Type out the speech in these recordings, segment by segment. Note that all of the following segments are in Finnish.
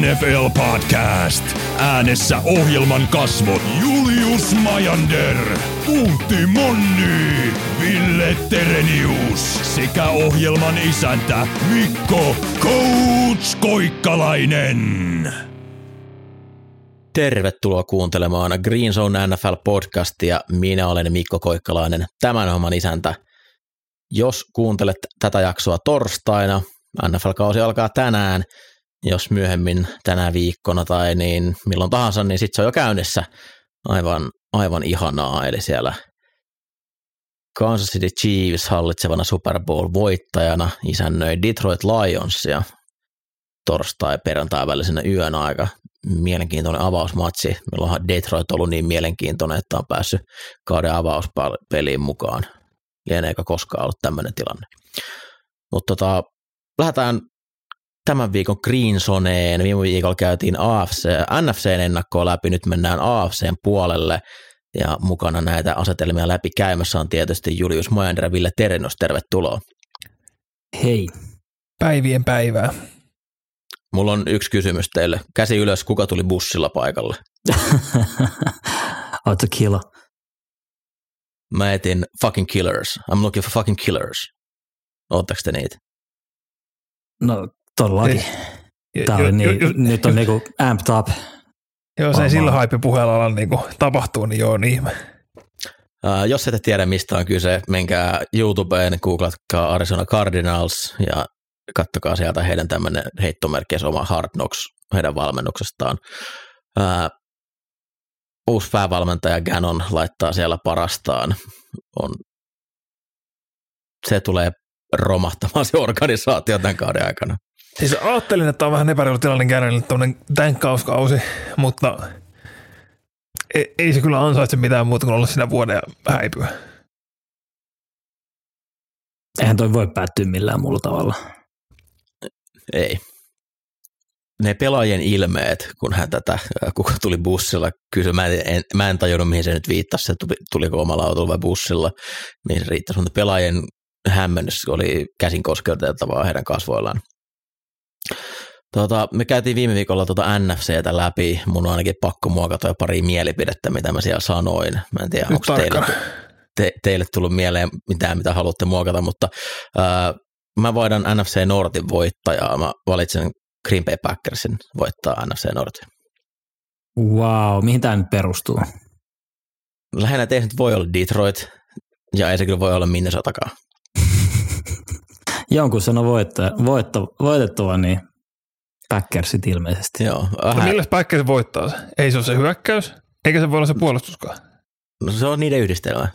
NFL Podcast. Äänessä ohjelman kasvot Julius Majander, Uhti Monni, Ville Terenius sekä ohjelman isäntä Mikko Koikkalainen. Tervetuloa kuuntelemaan Green Zone NFL Podcastia. Minä olen Mikko Koikkalainen, tämän homman isäntä. Jos kuuntelet tätä jaksoa torstaina, NFL-kausi alkaa tänään, jos myöhemmin tänä viikkona tai niin milloin tahansa, niin sitten se on jo käynnissä. Aivan ihanaa, eli siellä Kansas City Chiefs hallitsevana Super Bowl-voittajana isännöi Detroit Lionsia torstai-perjantai välisenä yön aika. Mielenkiintoinen avausmatsi. Meillä on Detroit ollut niin mielenkiintoinen, että on päässyt kauden avauspeliin mukaan. Lieneekö koskaan ollut tämmöinen tilanne. Mutta lähdetään tämän viikon Green Zoneen. Viime viikolla käytiin NFCn ennakkoa läpi, nyt mennään AFCn puolelle ja mukana näitä asetelmia läpi käymässä on tietysti Julius Majander ja Ville Terenius. Tervetuloa. Hei. Päivien päivää. Mulla on yksi kysymys teille. Käsi ylös, kuka tuli bussilla paikalle? Ootko kilo? Mä etin fucking killers. I'm looking for fucking killers. Ootteko te niitä? No todellakin. Nyt on niinku amped up. Jos ei sillä haipipuhelalla niinku tapahtuu, niin joo niin ihme. Jos ette tiedä mistä on kyse, menkää YouTubeen, googlatkaa Arizona Cardinals ja kattokaa sieltä heidän tämmöinen heittomerkkiä oma Hard Knocks heidän valmennuksestaan. Uusi päävalmentaja Gannon laittaa siellä parastaan. Se tulee romahtamaan se organisaatio tämän kauden aikana. Siis ajattelin, että on vähän epäreilu tilanne Gannonille tämän kauskausi, mutta ei se kyllä ansaitse mitään muuta kuin olla siinä vuoden häipyä. Eihän toi voi päättyä millään muulla tavalla. Ei. Ne pelaajien ilmeet, kun hän tätä, kuka tuli bussilla, kysyi, mä en tajunnut, mihin se nyt viittasi, että tuliko omalla autolla vai bussilla, mihin se riittäisi, mutta pelaajien hämmennys oli käsin kosketeltavaa heidän kasvoillaan. Me käytiin viime viikolla NFCtä läpi, mun on ainakin pakko muokata jo pari mielipidettä, mitä mä siellä sanoin. Mä en tiedä, nyt onko teille tullut mieleen mitään, mitä haluatte muokata, mutta mä voidaan NFC Nortin voittajaa, mä valitsen Green Bay Packersin voittaa NFC Nortin. Wow, mihin tämä nyt perustuu? Lähinnä ei nyt voi olla Detroit, ja ei se kyllä voi olla Minnesotakaan. Jonkun sanon voitettava, niin Packersit ilmeisesti. Joo. No milläs Packers voittaa se? Ei se ole se hyökkäys, eikä se voi olla se puolustuskaan. No se on niiden yhdistelmä.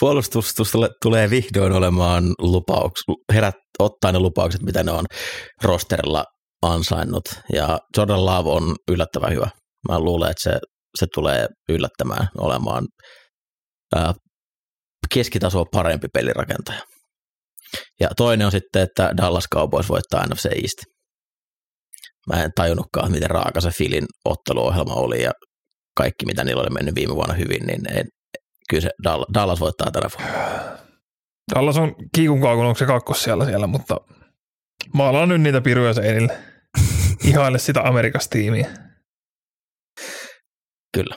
Puolustus tulee vihdoin olemaan ottaa ne lupaukset, mitä ne on rosterilla ansainnut. Ja Jordan Love on yllättävän hyvä. Mä luulen, että se tulee yllättämään olemaan keskitasoa parempi pelirakentaja. Ja toinen on sitten, että Dallas Cowboys voittaa NFC East. Mä en tajunnutkaan, miten raaka se Philin otteluohjelma oli ja kaikki, mitä niillä oli mennyt viime vuonna hyvin, niin kyllä se Dallas voittaa tänä vuonna. Dallas on kiikun kaakun, onko se kakkos siellä, mutta maalaan nyt niitä piruja seinille. Ihaile sitä Amerikas-tiimiä. Kyllä.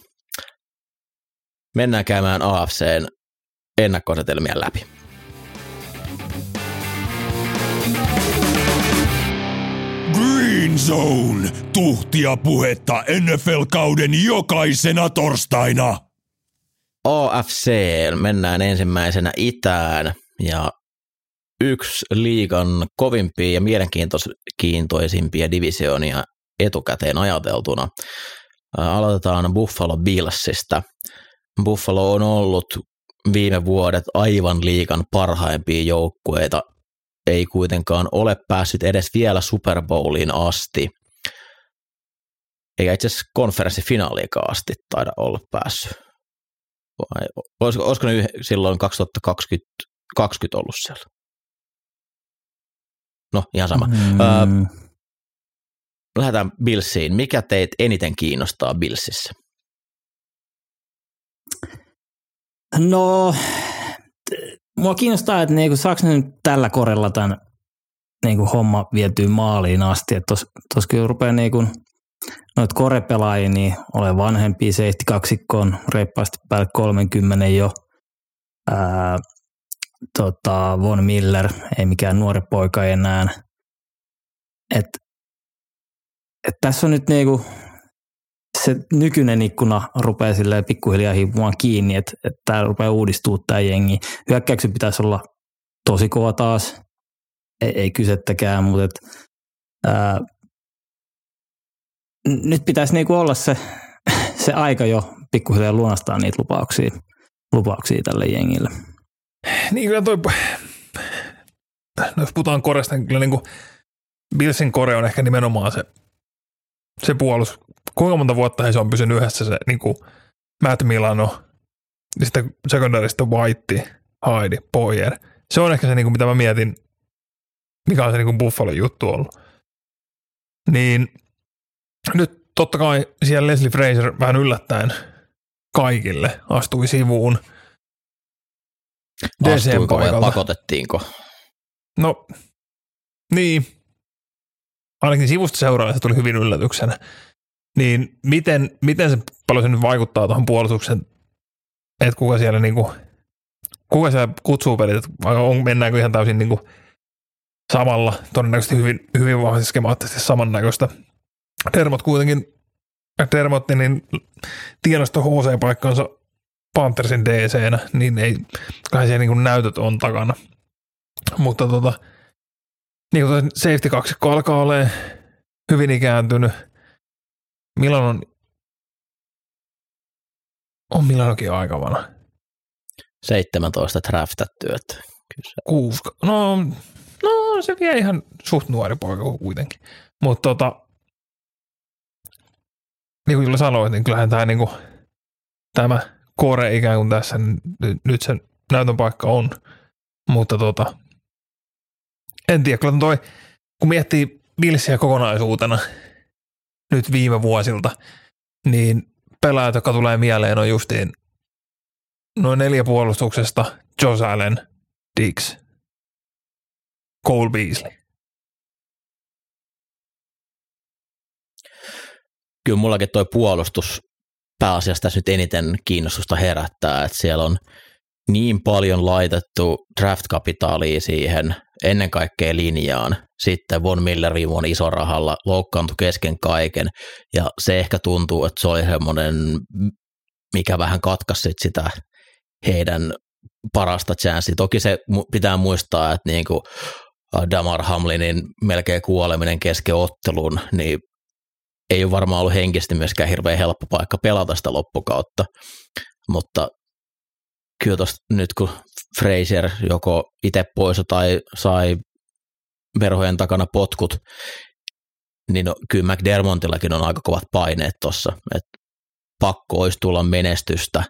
Mennään käymään AFC:n ennakko-asetelmia läpi. Green Zone. Tuhtia puhetta NFL-kauden jokaisena torstaina. AFC. Mennään ensimmäisenä itään. Ja yksi liigan kovimpia ja mielenkiintoisimpia divisioonia etukäteen ajateltuna. Aloitetaan Buffalo Billsistä. Buffalo on ollut viime vuodet aivan liigan parhaimpia joukkueita. Ei kuitenkaan ole päässyt edes vielä Super Bowliin asti. Eikä itse asiassa konferenssifinaaliikaan asti taida olla päässyt. Vai olisiko ne silloin 2020 ollut siellä? No, ihan sama. Lähdetään Billsiin. Mikä teitä eniten kiinnostaa Billsissä? No, mua kiinnostaa, että saako ne nyt tällä korella tämän niin kuin homma vietyy maaliin asti. Tuossa kyllä rupeaa niin kuin noita korepelaajia, niin ole vanhempia, safety-kaksikkoon reippaasti päälle 30 jo. Von Miller, ei mikään nuori poika enää. Et tässä on nyt niinku se nykyinen ikkuna rupeaa silleen pikkuhiljaa hiipumaan kiinni, että et tämä rupeaa uudistua tämä jengi. Hyökkäyksen pitäisi olla tosi kova taas, ei kysettäkään, mutta nyt pitäisi niinku olla se aika jo pikkuhiljaa lunastaa niitä lupauksia tälle jengille. Niin kyllä jos puhutaan koresta, niin kyllä niinku Billsin kore on ehkä nimenomaan se puolus. Kuinka monta vuotta se on pysynyt yhdessä se niinku Matt Milano, ja sitten secondarista White, Hyde, Boyer. Se on ehkä se niinku mitä mä mietin, mikä on se niinku Buffalo juttu ollut. Niin nyt totta kai siellä Leslie Frazier vähän yllättäen kaikille astui sivuun. Astuiko vai pakotettiinko? No, niin. Ainakin sivusta seuraajasta tuli hyvin yllätyksenä. Niin miten se paljon se nyt vaikuttaa tuohon puolustukseen, että kuka siellä kutsuu pelit, vai mennäänkö ihan täysin niinku samalla, todennäköisesti hyvin vahvasti skemaattisesti samannäköistä. Termot niin tiedosto HC-paikkansa Panthersin DC-nä, niin ei kai siellä niinku näytöt on takana. Mutta niin kuin safety 2 alkaa olemaan hyvin ikääntynyt. Milanokin aika vanha. 17 draftattu. No se vie ihan suht nuori poika kuitenkin. Mutta niin kuin kyllä sanoit, niin kyllähän tämä, niin kuin, tämä kore ikään kuin tässä, niin nyt sen näytön paikka on. Mutta en tiedä, kyllä kun miettii Billsiä kokonaisuutena nyt viime vuosilta, niin pelaajat, jotka tulee mieleen, on justiin noin 4 puolustuksesta Josh Allen, Diggs, Cole Beasley. Kyllä mullakin toi puolustus pääasiassa tässä nyt eniten kiinnostusta herättää, että siellä on niin paljon laitettu draft-kapitaalia siihen, ennen kaikkea linjaan. Sitten Von Miller viime vuonna isorahalla loukkaantui kesken kaiken, ja se ehkä tuntuu, että se oli semmoinen, mikä vähän katkaisi sitä heidän parasta chanssiä. Toki se pitää muistaa, että niin kuin Damar Hamlinin melkein kuoleminen kesken ottelun, niin ei ole varmaan ollut henkisesti myöskään hirveän helppo paikka pelata sitä loppukautta, mutta kyllä tuosta nyt kun Frazier joko itse pois tai sai verhojen takana potkut, niin kyllä McDermottillakin on aika kovat paineet tuossa, että pakko olisi tulla menestystä.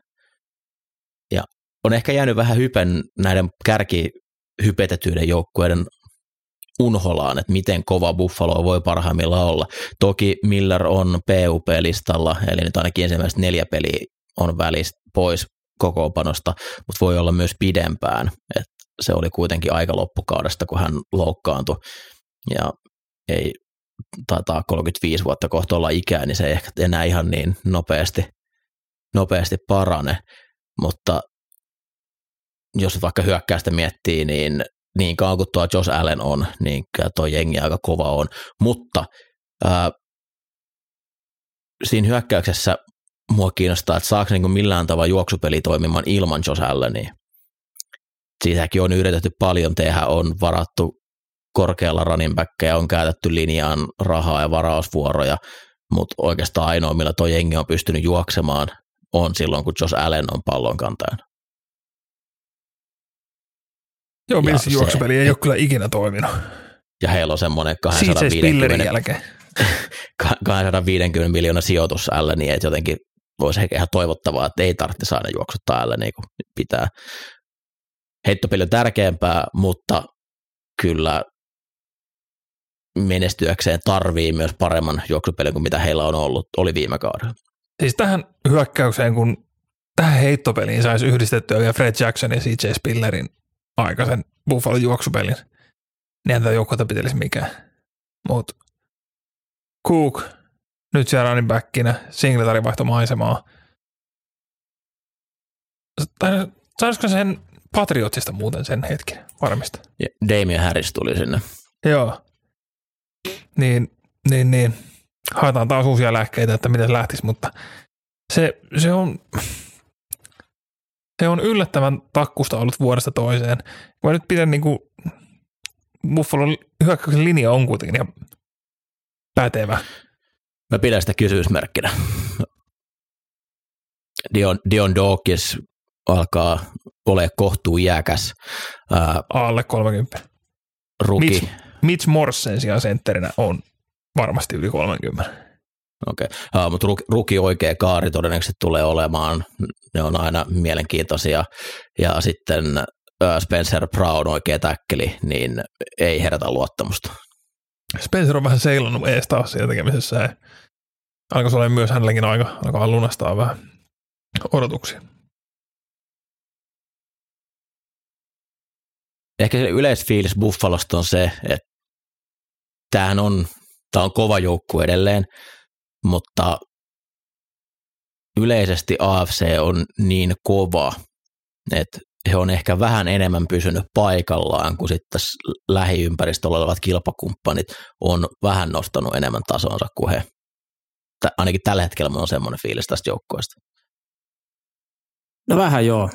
Ja on ehkä jäänyt vähän hypen näiden kärkihypetettyiden joukkueiden unholaan, että miten kova Buffalo voi parhaimmillaan olla. Toki Miller on PUP-listalla, eli nyt ainakin ensimmäiset 4 peliä on välistä pois kokoonpanosta, mutta voi olla myös pidempään. Et se oli kuitenkin aika loppukaudesta, kun hän loukkaantui. Ja ei taitaa 35 vuotta kohta olla ikää, niin se ei ehkä enää ihan niin nopeasti parane. Mutta jos vaikka hyökkäystä miettii, niin kauan kuin tuo Josh Allen on, niin tuo jengi aika kova on. Mutta siinä hyökkäyksessä mua kiinnostaa, että saako niin millään tavalla juoksupeli toimimaan ilman Josh Allenia. Siitäkin on yritetty paljon tehdä, on varattu korkealla running backkejä, on käytetty linjaan rahaa ja varausvuoroja, mutta oikeastaan ainoa, millä tuo jengi on pystynyt juoksemaan, on silloin, kun Josh Allen on pallonkantajana. Joo, mielestäni juoksupeli ei ole kyllä ikinä toiminut. Ja heillä on semmoinen 250 miljoonaa sijoitus Alleniin, että jotenkin voisi ehkä ihan toivottavaa, että ei tarvitse aina juoksuttaa Alleniin, kun pitää. Heittopeli on tärkeämpää, mutta kyllä menestyäkseen tarvii myös paremman juoksupelin kuin mitä heillä on ollut, oli viime kaudella. Siis tähän hyökkäykseen, kun tähän heittopeliin saisi yhdistettyä vielä Fred Jackson ja CJ Spillerin aikaisen Buffalo juoksupelin, Nehän tätä joukkuetta pitäisi mikään. Mut Cook, nyt siellä running backinä, Singletary vaihto maisemaa. Saisiko sen Patriotsista muuten sen hetken varmista? Ja Damien Harris tuli sinne. Joo. Niin. Haetaan taas uusia lääkkeitä, että miten se lähtisi, mutta se on yllättävän takkusta ollut vuodesta toiseen. Mä nyt pidän niinku Buffalon hyökkäyksen linja on kuitenkin ihan pätevä. Mä pidän sitä kysymysmerkkinä. Dion Dawkins alkaa olemaan kohtuun iäkäs. Alle 30. Ruki. Mitch Morsen sijaan sentterinä on varmasti yli 30. Okei, okay. Mutta ruki oikea kaari todennäköisesti tulee olemaan. Ne on aina mielenkiintoisia. Ja sitten Spencer Brown oikea tackeli, niin ei herätä luottamusta. Spencer on vähän seilannut ees taas siellä tekemisessä. Alkoi olla myös hänelläkin aika, alkaa lunastaa vähän odotuksia. Ehkä se yleisfiilis Buffalosta on se, että tämä on kova joukkue edelleen, mutta yleisesti AFC on niin kova, että he on ehkä vähän enemmän pysynyt paikallaan, kun sitten tässä lähiympäristöllä olevat kilpakumppanit on vähän nostanut enemmän tasonsa kuin he. Ainakin tällä hetkellä minulla on semmoinen fiilis tästä joukkueesta. No vähän joo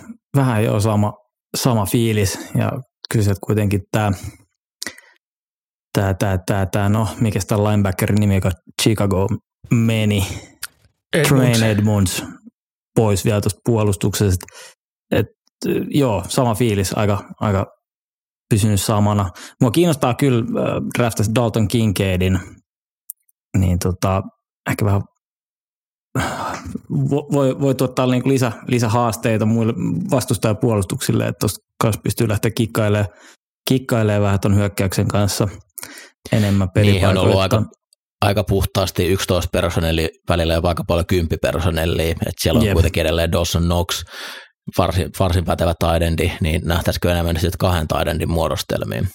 sama fiilis ja kyllä se kuitenkin tämä, no mikä tämä linebackerin nimi, joka Chicago meni, Tremaine Edmunds pois vielä tuosta puolustuksesta. Joo, sama fiilis, aika pysynyt samana. Mua kiinnostaa kyllä draftasi Dalton Kincaidin, niin ehkä vähän voi tuottaa niinku lisähaasteita muille vastustajapuolustuksille, että tuossa kanssa pystyy lähteä kikkailemaan vähän tuon hyökkäyksen kanssa enemmän pelipaikoita. Niihin on ollut aika puhtaasti 11-personnellia välillä ja aika paljon 10-personnellia, että siellä on kuitenkin edelleen Dawson Knox, varsin pätevä tight endi, niin nähtäisikö enemmän sitten kahden tight endin muodostelmiin.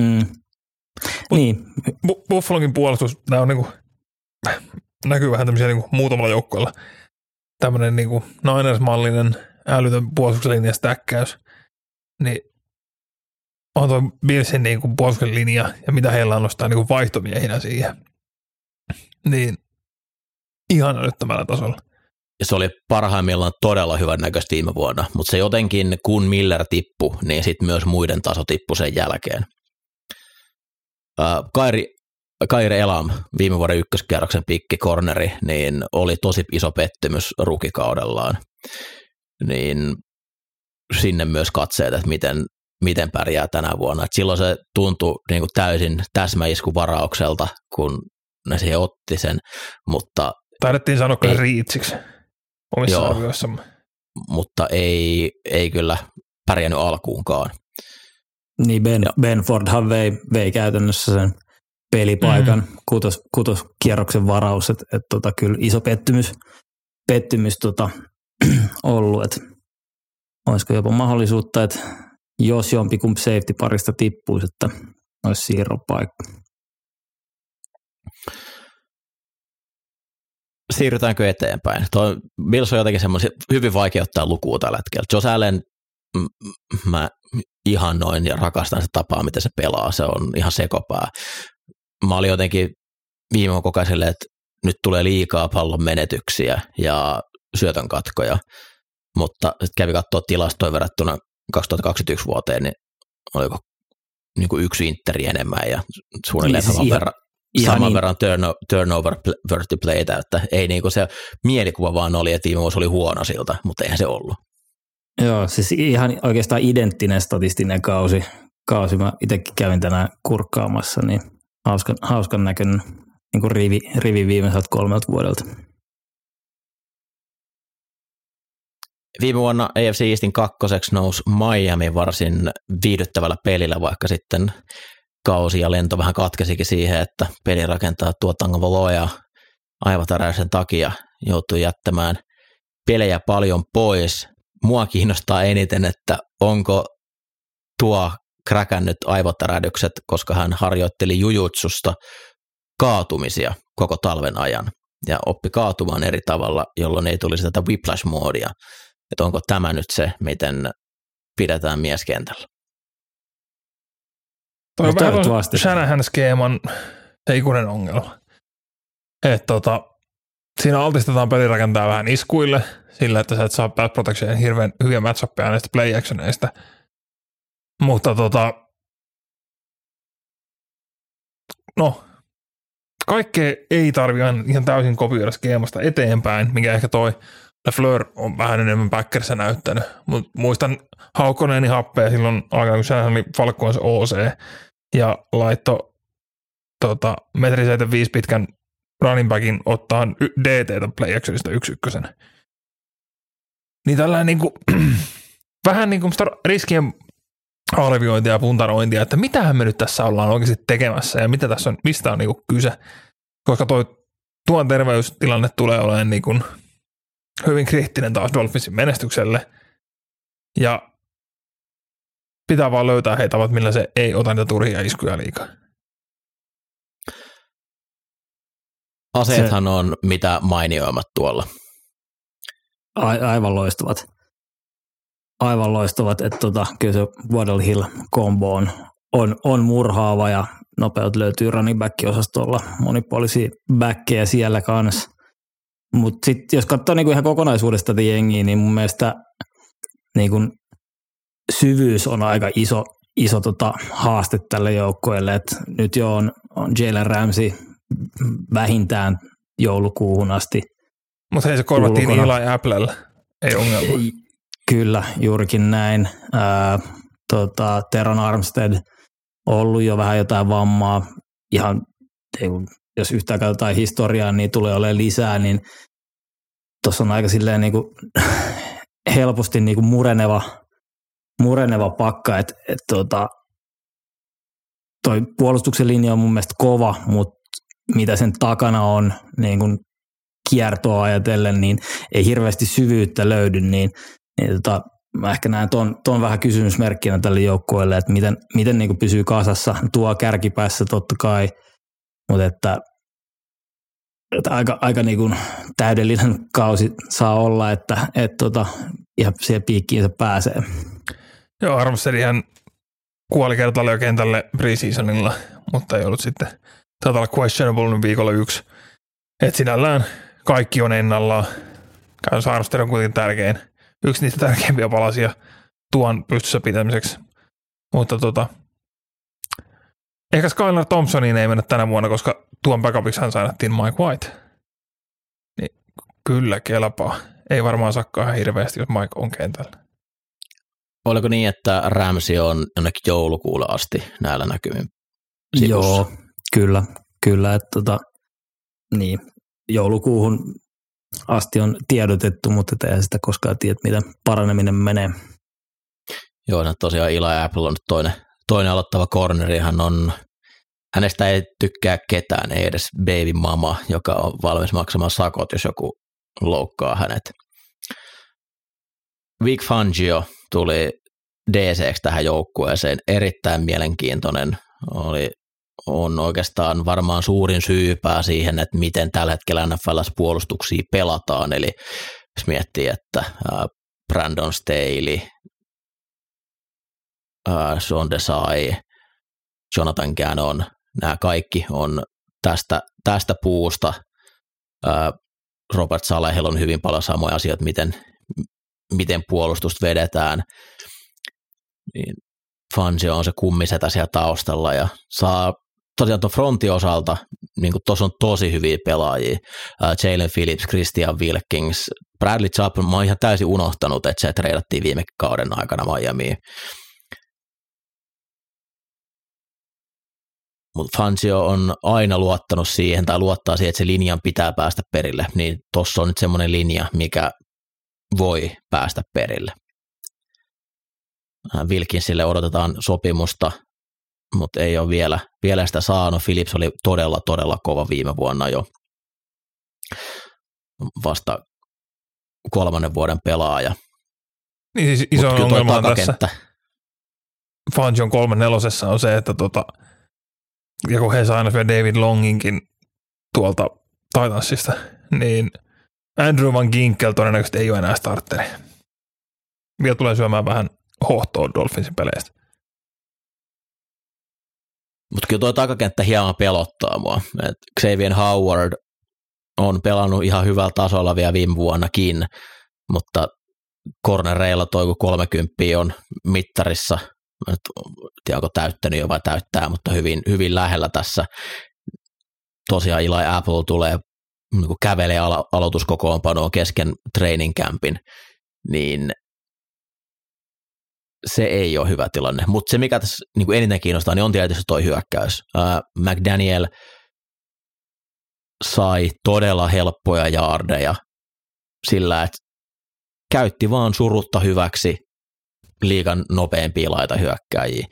Mm. Niin. Buffalonkin puolustus, nämä on niinku, näkyy vähän tämmöisiä niinku muutamalla joukkoilla. Tämmöinen niinku Niners-mallinen älytön puolustuksen linjan stäkkäys. Niin on tuo Billsin niinku puolustuksen linja ja mitä heillä on nostaa niinku vaihtomiehinä siihen. Niin ihan älyttömällä tasolla. Ja se oli parhaimmillaan todella hyvän näköistä viime vuonna, mutta se jotenkin, kun Miller tippui, niin sitten myös muiden taso tippui sen jälkeen. Kairi Elam, viime vuoden ykköskierroksen pikki corneri, niin oli tosi iso pettymys rukikaudellaan. Niin sinne myös katseet, että miten pärjää tänä vuonna. Et silloin se tuntui niin kuin täysin täsmäiskuvaraukselta, kun ne siihen otti sen, mutta... Taidettiin sanoa kyllä riitsiksi. Joo, arvioissamme. Mutta ei kyllä pärjännyt alkuunkaan. Niin Benfordhan vei käytännössä sen pelipaikan, kutoskierroksen varaus, että kyllä iso pettymys ollut, että olisiko jopa mahdollisuutta, että jos jompikumpi safety parista tippuisi, että olisi siirropaikka. Siirrytäänkö eteenpäin? Tuo Bills on jotenkin semmoisia, hyvin vaikea ottaa lukua tällä hetkellä. Josh Allen, mä ihannoin ja rakastan se tapaa, miten se pelaa. Se on ihan sekopää. Mä olin jotenkin viime kokoiselle, että nyt tulee liikaa pallon menetyksiä ja syötön katkoja. Mutta kävi katsoa tilastoja verrattuna 2021 vuoteen, niin oliko niin kuin yksi interi enemmän ja suunnilleen saman verran. Saman verran turnover verti playtä, että ei niinku se mielikuva vaan oli, että viime vuosi oli huono siltä, mutta eihän se ollut. Joo, siis ihan oikeastaan identtinen statistinen kausi. Mä itsekin kävin tänään kurkkaamassa, niin hauskan näköinen niin rivi viimeiseltä 3 vuodelta. Viime vuonna AFC Eastin 2. nousi Miami varsin viihdyttävällä pelillä, vaikka sitten kausi ja lento vähän katkesikin siihen, että peli rakentaa Tuotangavaloja aivotäräysten takia joutui jättämään pelejä paljon pois. Mua kiinnostaa eniten, että onko tuo kräkännyt aivotärähdykset, koska hän harjoitteli jujutsusta kaatumisia koko talven ajan ja oppi kaatumaan eri tavalla, jolloin ei tulisi tätä whiplash-moodia. Että onko tämä nyt se, miten pidetään mieskentällä? Toi on vähän Shanahan-skeeman se ikuinen ongelma. Että siinä altistetaan pelirakentaa vähän iskuille sillä, että sä et saa pass protectionin hirveän hyviä match-uppeja näistä play actioneista. Mutta kaikkea ei tarvitse ihan täysin kopioida skeemasta eteenpäin, mikä ehkä toi LeFleur on vähän enemmän Packerissa näyttänyt. Mut muistan haukkoneeni happea silloin aikana, kun Shanahan oli Falcons OC ja laittoi metri 5 pitkän running backin ottaa DT:tä play actionista 1-1. Niin tällainen vähän sitä riskien arviointia ja puntarointia, että mitähän me nyt tässä ollaan oikeasti tekemässä ja mitä tässä on, mistä on kyse, koska tuon terveystilanne tulee olemaan hyvin kriittinen taas Dolphinsin menestykselle ja pitää vaan löytää heitä tavat, millä se ei ota niitä turhia iskuja liikaa. Aseethan on mitä mainioimat tuolla. Aivan loistuvat. Aivan loistuvat, että kyllä se Waddle Hill-kombo on murhaava ja nopeut löytyy running back-osastolla, monipuolisia backkejä siellä kanssa. Mutta sitten jos katsoo ihan kokonaisuudesta tätä jengiä, niin mun mielestä syvyys on aika iso haaste tälle joukkueelle. Et nyt jo on Jalen Ramsey vähintään joulukuuhun asti. Mutta hei, se korvattiin Eli Applella, ei ongelma. Kyllä, juurikin näin. Teron Armstead on ollut jo vähän jotain vammaa. Ihan, jos yhtään katsotaan historiaa, niin tulee olemaan lisää, niin tuossa on aika silleen helposti mureneva pakka. Toi puolustuksen linja on mun mielestä kova, mutta mitä sen takana on kiertoa ajatellen, niin ei hirveästi syvyyttä löydy, niin mä ehkä näen tuon vähän kysymysmerkkinä tälle joukkueelle, että miten pysyy kasassa, tuo kärkipäässä totta kai, mutta että aika täydellinen kausi saa olla, että ihan siihen piikkiinsä pääsee. Joo, Armsteadihan kuoli kertalle jo kentälle preseasonilla, mutta ei ollut sitten, taitaa olla questionable viikolla 1, että sinällään kaikki on ennallaan. Käytännössä Armstead on kuitenkin tärkein. Yksi niistä tärkeimpiä palasia tuon pystyssä pitämiseksi. Mutta ehkä Skylar Thompsoniin ei mennä tänä vuonna, koska tuon backupiksi hän sainattiin Mike White. Niin kyllä kelpaa. Ei varmaan sakkaa hirveästi, jos Mike on kentällä. Oliko niin, että Ramsey on jonnekin joulukuulle asti näillä näkymin? Sivussa? Joo, kyllä. Että niin, joulukuuhun asti on tiedotettu, mutta eihän sitä koskaan tiedä, miten paraneminen menee. Joo, tosiaan Eli Apple on nyt toinen aloittava corneri. Hänestä ei tykkää ketään, ei edes baby mama, joka on valmis maksamaan sakot, jos joku loukkaa hänet. Vic Fangio tuli DC:ksi tähän joukkueeseen. Erittäin mielenkiintoinen on oikeastaan varmaan suurin syypää siihen, että miten tällä hetkellä NFL:ssä puolustuksia pelataan. Eli jos miettii, että Brandon Staley, Sean Desai, Jonathan Gannon, nämä kaikki on tästä puusta. Robert Salehilla on hyvin paljon samoja asioita, miten puolustusta vedetään. Niin Fangio on se kummisetä siellä taustalla ja saa tosiaan tuon frontin osalta, tuossa on tosi hyviä pelaajia, Jalen Phillips, Christian Wilkins, Bradley Chubb, mä oon ihan täysin unohtanut, että se treidattiin viime kauden aikana Miamiin. Mutta Fangio on aina luottanut siihen tai luottaa siihen, että se linjan pitää päästä perille, niin tuossa on nyt semmoinen linja, mikä voi päästä perille. Wilkinsille odotetaan sopimusta, mutta ei ole vielä sitä saanut. Phillips oli todella, todella kova viime vuonna jo. Vasta 3. vuoden pelaaja. Niin siis iso ongelma on tässä. Fangion 3/4 on se, että ja kun he saivat vielä David Longinkin tuolta Titanssista, niin Andrew Van Ginkel todennäköisesti ei ole enää startteri. Vielä tulee syömään vähän hohtoa Dolphinsin peleistä. Mutta kyllä tuo takakenttä hieman pelottaa mua. Et Xavier Howard on pelannut ihan hyvällä tasolla vielä viime vuonnakin, mutta cornereilla toi kun 30 on mittarissa. Mä en tiedä, onko täyttänyt jo vai täyttää, mutta hyvin, hyvin lähellä tässä. Tosiaan Eli Apple tulee niin kävelee aloituskokoonpanoon kesken training campin, niin se ei ole hyvä tilanne. Mutta se, mikä tässä niin eniten kiinnostaa, niin on tietysti toi hyökkäys. McDaniel sai todella helppoja jaardeja sillä, että käytti vaan surutta hyväksi liigan nopeampia laitahyökkääjiä.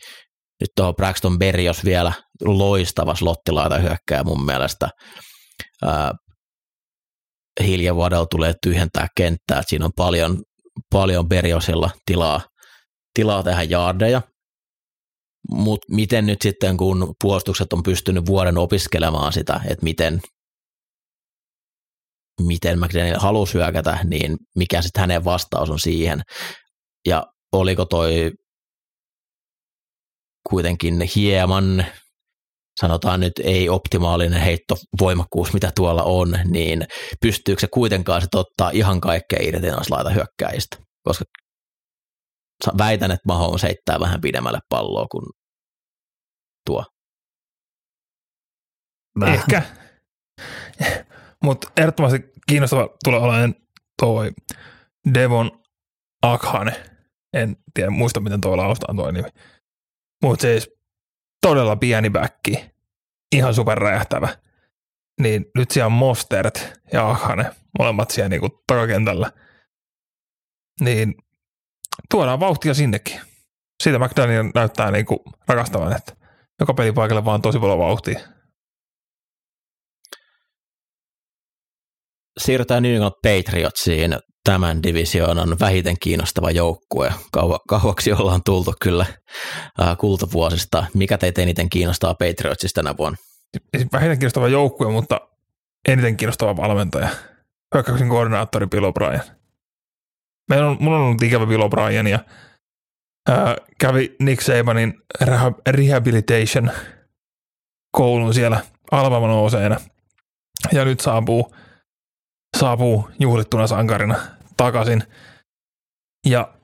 Nyt tuohon Braxton Berrios vielä loistava slottilaitahyökkääjä mun mielestä. Hiljavuodella tulee tyhjentää kenttää, että siinä on paljon Berriosilla tilaa tehdä jaardeja. Mutta miten nyt sitten, kun puolustukset on pystynyt vuoden opiskelemaan sitä, että miten McDaniel halusi hyökätä, niin mikä sitten hänen vastaus on siihen. Ja oliko toi kuitenkin hieman, sanotaan nyt ei optimaalinen heittovoimakkuus, mitä tuolla on, niin pystyykö se kuitenkaan sitten ottaa ihan kaikkea irti laita hyökkääjistä? Koska väitän, että Mahomes heittää vähän pidemmälle palloa kuin tuo. Vähän. Ehkä, mutta ehdottomasti kiinnostava tulee olemaan toi Devon Akhane. En tiedä, muista miten tuo lausta on tuo nimi. Mutta siis todella pieni bäkki, ihan superräjähtävä. Niin nyt siellä on Mostert ja Ahane, molemmat siellä niinku takakentällä. Niin tuodaan vauhtia sinnekin. Siitä McDaniel näyttää niinku rakastavan, että joka pelipaikalle vaan tosi paljon vauhtia. Siirrytään New England Patriotsiin. Tämän divisioonan vähiten kiinnostava joukkue. Kauaksi ollaan tultu kyllä kultavuosista. Mikä teitä eniten kiinnostaa Patriotsista tänä vuonna? Vähiten kiinnostava joukkue, mutta eniten kiinnostava valmentaja. Hyökkäyksen koordinaattori Bill O'Brien. Mulla on ollut ikävä Bill O'Brien ja kävi Nick Sabanin rehabilitation koulun siellä Alabama nouseena. Ja nyt saapuu juhlittuna sankarina takaisin. Ja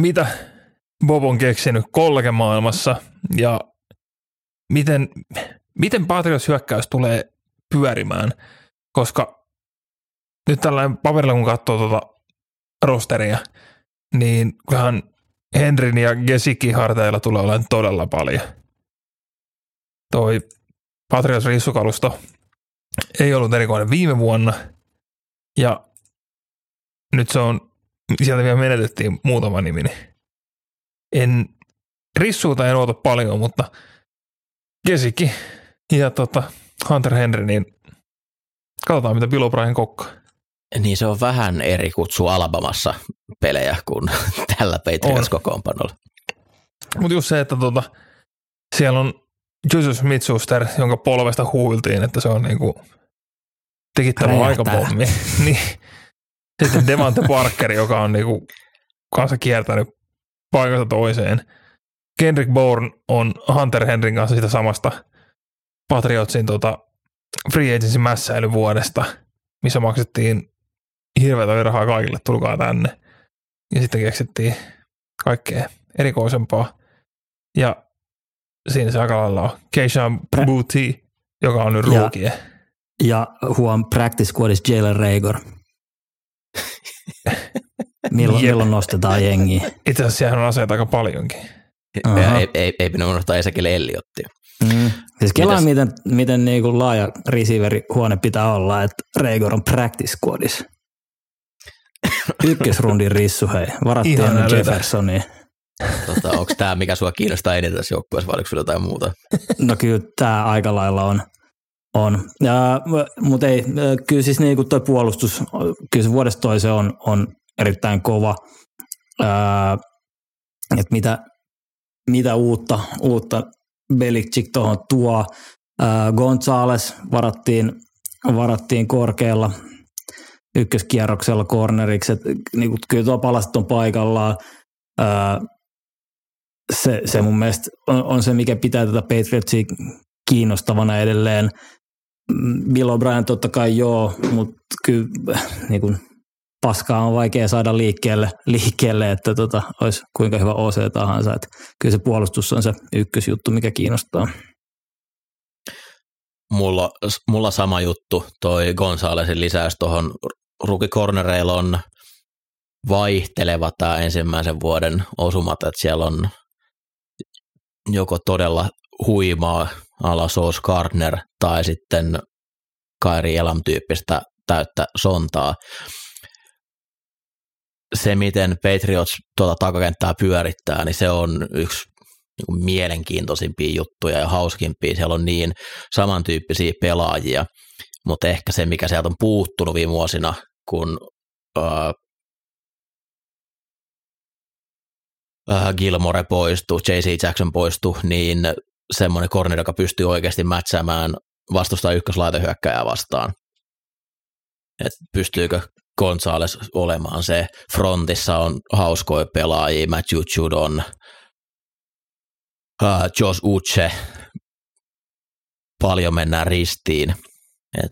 mitä Bob on keksinyt kolkemaailmassa ja miten Patriots hyökkäys tulee pyörimään, koska nyt tällainen paperilla kun katsoo rosteria, niin kyllähän Henryn ja Gesickin harteilla tulee olemaan todella paljon. Toi Patriots rissukalusto ei ollut erikoinen viime vuonna, ja nyt se on, sieltä vielä menetettiin muutama nimi. Rissuuta en oota paljon, mutta Gesicki ja Hunter Henry, niin katsotaan mitä Bill O'Brien kokkaa. Niin se on vähän eri kutsu Alabamassa pelejä kuin tällä Patriots-kokoonpanolla. Mutta just se, että siellä on Julius Majander, jonka polvesta huuiltiin, että se on niinku tekit tämän aikapommi. Niin. Sitten Devante Parker, joka on niinku kanssa kiertänyt paikasta toiseen. Kendrick Bourne on Hunter Henryn kanssa sitä samasta Patriotsin free agency mässäilyvuodesta, missä maksettiin hirveätä rahaa kaikille, tulkaa tänne. Ja sitten keksittiin kaikkea erikoisempaa. Ja siinä se aika lailla on Keishan Boutte, joka on nyt rookie. Ja huom practice squadissa Jalen Reagor. Milloin nostetaan jengiä? Itse asiassa sehän on aseita aika paljonkin. Ei pidä unohtaa Ezekiel Elliottia. Siis kelaa miten niinku laaja receiverihuone pitää olla, että Reagor on practice squadissa. Ykkösrundin rissu hei. Varattiin ihan Jeffersonia. Onko tämä mikä sua kiinnostaa eniten tässä joukkueessa vai oliko sulla jotain muuta? No kyllä tämä aika lailla on. Mutta ei, kyllä siis niin kuin tuo puolustus, kyllä se vuodesta toiseen on erittäin kova. Että mitä mitä uutta Belichick tuohon tuo. Gonzales varattiin korkealla ykköskierroksella corneriksi, että niin, kyllä tuo palaset on paikallaan. Se mun mielestä on se, mikä pitää tätä Patriotsia kiinnostavana edelleen. Bill O'Brien totta kai joo, mutta kyllä niin kuin, paskaa on vaikea saada liikkeelle että olisi kuinka hyvä OC tahansa. Että kyllä se puolustus on se ykkösjuttu, mikä kiinnostaa. Mulla sama juttu, toi Gonzalesin lisäys tuohon rukikornereilla on vaihteleva tämä ensimmäisen vuoden osumat, että siellä on joko todella huimaa Alasos Gardner tai sitten Kairi Elam-tyyppistä täyttä sontaa. Se, miten Patriots tuota takakenttää pyörittää, niin se on yksi niin mielenkiintoisimpia juttuja ja hauskimpia. Siellä on niin samantyyppisiä pelaajia, mutta ehkä se, mikä sieltä on puuttunut viime vuosina, kun Gilmore poistui, J.C. Jackson poistui, niin semmoinen corner, joka pystyy oikeasti mätsäämään vastustaa ykköslaitehyökkäjää vastaan. Et pystyykö Gonzales olemaan se? Frontissa on hauskoja pelaajia, Matthew Judon, Josh Uche, paljon mennään ristiin. Et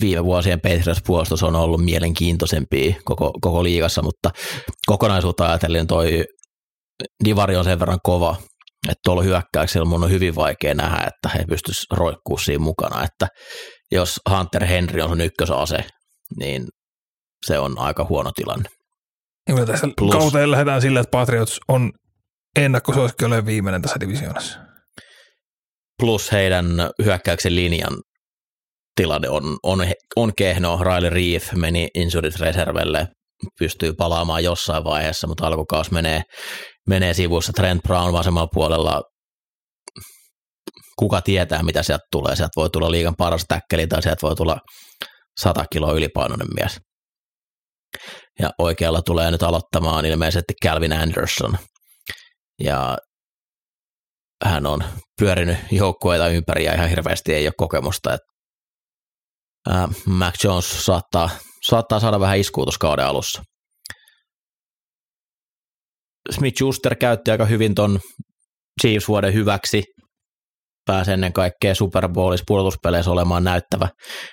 viime vuosien Patriots-puolustus on ollut mielenkiintoisempia koko liigassa, mutta kokonaisuutta ajatellen toi divari on sen verran kova, että tuolla hyökkäyksellä mun on hyvin vaikea nähdä, että he pystyisi roikkuu siinä mukana, että jos Hunter Henry on sun ykkösase, niin se on aika huono tilanne. Ja tässä kauteen lähdetään sillä, että Patriots on ennakkosuosikki olemaan viimeinen tässä divisioonassa. Plus heidän hyökkäyksen linjan tilanne on kehno. Riley Reif meni injured reservelle, pystyy palaamaan jossain vaiheessa, mutta alkukaus menee sivussa. Trent Brown vasemmalla puolella, kuka tietää mitä sieltä tulee. Sieltä voi tulla liigan paras täkkeli tai sieltä voi tulla 100 kiloa ylipainoinen mies. Ja oikealla tulee nyt aloittamaan ilmeisesti Calvin Anderson. Ja hän on pyörinyt joukkueita ympäri ja ihan hirveästi ei ole kokemusta. Mac Jones saattaa saada vähän iskua tuossa kauden alussa. Smith-Schuster käytti aika hyvin ton Chiefs-vuoden hyväksi. Pääsi ennen kaikkea Super Bowlissa pudotuspeleissä olemaan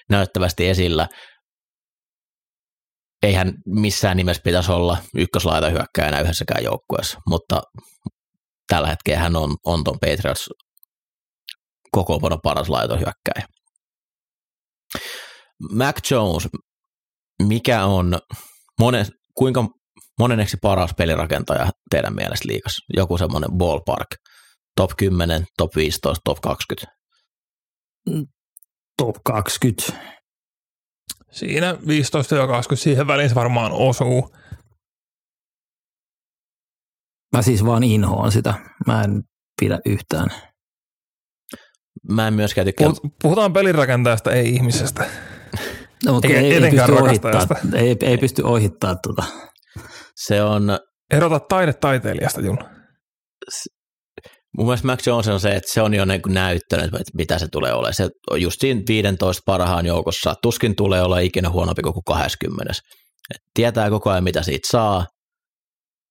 näyttävästi esillä. Eihän missään nimessä pitäisi olla ykköslaita hyökkääjänä yhdessäkään joukkueessa, mutta tällä hetkellä hän on ton Patriots kokoonpano paras laitohyökkääjä. Mac Jones, mikä on kuinka monenneksi paras pelirakentaja teidän mielestä liigassa? Joku semmoinen ballpark. Top 10, top 15, top 20. Top 20. Siinä 15 ja 20, siihen väliin se varmaan osuu. Mä siis vaan inhoan sitä. Mä en pidä yhtään. Mä en myöskään tykkää. Puhutaan pelirakentajasta, ei ihmisestä. No, mutta ei pysty ohittaa tuota. Se on... Erota taide taiteilijasta, Jun. Mun mielestä Mac Jones on se, että se on jo näyttänyt, että mitä se tulee olemaan. Se on just siinä 15 parhaan joukossa. Tuskin tulee olla ikinä huonompi kuin 20. Et tietää koko ajan, mitä siitä saa,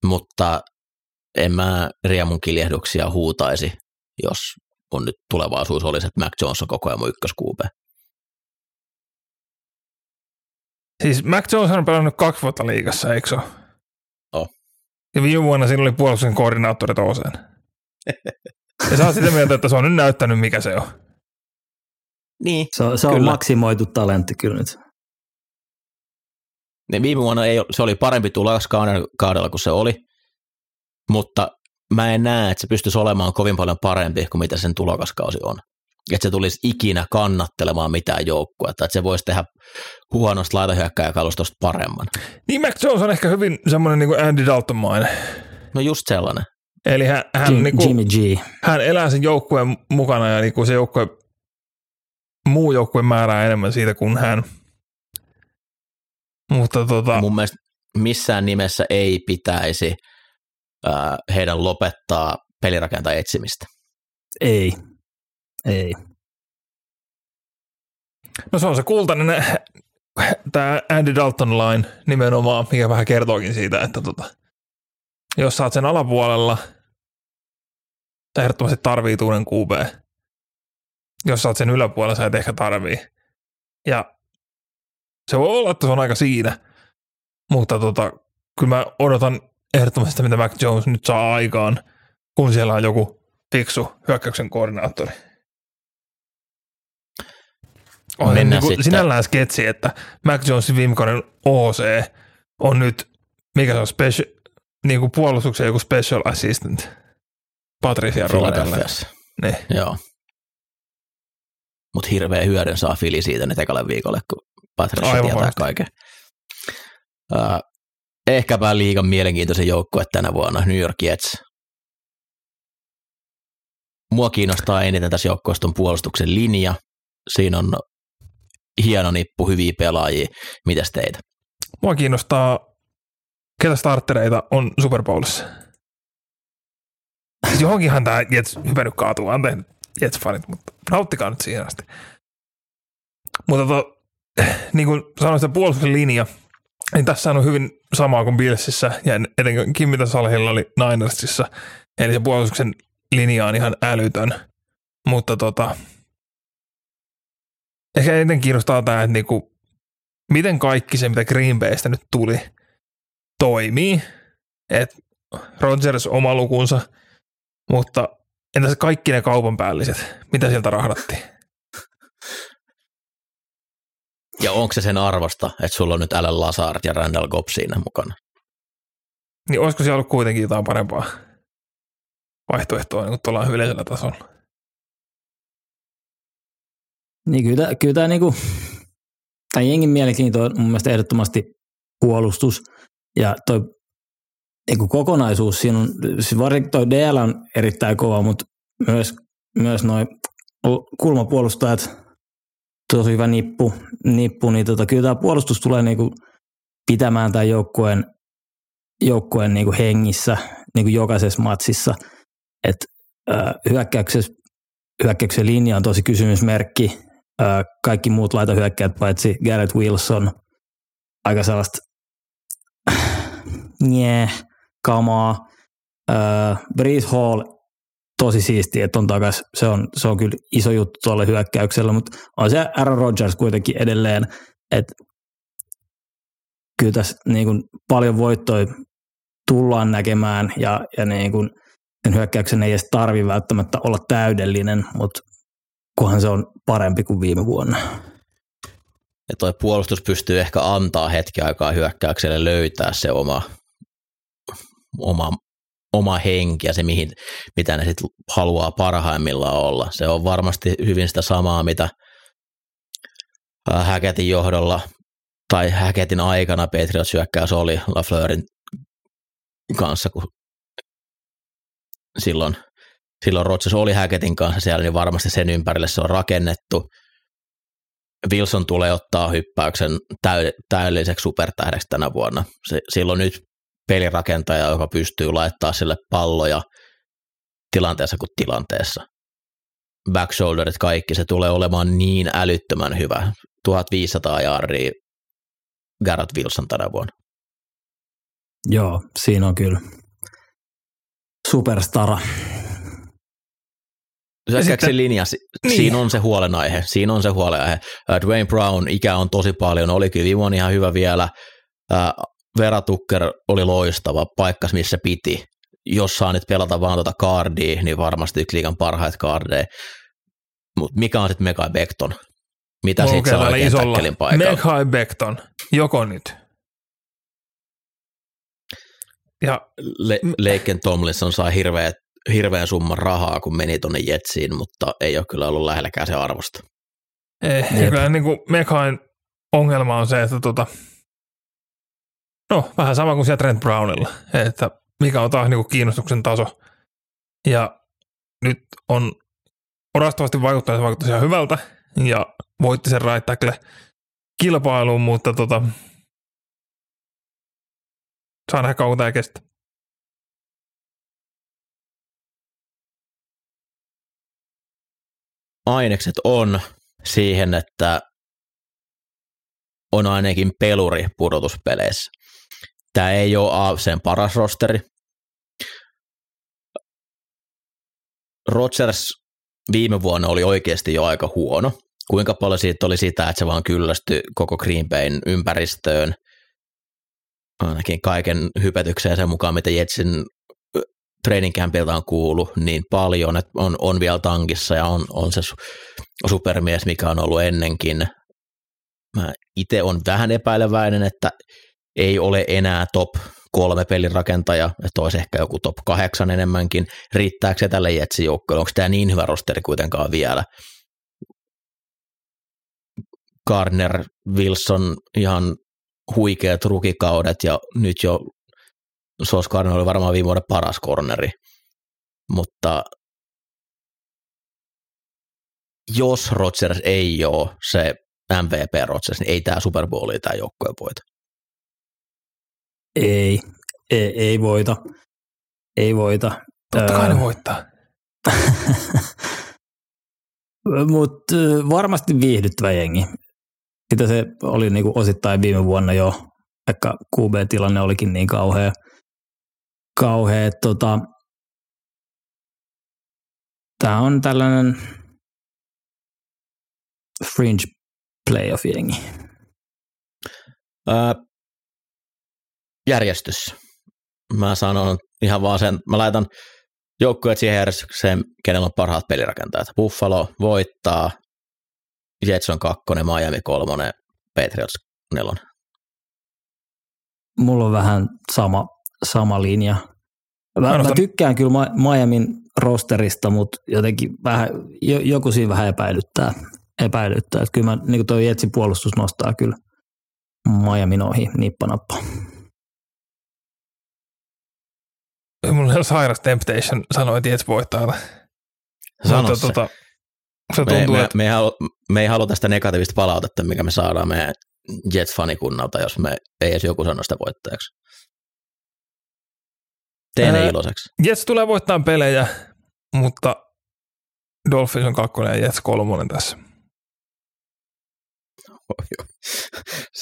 mutta en mä riemun kiljehduksia huutaisi, jos mun nyt tulevaisuus olisi, että Mac Jones on koko ajan mun ykköskuupe. Siis Mac Jones on pelannut 2 vuotta liigassa, eikö se ole? Oh. Ja viime vuonna siinä oli puolustuksen koordinaattori toiseen. Ja sä oot sitä mieltä, että se on nyt näyttänyt, mikä se on. Niin, se on maksimoitu talentti kyllä nyt. Ne viime vuonna se oli parempi tulos kaudella kuin se oli, mutta mä en näe, että se pystyisi olemaan kovin paljon parempi kuin mitä sen tulokaskausi on. Että se tulisi ikinä kannattelemaan mitään joukkuetta, että se voisi tehdä huonosta laitahyökkäjäkalustosta paremman. Niin Mac Jones on ehkä hyvin semmoinen niin kuin Andy Dalton-mainen. No just sellainen. Eli hän elää sen joukkueen mukana ja niin kuin se muu joukkue määrää enemmän siitä kuin hän. Mutta mun mielestä missään nimessä ei pitäisi heidän lopettaa pelirakentajan etsimistä? Ei. No se on se kultainen tämä Andy Dalton line nimenomaan, mikä vähän kertookin siitä, että jos sä oot sen alapuolella, sä ehdottomasti tarvit uuden QB. Jos sä oot sen yläpuolella, sä et ehkä tarvii. Ja se voi olla, että se on aika siinä, mutta kyllä mä odotan ehdottomasti sitä, mitä Mac Jones nyt saa aikaan, kun siellä on joku fiksu hyökkäyksen koordinaattori. On niin sinällään sketsi, että Mac Jonesin viime kauden OC on nyt, mikä se on, niin puolustuksen joku special assistant. Patricia Rolandelleessa. Niin. Joo. Mutta hirveä hyödyn saa Fili siitä nyt ekalle viikolle, kun Patricia aivan tietää varmasti kaiken. Ehkäpä liigan mielenkiintoisen joukkue tänä vuonna, New York Jets. Mua kiinnostaa eniten tässä joukkueessa tuon puolustuksen linja. Siinä on hieno nippu, hyviä pelaajia. Mitäs teitä? Mua kiinnostaa, ketä starttereita on Super Bowlissa. Siis johonkinhan tämä Jets-hypänyt kaatuu, anteeksi Jets-fanit, mutta nauttikaa nyt siihen asti. Mutta niin kuin sanoin, sitä puolustuksen linja, niin tässä on hyvin samaa kuin Billsissä ja etenkin mitä Salhilla oli Ninersissa. Eli se puolustuksen linja on ihan älytön, mutta ehkä eniten kiinnostaa tämä, että niinku, miten kaikki se, mitä Green Baystä nyt tuli, toimii. Et Rodgers oma lukunsa, mutta entäs kaikki ne kaupan päälliset? Mitä sieltä rahdattiin? Ja onko se sen arvosta, että sulla on nyt Alan Lazard ja Randall Cobb siinä mukana? Niin olisiko siellä ollut kuitenkin jotain parempaa vaihtoehtoa niin kuin tuolla yleisellä tasolla? Niin kyllä tämä niinku, jengin mielenkiinto on mun mielestä ehdottomasti puolustus ja toi niinku kokonaisuus siinä on, siis varsinkin toi DL on erittäin kova, mutta myös noi kulmapuolustajat, tosi hyvä nippu niin kyllä tämä puolustus tulee niinku pitämään tämän joukkueen niinku hengissä niinku jokaisessa matsissa, että hyökkäyksen linja on tosi kysymysmerkki. Kaikki muut laitahyökkäät paitsi Garrett Wilson, aika sellaista kamaa. Breece Hall, tosi siistiä, että on takaisin. Se on kyllä iso juttu tuolle hyökkäykselle, mutta on se Aaron Rodgers kuitenkin edelleen. Että kyllä tässä niin kuin paljon voittoja tullaan näkemään ja niin kuin sen hyökkäyksen ei edes tarvitse välttämättä olla täydellinen, mutta kunhan se on parempi kuin viime vuonna. Ja toi puolustus pystyy ehkä antaa hetki aikaa hyökkäykselle löytää se oma henki ja se, mitä ne sitten haluaa parhaimmillaan olla. Se on varmasti hyvin sitä samaa, mitä Häketin johdolla tai Häketin aikana Patriots hyökkäys oli LaFleurin kanssa, kun silloin Rodgers oli Häketin kanssa siellä, niin varmasti sen ympärille se on rakennettu. Wilson tulee ottaa hyppäyksen täydelliseksi supertähdeksi tänä vuonna. Silloin nyt pelirakentaja, joka pystyy laittaa sille palloja tilanteessa kuin tilanteessa. Back shoulderit kaikki, se tulee olemaan niin älyttömän hyvä. 1500 jarria Garrett Wilson tänä vuonna. Joo, siinä on kyllä superstara. Sitten, linja, niin. Siinä on se huolenaihe. Dwayne Brown ikä on tosi paljon, oli kyllä viime on ihan hyvä vielä. Vera Tucker oli loistava, paikkas missä piti. Jos saa nyt pelata vaan tuota kaardia, niin varmasti yksi liigan parhaita kaardeja. Mutta mikä on sitten Mekai Becton? Mitä sitten saa oikein täkkelin paikalla? Mekai Becton, joko nyt? Ja Laken Tomlinson sai hirveän summan rahaa, kun meni tuonne Jetsiin, mutta ei ole kyllä ollut lähelläkään se arvosta. Kyllä niin kuin Mekain ongelma on se, että vähän sama kuin siellä Trent Brownilla, että mikä on taas niin kuin kiinnostuksen taso. Ja nyt on orastavasti vaikuttanut ihan hyvältä ja voitti sen right tackle kilpailuun, mutta saa nähdä kauan tämä kestää. ainekset on siihen, että on ainakin peluri pudotuspeleissä. Tämä ei ole AFC:n paras rosteri. Rodgers viime vuonna oli oikeasti jo aika huono. Kuinka paljon siitä oli sitä, että se vaan kyllästyi koko Green Bayn ympäristöön, ainakin kaiken hypetykseen sen mukaan, mitä Jetsin training campilta on kuullut niin paljon, että on vielä tankissa ja on se supermies, mikä on ollut ennenkin. Mä itse olen vähän epäileväinen, että ei ole enää top 3 pelin rakentaja, että olisi ehkä joku top 8 enemmänkin. Riittääkö se tälle Jetsin joukkoille? Onko tämä niin hyvä rosteri kuitenkaan vielä? Gardner, Wilson, ihan huikeat rukikaudet ja nyt jo Sauce Gardner oli varmaan viime vuoden paras corneri, mutta jos Rodgers ei ole se MVP Rodgers, niin ei tämä Super Bowlia tämä joukkue voita. Ei voita. Ei voita. Totta kai ne voittaa. Mutta varmasti viihdyttävä jengi. Sitä se oli niinku osittain viime vuonna jo, vaikka QB-tilanne olikin niin kauhea. Tämä on tällainen fringe playoff-jengi. Järjestys. Mä sanon ihan vaan sen, mä laitan joukkueet siihen järjestykseen, kenellä on parhaat pelirakentajat. Buffalo voittaa, Jets on 2, Miami 3, Patriots 4. Mulla on vähän sama linja. Mä tykkään kyllä Miamin rosterista, mutta jotenkin vähän, joku siinä vähän epäilyttää. Että kyllä mä, niin kuin toi Jetsin puolustus nostaa kyllä Miamin ohi nippanappa. Mulla on sairas temptation sanoa, että Jets voittaa. Sano se. Me ei halua tästä negatiivista palautetta, mikä me saadaan meidän Jets-fanikunnalta, jos me ei edes joku sano sitä voittajaksi. Tee ne iloiseksi. Jets tulee voittamaan pelejä, mutta Dolphins on 2 ja Jets 3 tässä.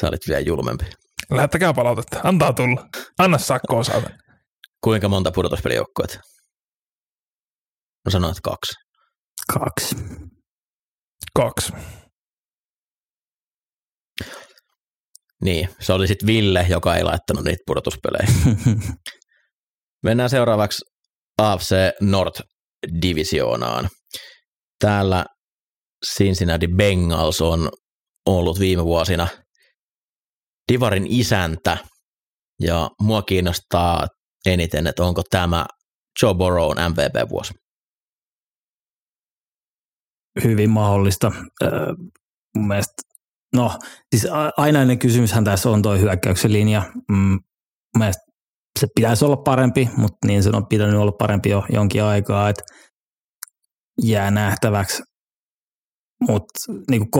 Sä olit vielä julmempi. Lähettäkää palautetta. Antaa tulla. Anna sakkoon saada. Kuinka monta pudotuspelijoukkuetta? Mä sanoin, että 2. 2. Niin, se oli sitten Ville, joka ei laittanut niitä pudotuspelejä. Mennään seuraavaksi AFC North-divisioonaan. Täällä Cincinnati Bengals on ollut viime vuosina divarin isäntä, ja mua kiinnostaa eniten, että onko tämä Joe Burrown MVP-vuosi. Hyvin mahdollista. Mun mielestä, siis ainainen kysymyshän tässä on toi hyökkäyksen linja. Mun mielestä se pitäisi olla parempi, mutta niin se on pitänyt olla parempi jo jonkin aikaa, että jää nähtäväksi. Mutta niin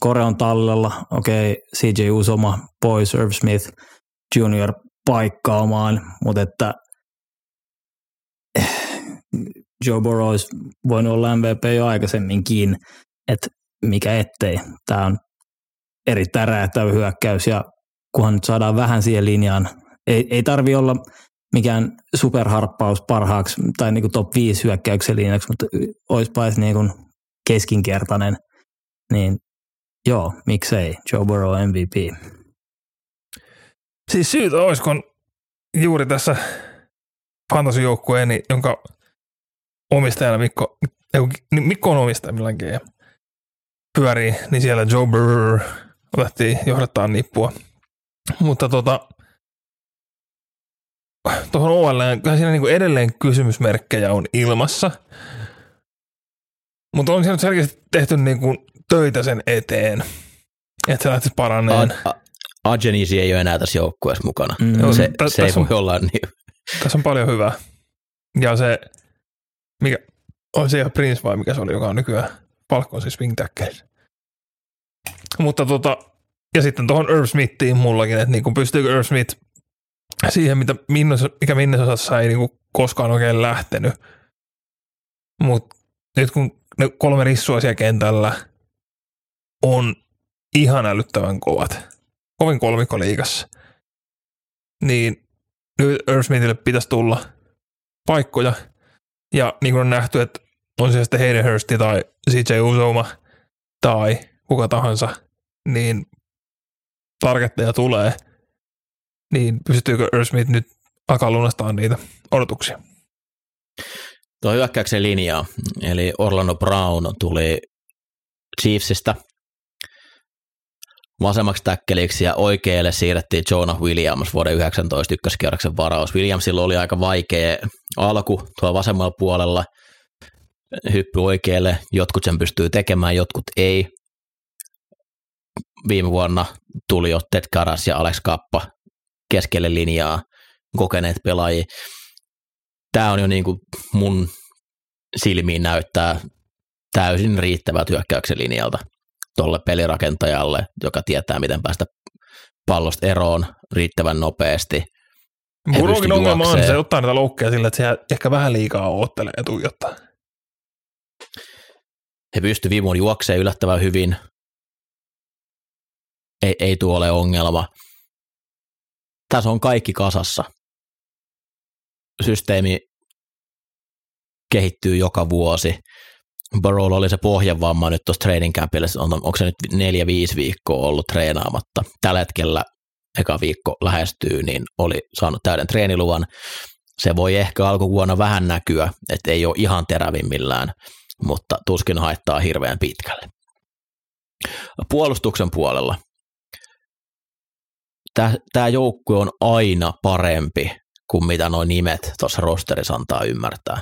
Kore on tallella, CJ Uzoma, pois, Irv Smith Junior paikkaamaan, mutta että Joe Burrow olisi voinut olla MVP jo aikaisemminkin, että mikä ettei. Tämä on erittäin räätävä hyökkäys ja kunhan nyt saadaan vähän siihen linjaan, ei tarvitse olla mikään superharppaus parhaaksi tai niin kuin top 5 hyökkäyksen linjaksi, mutta olisipa edes niin kuin keskinkertainen, niin joo, miksei Joe Burrow MVP. Siis syytä olisiko juuri tässä fantasy-joukkueeni, jonka omistajana Mikko on omistaja milläkin ja pyörii, niin siellä Joe Burrow otettiin johdattaa nippua. Mutta tuohon OL:ään, kyllä siinä niinku edelleen kysymysmerkkejä on ilmassa, mutta on siellä selkeästi tehty niinku töitä sen eteen, että se lähtisi paraneen. Agenisi ei ole enää tässä joukkueessa mukana. Se ei voi olla niin. Tässä on paljon hyvää. Ja se, mikä on se Prince vai mikä se oli, joka on nykyään palkkoon siis wing-täkkäys. Mutta ja sitten tuohon Irv Smithiin mullakin, että niinku pystyykö Irv Smith siihen, mikä minne osassa ei niinku koskaan oikein lähtenyt. Mutta nyt kun ne kolme rissua siellä kentällä on ihan älyttävän kovat. Kovin kolmikko liigassa. Niin nyt Earthmintille pitäisi tulla paikkoja. Ja niin kuin on nähty, että on se sitten Hayden Hursti tai CJ Uzoma tai kuka tahansa, niin targetteja tulee. Niin pystyykö Earthmint nyt alkaa lunastaa niitä odotuksia? Tuo hyökkäyksen linjaa, eli Orlando Brown tuli Chiefsistä vasemmaksi täkkeliksi ja oikealle siirrettiin Jonah Williams vuoden 19 ykköskierroksen varaus. Williamsilla oli aika vaikea alku tuolla vasemmalla puolella, hyppy oikealle, jotkut sen pystyy tekemään, jotkut ei. Viime vuonna tuli jo Ted Karras ja Alex Kappa keskelle linjaa, kokeneet pelaajia. Tämä on jo niin kuin mun silmiin näyttää täysin riittävää hyökkäyksen linjalta tuolle pelirakentajalle, joka tietää, miten päästä pallosta eroon riittävän nopeasti. Murukin ongelma on, se ottaa näitä loukkeja sillä, että se ehkä vähän liikaa oottelee ja tuijottaa. He pystyvät viimuun juokseen yllättävän hyvin. Ei tuo ole ongelma. Tässä on kaikki kasassa. Systeemi kehittyy joka vuosi. Barolla oli se pohjavamma nyt tuossa training campille. Onko se nyt 4-5 viikkoa ollut treenaamatta? Tällä hetkellä eka viikko lähestyy, niin oli saanut täyden treeniluvan. Se voi ehkä alkuvuonna vähän näkyä, että ei ole ihan terävimmillään, mutta tuskin haittaa hirveän pitkälle. Puolustuksen puolella. Tämä joukkue on aina parempi kuin mitä nuo nimet tuossa rosterissa antaa ymmärtää.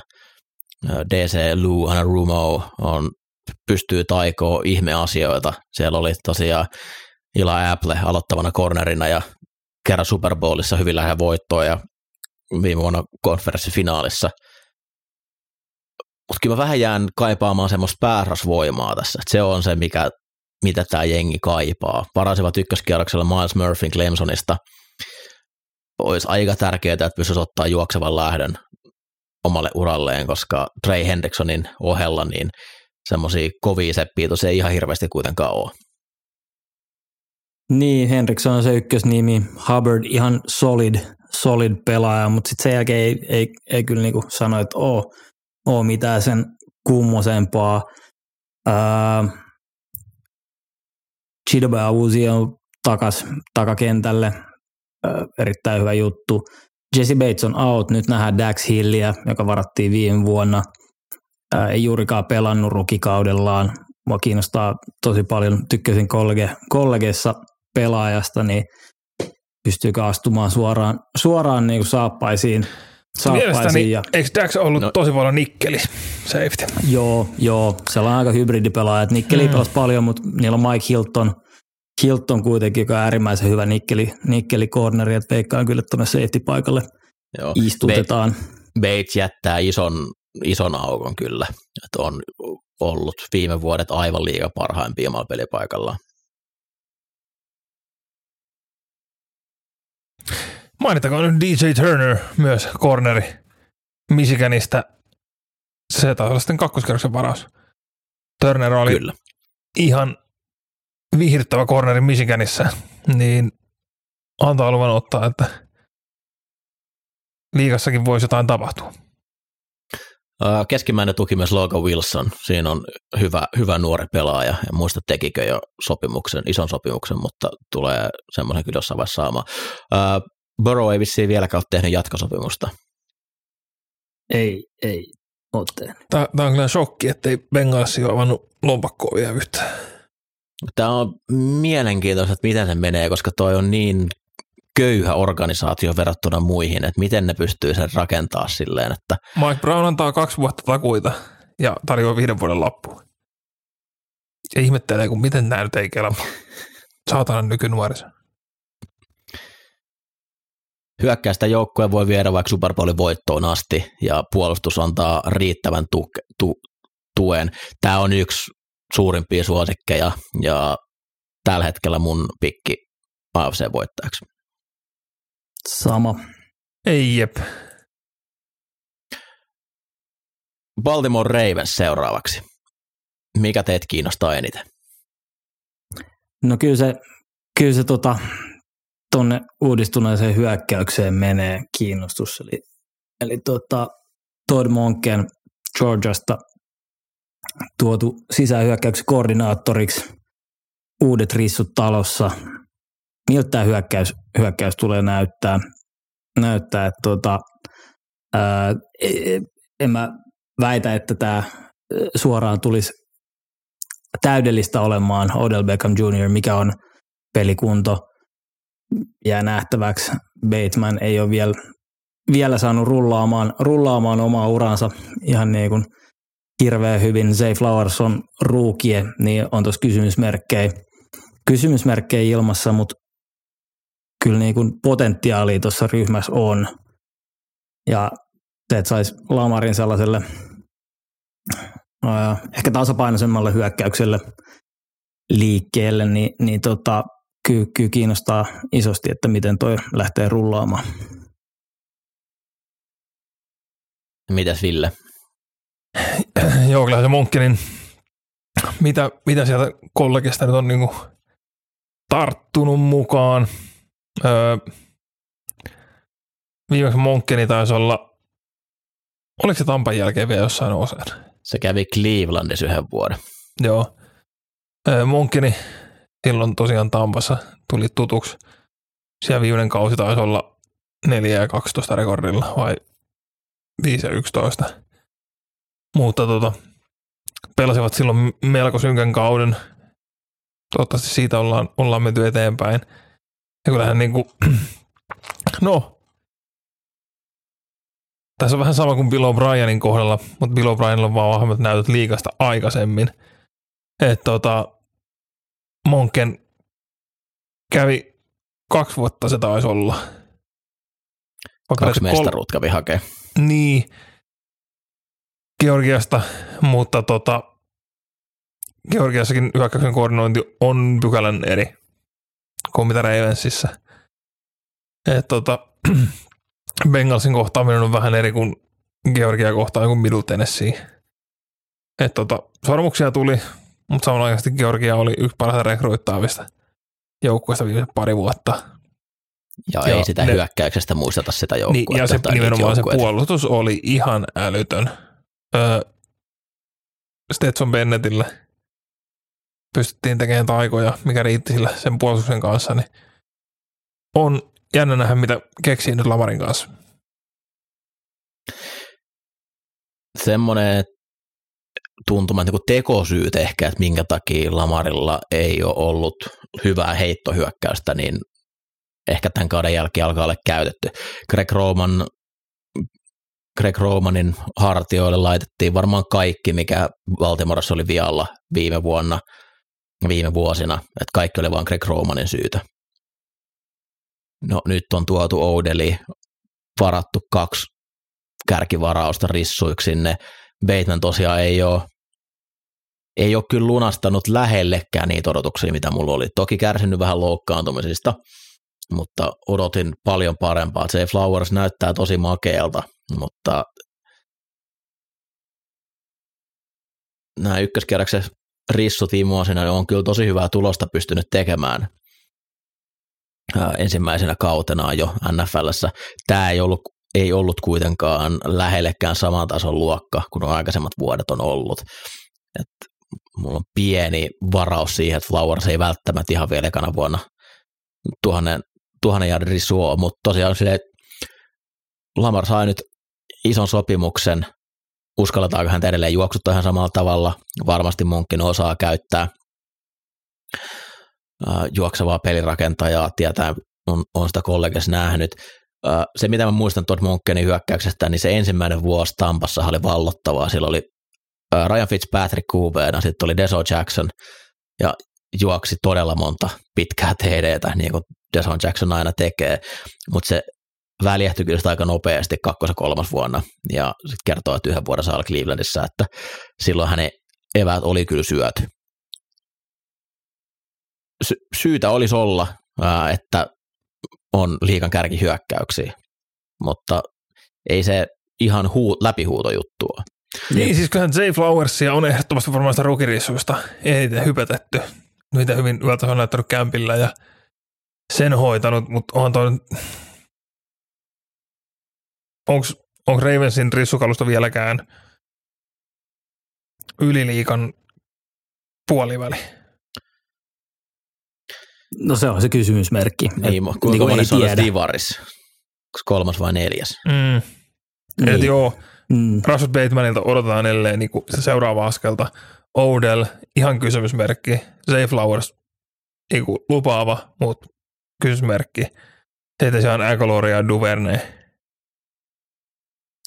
DC Lou Anarumo pystyy taikoon ihmeasioita. Siellä oli tosiaan Eli Apple aloittavana cornerina ja kerran Super Bowlissa hyvin lähellä voittoa ja viime vuonna konferenssifinaalissa. Mutta kyllä mä vähän jään kaipaamaan semmoista pääsrasvoimaa tässä. Et se on se, mitä tämä jengi kaipaa. Varasivat ykköskierroksella Miles Murphyn Clemsonista. Olisi aika tärkeää, että pystyisi ottaa juoksevan lähdön omalle uralleen, koska Trey Hendricksonin ohella niin semmoisia kovia seppiä tosiaan ihan hirveästi kuitenkaan ole. Niin, Hendrickson on se ykkösnimi. Hubbard ihan solid pelaaja, mutta sitten sen jälkeen ei kyllä niinku sano, että oo mitään sen kummosempaa. Chidobe Awuzie on takakentälle. Erittäin hyvä juttu. Jesse Bates on out. Nyt nähdään Dax Hillia, joka varattiin viime vuonna. Ei juurikaan pelannut rukikaudellaan. Mua kiinnostaa tosi paljon. Tykkäsin kollegeissa pelaajasta, niin pystyykö astumaan suoraan niin kuin saappaisiin. Ja... Eikö Dax ollut tosi paljon nikkeli safety? Joo. Se on aika hybridipelaaja. Nikkeli pelasi paljon, mutta niillä on Mike Hilton kuitenkin, joka on äärimmäisen hyvä nikkeli-corneri, että veikkaan kyllä tuonne safety-paikalle istutetaan. Bates jättää ison aukon kyllä, että on ollut viime vuodet aivan liiga parhaimpia omalla pelipaikallaan. Mainitakoon nyt DJ Turner myös corneri Michiganista. Se taisi olla sitten kakkoskerroksen varaus. Turner oli kyllä ihan viihdyttävä corneri Michiganissä, niin antaa luvan ottaa, että liigassakin voisi jotain tapahtua. Keskimmäinen tuki myös Logan Wilson. Siinä on hyvä nuori pelaaja. En muista, tekikö jo ison sopimuksen, mutta tulee semmoisen kyllä jossain vaiheessa saamaan. Burrow ei vissiin vieläkään ole tehnyt jatkosopimusta. Ei ole tehnyt. Tämä on kyllä shokki, ettei Bengalsi ole avannut lompakkoa vielä yhtään. Tämä on mielenkiintoista, että miten se menee, koska toi on niin köyhä organisaatio verrattuna muihin, että miten ne pystyy sen rakentaa silleen, että... Mike Brown antaa 2 vuotta takuita ja tarjoaa 5 vuoden lappuun. Ja ihmettelee, kun miten nämä nyt ei kelpaa. Saatana nykynuoriso. Hyökkäistä joukkoja voi viedä vaikka Super Bowlin voittoon asti ja puolustus antaa riittävän tuen. Tämä on yksi suurimpia suosikkeja ja tällä hetkellä mun pikki AFC-voittajaksi. Sama. Ei jep. Baltimore Ravens seuraavaksi. mikä teet kiinnostaa eniten? No kyllä se tuonne uudistuneeseen hyökkäykseen menee kiinnostus. Eli Todd Monken Georgiasta tuotu sisähyökkäyksen koordinaattoriksi, uudet rissut talossa. Miltä tämä hyökkäys tulee näyttää että en mä väitä, että tämä suoraan tulisi täydellistä olemaan Odell Beckham Jr., mikä on pelikunto, jää nähtäväksi. Bateman ei ole vielä saanut rullaamaan omaa uransa ihan niin kuin hirveän hyvin. Zay Flowers on ruukie, niin on tuossa kysymysmerkkejä ilmassa, mutta kyllä niin kuin potentiaalia tuossa ryhmässä on. Ja se, että saisi Lamarin sellaiselle ehkä tasapainoisemmalle hyökkäykselle liikkeelle, niin kyllä kiinnostaa isosti, että miten toi lähtee rullaamaan. Mitäs Ville? Joo, kyllä se Monkkinen. Mitä sieltä kollegista nyt on niinku tarttunut mukaan? Viimeksi Monkkini taisi olla, oliko se Tampan jälkeen vielä jossain osan? Se kävi Clevelandissa yhden vuoden. Joo. Monkkini silloin tosiaan Tampassa tuli tutuksi. Siellä viimeinen kausi taisi olla 4-12 rekordilla vai 5-11. Mutta pelasivat silloin melko synkän kauden. Toivottavasti siitä ollaan menty eteenpäin. Ja kyllähän niinku, tässä on vähän sama kuin Bill O'Brienin kohdalla, mutta Bill O'Brienilla on vaan vahvemmat näytöt liigasta aikaisemmin. Että Monken kävi 2 vuotta se taisi olla. 2 mestaruutta kävi hakee. Niin, Georgiasta, mutta Georgiassakin hyökkäyksen koordinointi on pykälän eri kuin mitä Ravensissä. Että Bengalsin kohtaaminen on vähän eri kuin Georgia kohtaan kuin Middle Tennessee. Että sormuksia tuli, mutta samanaikaisesti Georgia oli yksi parhaita rekrytoitavista joukkueista viimeiset pari vuotta. Ja ei sitä hyökkäyksestä muisteta sitä joukkuetta. Niin, ja se nimenomaan se puolustus oli ihan älytön. Stetson Bennettillä pystyttiin tekemään taikoja, mikä riitti sillä sen puolustuksen kanssa, niin on jännä nähdä, mitä keksii nyt Lamarin kanssa. Semmoinen tuntuma, että tekosyyt ehkä, että minkä takia Lamarilla ei ole ollut hyvää heittohyökkäystä, niin ehkä tämän kauden jälkeen alkaa olla käytetty. Greg Romanin hartioille laitettiin varmaan kaikki, mikä Baltimoressa oli vialla viime vuosina, että kaikki oli vaan Greg Romanin syytä. No nyt on tuotu Odelli, varattu 2 kärkivarausta rissuiksi sinne. Bateman tosiaan ei ole kyllä lunastanut lähellekään niitä odotuksia, mitä mulla oli. Toki kärsinyt vähän loukkaantumisista, mutta odotin paljon parempaa. Se Flowers näyttää tosi makealta, mutta nämä ykköskierroksen rissut viime vuosina on kyllä tosi hyvää tulosta pystynyt tekemään ensimmäisenä kautenaan jo NFL:ssä. Tämä ei ollut kuitenkaan lähellekään saman tason luokka kuin aikaisemmat vuodet on ollut. Et mulla on pieni varaus siihen, että Flowers ei välttämättä ihan vielä ekana vuonna 1000 jardin suo, mutta tosiaan silleen, Lamar sai nyt ison sopimuksen, uskalletaanko hän edelleen juoksuttaa ihan samalla tavalla, varmasti Monkin osaa käyttää juoksevaa pelirakentajaa, tietää, on sitä kollegassa nähnyt. Se, mitä mä muistan Todd Monkenin hyökkäyksestä, niin se ensimmäinen vuosi Tampassa oli vallottavaa. Sillä oli Ryan Fitzpatrick QB:nä, sitten oli Deshaun Jackson ja juoksi todella monta pitkää TD:tä, niin kuin Deshaun Jackson aina tekee, mutta se väljähtyi kyllä sitä aika nopeasti 2.–3. vuonna ja sitten kertoo, että 1 vuoden saa Clevelandissa, että silloin hänen eväät oli kyllä syöty. Syytä olisi olla, että on liigan kärkihyökkäyksiä, mutta ei se ihan läpihuutojuttua. Niin, siis kyllähän Jay Flowersia on ehdottomasti varmaan sitä rukirissuista eniten hypätetty. Mitä hyvin yöltä se on näyttänyt kämpillä ja sen hoitanut, mutta onhan toi... Onko Ravensin rissukalusta vieläkään yliliikan puoliväli? No se on se kysymysmerkki. Niin, kuinka monessa on edes divaris? Onko kolmas vai neljäs? Mm. Niin. Et joo, Rashad Batemanilta odotetaan edelleen niin se seuraava askelta. Odell, ihan kysymysmerkki. Zay Flowers, niin lupaava, mutta kysymysmerkki. Sitten se on Aguilar ja Duvernay.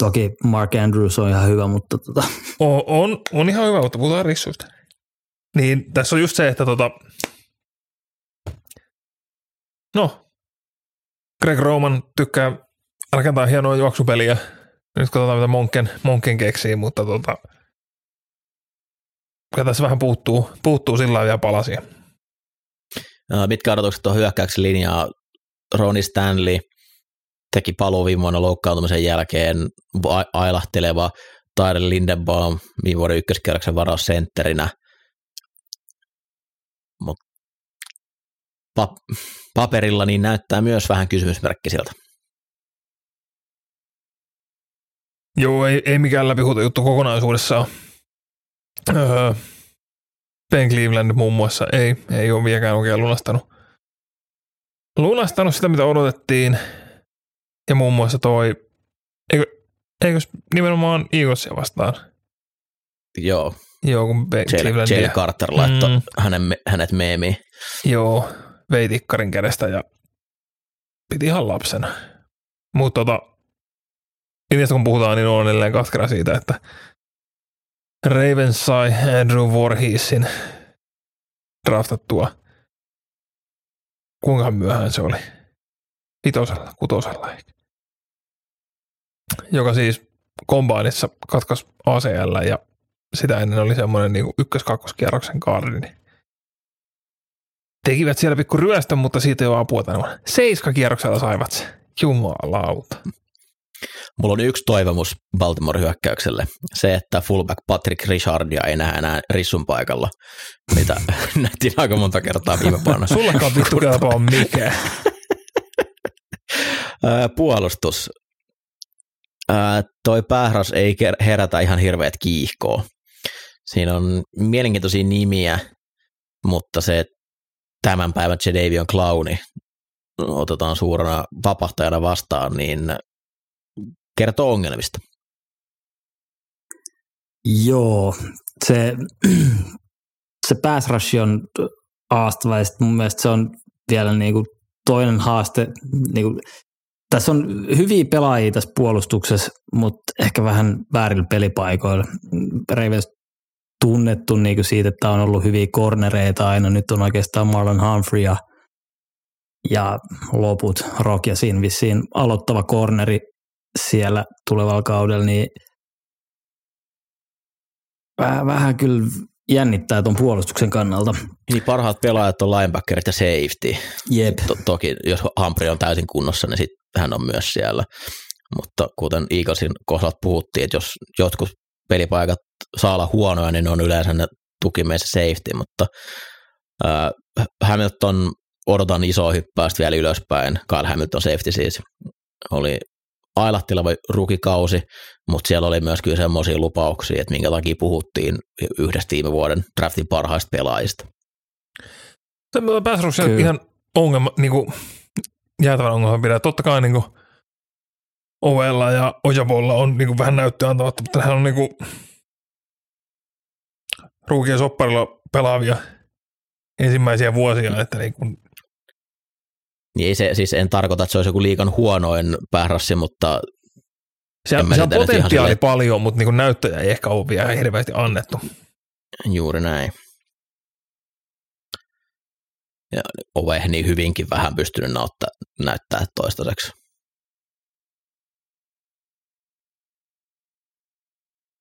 Toki Mark Andrews on ihan hyvä, mutta On ihan hyvä, mutta puhutaan rissuista. Niin, tässä on just se, että no, Greg Roman tykkää rakentaa hienoa juoksupeliä. Nyt katsotaan, mitä Monken keksii, mutta tässä vähän puuttuu sillä lailla vielä palasia. Mitkä odotukset on hyökkäyksen linjaa? Ronnie Stanley teki paluun viime vuonna loukkaantumisen jälkeen, ailahteleva Tyler Lindenbaum viime vuoden ykköskierroksen varausentterinä. Mutta paperilla niin näyttää myös vähän kysymysmerkki sieltä. Joo, ei mikään läpihuuto juttu kokonaisuudessaan. Ben Cleveland muun muassa ei ole vieläkään oikein lunastanut sitä, mitä odotettiin. Ja muun muassa eikös nimenomaan Eaglesia vastaan? Joo. Joo, kun Clevelandia. Jay Carter laittoi hänet meemiin. Joo, vei tikkarin kädestä ja piti ihan lapsena. Mutta niistä kun puhutaan, niin on edelleen katkera siitä, että Ravens sai Andrew Voorheesin draftattua. Kuinkahan myöhään se oli? 5., 6. ehkä. Joka siis kombainissa katkaisi ACL ja sitä ennen oli semmoinen niin 1.–2. kierroksen kaardini. Tekivät siellä pikku ryöstön, mutta siitä ei ole apua tänään. 7. kierroksella saivat se. Jumalauta. Mulla on yksi toivomus Baltimore-hyökkäykselle. Se, että fullback Patrick Richardia ei nähdä enää rissun paikalla, mitä nähtiin aika monta kertaa viime vuonna. Sullakaan vittu kelpaa mikään. Puolustus. Toi päähras ei herätä ihan hirveät kiihkoa. Siinä on mielenkiintoisia nimiä, mutta se tämän päivän Jadavion Clowni otetaan suurena vapahtajana vastaan, niin kertoo ongelmista. Joo, se pääsrush on haastava ja mun mielestä se on vielä niinku toinen haaste. Niinku, tässä on hyviä pelaajia tässä puolustuksessa, mutta ehkä vähän väärillä pelipaikoilla. Ravens tunnettu niinku siitä, että on ollut hyviä kornereita aina. Nyt on oikeastaan Marlon Humphrey ja loput Rock ja siinä vissiin aloittava korneri siellä tulevalla kaudella, niin vähän kyllä jännittää tuon puolustuksen kannalta. Niin parhaat pelaajat on linebackerit ja safety. Jep. Toki jos Humphrey on täysin kunnossa, niin sitten hän on myös siellä. Mutta kuten Eaglesin kohdalla puhuttiin, että jos jotkut pelipaikat saa olla huonoja, niin on yleensä ne tukimeissä safety, mutta Hamilton odotan isoa hyppäästä vielä ylöspäin. Kyle Hamilton safety siis oli ailahteleva rukikausi, mutta siellä oli myös kyllä semmoisia lupauksia, että minkä takia puhuttiin yhdestä viime vuoden draftin parhaista pelaajista. Semmoinen pääsruus on ihan ongelma, niin kuin jäätävän ongelman pidä. Totta kai niin kuin Ovella ja Ojabolla on niin kuin vähän näyttöä antamatta, mutta hän on niin kuin ruukien sopparilla pelaavia ensimmäisiä vuosia, että niin kuin ei se, siis en tarkoita, että se olisi joku liikan huonoin päährassi, mutta se on potentiaali paljon, mutta niin näyttöjä ei ehkä ole vielä hirveästi annettu. Juuri näin. Ja Ove niin hyvinkin vähän pystynyt näyttää toistaiseksi.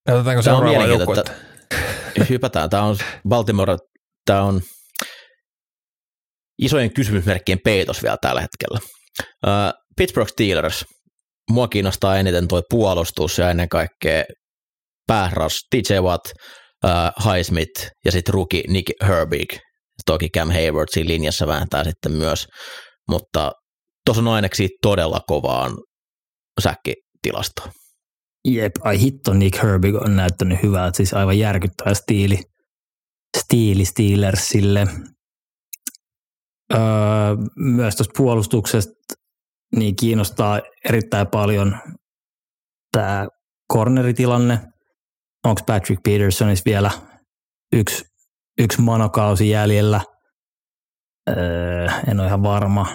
Näytetäänkö seuraavaa joukkuetta? Hypätään. Tämä on Baltimore, tämä on isojen kysymysmerkkien peitos vielä tällä hetkellä. Pittsburgh Steelers. Mua kiinnostaa eniten tuo puolustus ja ennen kaikkea päähras TJ Watt, Highsmith ja sitten rookie Nick Herbig. Toki Cam Hayward siinä linjassa vääntää sitten myös, mutta tuossa on aineksi todella kovaan säkkitilastoon. Jep, ai hitto, Nick Herbig on näyttänyt hyvältä, siis aivan järkyttävä stiili Steelersille. Myös tuosta puolustuksesta niin kiinnostaa erittäin paljon tämä corneritilanne. Onko Patrick Petersonissa vielä yksi manokausi jäljellä? En ole ihan varma.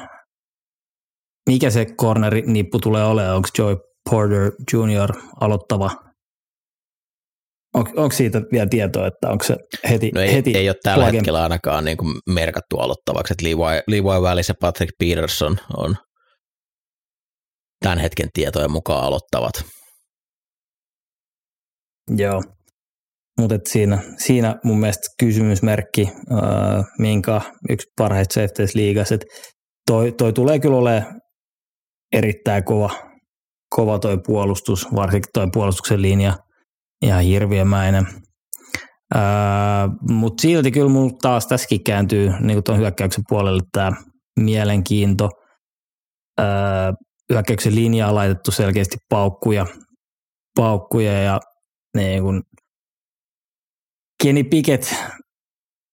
Mikä se cornerinippu tulee olemaan? Onko Joey Porter Jr. aloittava? Onko siitä vielä tietoa, että onko se heti? No ei ole tällä hetkellä ainakaan niin kuin merkattu aloittavaksi. Että Levi Välis ja Patrick Peterson on tämän hetken tietojen mukaan aloittavat. Joo, mutta siinä mun mielestä kysymysmerkki, minkä yksi parhaita safeties liigassa, että toi tulee kyllä olemaan erittäin kova toi puolustus, varsinkin toi puolustuksen linja, ihan hirviömäinen. Mutta silti kyllä mun taas tässäkin kääntyy niin kuin tuon hyökkäyksen puolelle tämä mielenkiinto. Hyökkäyksen linjaa on laitettu selkeästi paukkuja ja niin kun Kenny Pickett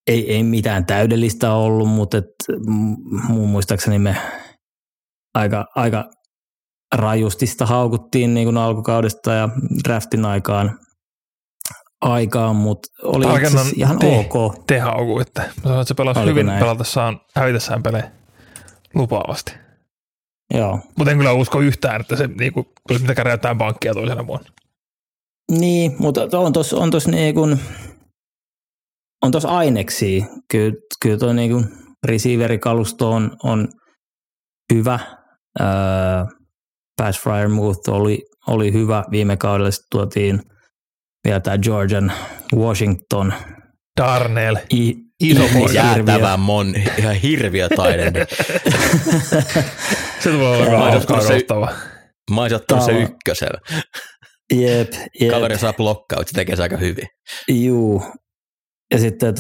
ei mitään täydellistä ollut, mutta muun muistaakseni me aika rajusti sitä haukuttiin niin kun alkukaudesta ja draftin aikaan, mutta oli siis ihan ok. Te haukuitte. Mä sanoin, että se pelasi hyvin hävitessään pelejä lupaavasti. Joo. Mutta en kyllä usko yhtään, että se niinku, olisi mitenkään räjäyttää pankkia toisena vuonna. Niin, mutta on tuossa aineksia. Kyllä tuo niinku receiverikalusto on hyvä. Pass Friermuth oli hyvä viime kaudella. Sitten tuotiin vielä tämä Georgian Washington. Darnell. Jäätävä moni. Ihan hirviö taidenne. Se tulee olla ainoa. Mä olisin ottanut se ykkösellä. Jep. Kaveri saa blokkaut, se tekee se aika hyvin. Juu. Ja sitten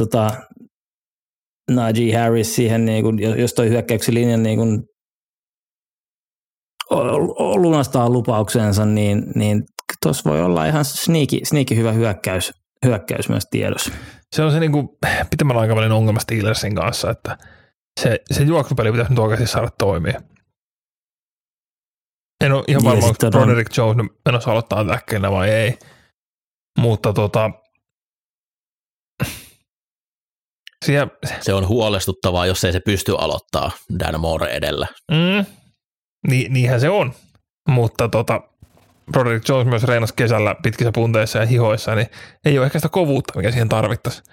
Najee Harris siihen, niin kun, jos toi hyökkäyksen linja niin kun lunastaa lupauksensa, niin tuossa voi olla ihan sneaky hyvä hyökkäys myös tiedossa. Se on se niin kuin pitemmän aikavälin ongelma Steelersin kanssa, että se juoksupeli pitäisi nyt oikeasti saada toimia. En ole ihan varma, onko Broderick Jones menossa aloittaa tähkeinä vai ei, mutta se on huolestuttavaa, jos ei se pysty aloittaa Dan Moore edellä. Niinhän se on, mutta Broderick Jones myös reenasi kesällä pitkissä punteissa ja hihoissa, niin ei ole ehkä sitä kovuutta, mikä siihen tarvittaisiin.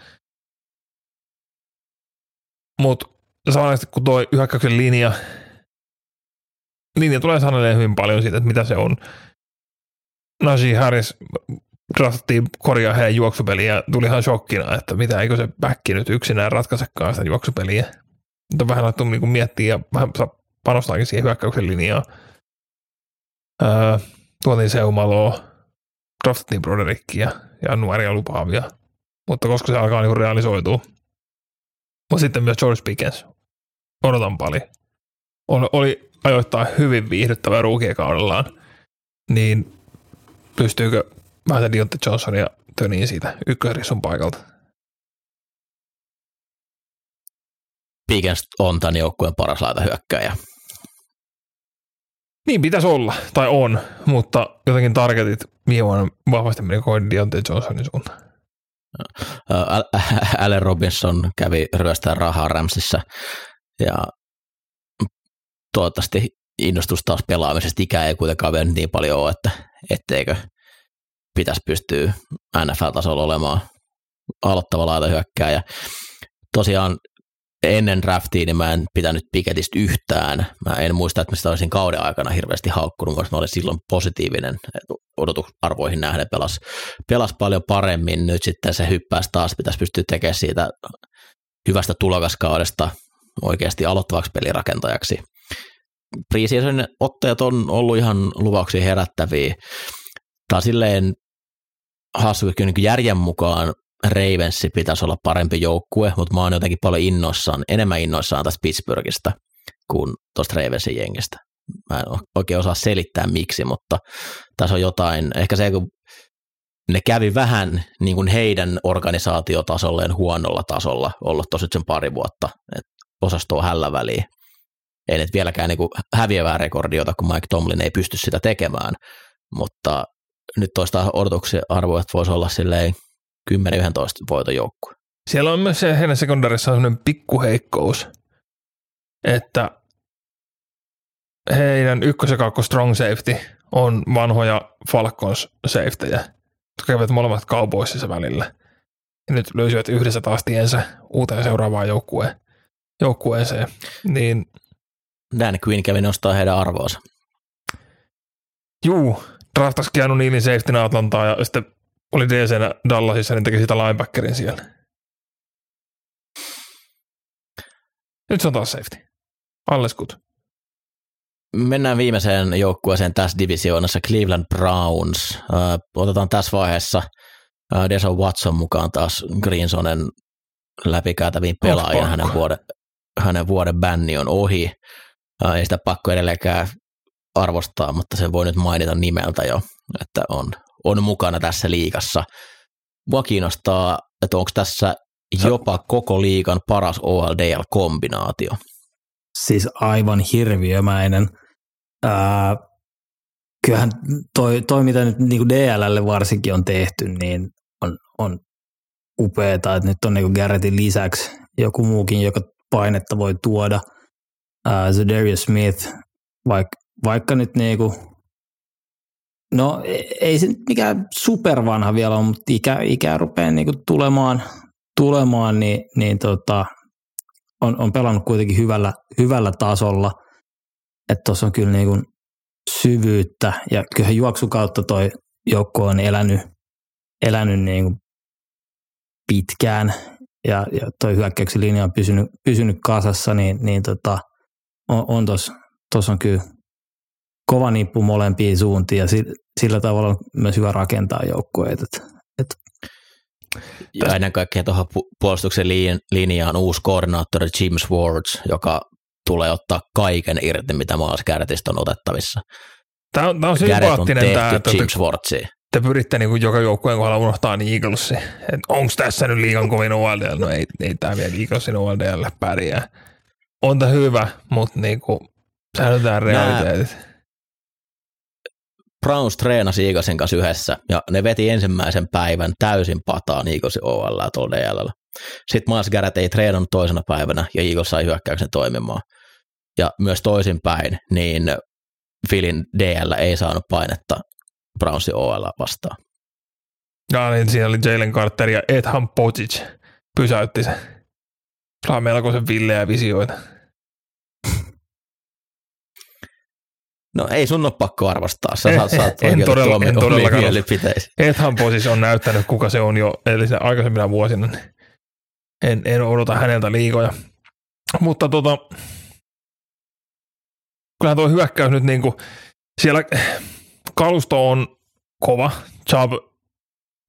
Mutta samanlaisesti kuin tuo hyökkäyksen linja tulee sanelleen hyvin paljon siitä, että mitä se on. Najee Harris draftattiin korjaa heidän juoksupeliä ja tuli ihan shokkina, että mitä eikö se bäkki nyt yksinään ratkaisekaan sitä juoksupeliä. Nyt on vähän laittu niin miettiä ja vähän panostaakin siihen hyökkäyksen linjaan. Tuotiin Seumaloa, draftattiin Broderickia ja nuoria lupaavia, mutta koska se alkaa niin realisoitua. Mutta sitten myös George Pickens. Odotan paljon. Oli ajoittaa hyvin viihdyttävä ruukien kaudellaan, niin pystyykö vähän Diontae Johnsonia töniin siitä ykkösrissun paikalta? Pickens on tämän joukkueen paras laitahyökkääjä. Niin pitäisi olla, tai on, mutta jotenkin targetit viime vuonna vahvasti meni koko Diontae Johnsonin suuntaan. Allen Robinson kävi ryöstää rahaa Ramsissa ja toivottavasti innostus taas pelaamisesta ikää ei kuitenkaan vielä niin paljon ole, että etteikö pitäisi pystyä NFL-tasolla olemaan aloittava laitahyökkääjä. Tosiaan ennen draftia niin mä en pitänyt Pikettistä yhtään. Mä en muista, että mä sitä olisin kauden aikana hirveästi haukkunut, koska mä olin silloin positiivinen. Odotusarvoihin nähden pelas paljon paremmin. Nyt sitten se hyppäisi taas, pitäisi pystyä tekemään siitä hyvästä tulokaskaudesta oikeasti aloittavaksi pelirakentajaksi. Preseason ottajat on ollut ihan luvauksia herättäviä. Tämä on silleen hassu, että kyllä niin järjen mukaan Ravens pitäisi olla parempi joukkue, mutta mä oon jotenkin paljon enemmän innoissaan tästä Pittsburghista kuin tuosta Ravensin jengistä. Mä en oikein osaa selittää miksi, mutta tässä on jotain, ehkä se kun ne kävi vähän niin kuin heidän organisaatiotasolleen huonolla tasolla ollut tosiaan sen pari vuotta, että osastoa hällä väliin. Ei nyt vieläkään niin kuin häviävää rekordiota, kun Mike Tomlin ei pysty sitä tekemään, mutta nyt toista odotuksen arvoa, että voisi olla silleen 10-11 voitojoukkue. Siellä on myös heidän sekundarissa sellainen pikkuheikkous, että heidän ykkös- ja kakkos strong safety on vanhoja Falcons safetyjä, jotka kävivät molemmat Cowboysissa välillä. Ja nyt löysivät yhdessä taas tiensä uuteen seuraavaan joukkueeseen. Niin Dan Quinn kävi nostaa heidän arvoonsa. Juu, draftasi Keanu Nealin safetynä Atlantaa ja sitten oli DC:nä Dallasissa, niin teki sitä linebackerin siellä. Nyt se on taas safety. Alles good. Mennään viimeiseen joukkueeseen tässä divisioonassa, Cleveland Browns. Otetaan tässä vaiheessa Deshaun Watson mukaan taas Green Zonen läpikäytäviin pelaajien. Hänen vuoden bänni on ohi. Ei sitä pakko edelleenkään arvostaa, mutta sen voi nyt mainita nimeltä jo, että on mukana tässä liigassa. Mua kiinnostaa, että onko tässä jopa koko liigan paras OLDL-kombinaatio. Siis aivan hirviömäinen. Kyllähän toi mitä nyt niin DL:lle varsinkin on tehty, niin on upeeta, että nyt on niin Garrettin lisäksi joku muukin, joka painetta voi tuoda. Za'Darius Smith, vaikka nyt niinku, no ei se nyt mikään supervanha vielä on, mutta ikä rupeaa niinku tulemaan niin on pelannut kuitenkin hyvällä tasolla, että tuossa on kyllä niinku syvyyttä ja kyllähän juoksun kautta toi joukko on elänyt niinku pitkään ja toi hyökkäyksen linja on pysynyt kasassa, niin on tuossa on kyllä kova nippu molempiin suuntiin ja sillä tavalla on myös hyvä rakentaa joukkueet. Ja ennen kaikkea tuohon puolustuksen linjaan uusi koordinaattori Jim Schwartz, joka tulee ottaa kaiken irti, mitä Miles Garrettista on otettavissa. Tämä on sympaattinen tämä, että te pyritte niin kuin joka joukkueen kohdalla unohtaa niin Eaglesin. Että onko tässä nyt liigan kovin OLDL? No ei tämä vielä Eaglesin OLDL pärjää. On tämä hyvä, mutta niin kuin säilytään realiteetit. Browns treenasi Eaglesin kanssa yhdessä ja ne veti ensimmäisen päivän täysin pataan Eaglesin OL tuolla DL:llä. Sitten Miles Garrett ei treenannut toisena päivänä ja Eagles sai hyökkäyksen toimimaan. Ja myös toisinpäin, niin Philin DL ei saanut painetta Brownsin OL vastaan. Ja niin, siinä oli Jalen Carter ja Ethan Podzic pysäytti sen. Saa melkoisen villejä visioita. No ei sun ole pakko arvostaa, sä saat oikeutettua omia mielipiteisiä. Ethan Podzic on näyttänyt, kuka se on jo aikaisemmina vuosina. En odota häneltä liikoja. Mutta kyllähän tuo hyökkäys nyt niinku, siellä kalusto on kova. Chubb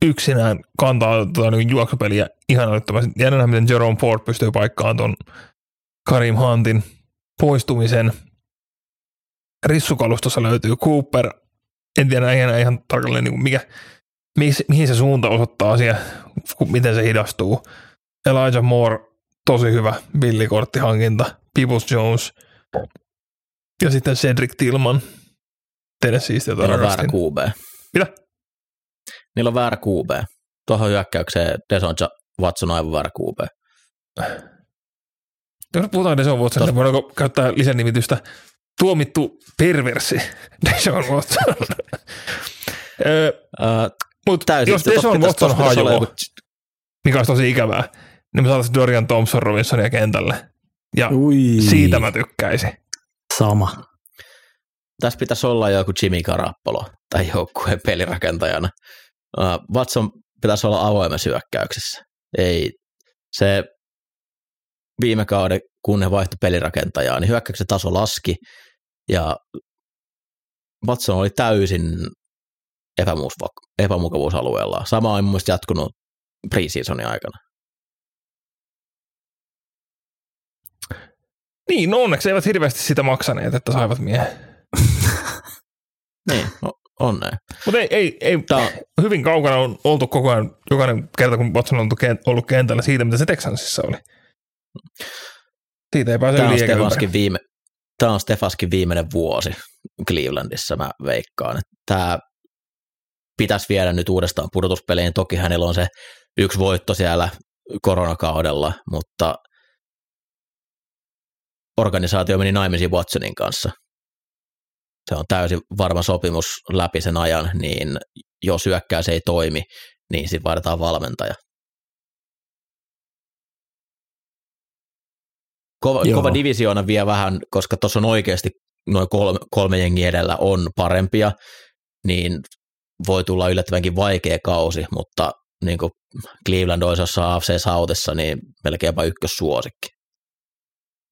yksinään kantaa niinku juoksupeliä ihan odottavasti. Jännänä, miten Jerome Ford pystyy paikkaan tuon Kareem Huntin poistumisen. Rissukalustossa löytyy Cooper. En tiedä ihan tarkalleen, niin mihin se suunta osoittaa asia, miten se hidastuu. Elijah Moore, tosi hyvä villikorttihankinta. Peoples Jones. Ja sitten Cedric Tillman. Tennesseeistä jota rakastin. Niillä on väärä QB. Mitä? Niillä on väärä QB. Tuohon hyökkäykseen Deshaun Watson on aivan väärä QB. Jos puhutaan Deshaun Watsonista, voidaanko käyttää lisänimitystä? Tuomittu perversi Deshaun Watson. Jos Deshaun Watson hajoaa, mikä olisi tosi ikävää, niin me saataisiin Dorian Thompson Robinsonia kentälle. Ja siitä mä tykkäisin. Sama. Tässä pitäisi olla joku Jimmy Garoppolo tai joukkueen pelirakentajana. Watson pitäisi olla avoimessa hyökkäyksessä. Ei se viime kauden, kun ne vaihtui pelirakentajaa, niin hyökkäyksen taso laski ja Watson oli täysin epämukavuusalueella. Sama on mun mielestä jatkunut pre-seasonin aikana. Niin, no onneksi eivät hirveästi sitä maksaneet, että saivat miehen. Niin, on näin. Mutta ei hyvin kaukana on oltu koko ajan, jokainen kerta kun Watson on ollut kentällä siitä, mitä se Texansissa oli. Siitä ei pääse yli eikä ympäri. Tämä on Stefaskin viimeinen vuosi Clevelandissa, mä veikkaan. Tämä pitäisi viedä nyt uudestaan pudotuspeleihin. Toki hänellä on se yksi voitto siellä koronakaudella, mutta organisaatio meni naimisiin Watsonin kanssa. Se on täysin varma sopimus läpi sen ajan, niin jos hyökkäys ei toimi, niin sitten vaihdetaan valmentaja. Kova divisioona vie vähän, koska tuossa on oikeasti noin kolme jengiä edellä on parempia, niin voi tulla yllättävänkin vaikea kausi, mutta niin kuin Cleveland oisassa AFC Southissa, niin melkeinpä ykkössuosikki.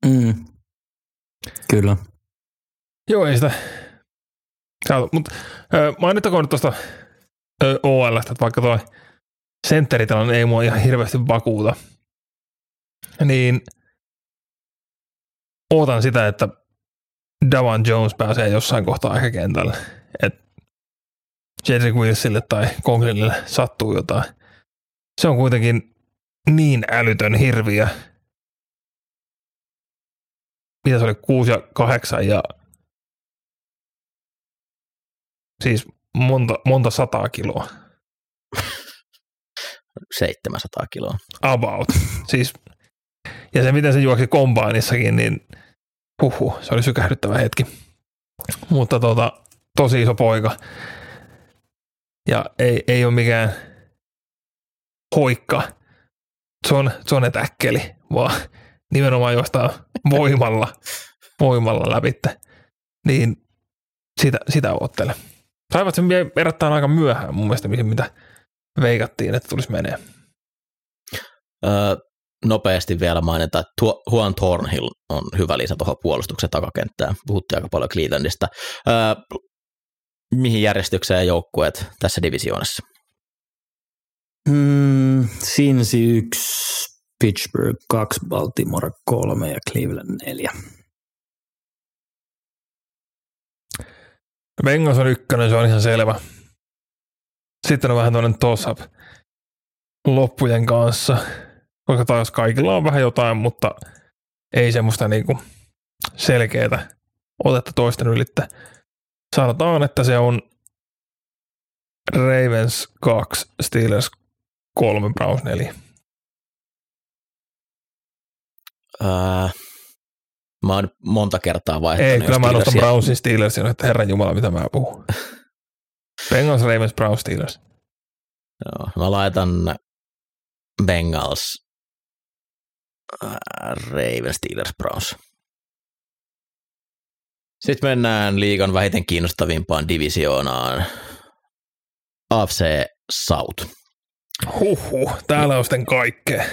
Mm. Kyllä. Joo, ei sitä. Mutta mainittakoon nyt tuosta OL:stä, että vaikka tuo sentteritilanne ei mua ihan hirveästi vakuuta, niin ootan sitä, että Davan Jones pääsee jossain kohtaa ehkä kentälle. Että Jedrick Wilsille tai Conklinille sattuu jotain. Se on kuitenkin niin älytön hirviö. Mitä se oli? 6 ja 8 ja siis monta sataa kiloa. 700 kiloa. About. Siis, ja se miten se juoksi kombainissakin, niin se oli sykähdyttävä hetki. Mutta tosi iso poika. Ja ei ole mikään hoikka John-etäkkeli, vaan nimenomaan jostain voimalla läpitte. Niin sitä oottele. Saivat sen verrattain aika myöhään mun mielestä, mitä veikattiin, että tulisi menee. Nopeasti vielä mainitaan, että Juan Thornhill on hyvä lisä tuohon puolustuksen takakenttään. Puhuttiin aika paljon Clevelandista. Mihin järjestykseen joukkueet tässä divisioonassa? Cincy 1, Pittsburgh 2, Baltimore 3 ja Cleveland 4. Bengals on ykkönen, se on ihan selvä. Sitten on vähän toinen toss-up loppujen kanssa, koska taas kaikilla on vähän jotain, mutta ei semmoista niinku selkeätä otetta toisten ylittä. Sanotaan, että se on Ravens 2, Steelers 3, Browns 4. Mä oon monta kertaa vaihtanut. Ei, kyllä mä nostan Brownsin Steelersin, että herranjumala, mitä mä puhun. Bengals, Ravens, Browns, Steelers. Joo, mä laitan Bengals, Ravens, Steelers, Browns. Sitten mennään liigan vähiten kiinnostavimpaan divisioonaan, AFC South. Täällä on sitten kaikkea.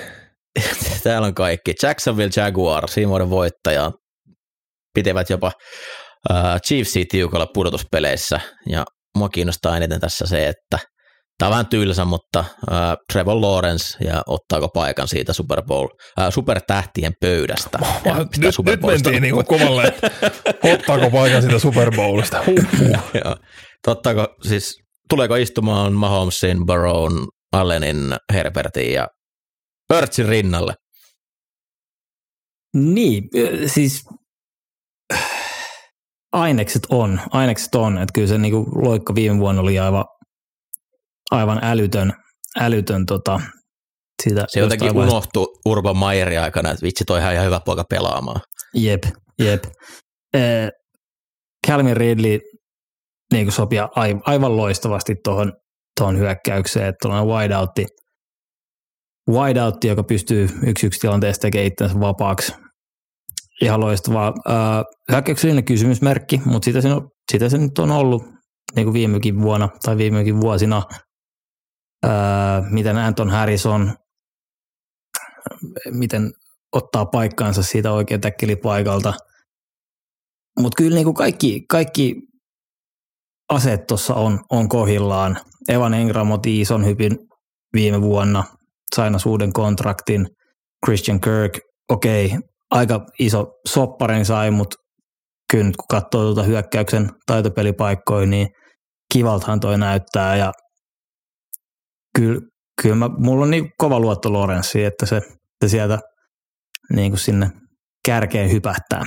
Täällä on kaikki. Jacksonville Jaguars, viime vuoden voittaja, pitävät jopa Chiefsia tiukalla pudotuspeleissä. Ja mua kiinnostaa eniten tässä se, että tämä on vähän tylsä, mutta Trevor Lawrence ja ottaako paikan siitä supertähtien pöydästä. Nyt mentiin niin kovalle, että ottaako paikan siitä Super Bowlista. Ottaako, siis tuleeko istumaan Mahomesin, Burrown, Allenin, Herbertin ja Hurtsin rinnalle? Niin, siis ainekset on, että kyllä se niinku loikka viime vuonna oli aivan älytön sitä. Se jotenkin unohtui Urban Meyerin aikana, että vitsi toi ihan hyvä poika pelaamaan. Jep. Calvin Ridley niinku sopii aivan loistavasti tuohon hyökkäykseen, että tuollainen wideoutti, joka pystyy yksi tilanteesta tekemään itsensä vapaaksi. Ihan loistavaa. Hyökkäyksellinen kysymysmerkki, mutta sitä se nyt on ollut niin kuin viimekin vuonna tai viimekin vuosina. Miten Anton Harrison, miten ottaa paikkaansa siitä oikein täkkelipaikalta. Mutta kyllä niin kuin kaikki aseet tuossa on kohillaan. Evan Engram otti ison hypin viime vuonna, sainasi uuden kontraktin. Christian Kirk, okei, aika iso sopparin sai, mutta kyllä nyt kun katsoo tuota hyökkäyksen taitopelipaikkoja, niin kivaltahan toi näyttää. Ja kyllä mulla on niin kova luotto Lorenssiin, että se sieltä niin kuin sinne kärkeen hypähtää.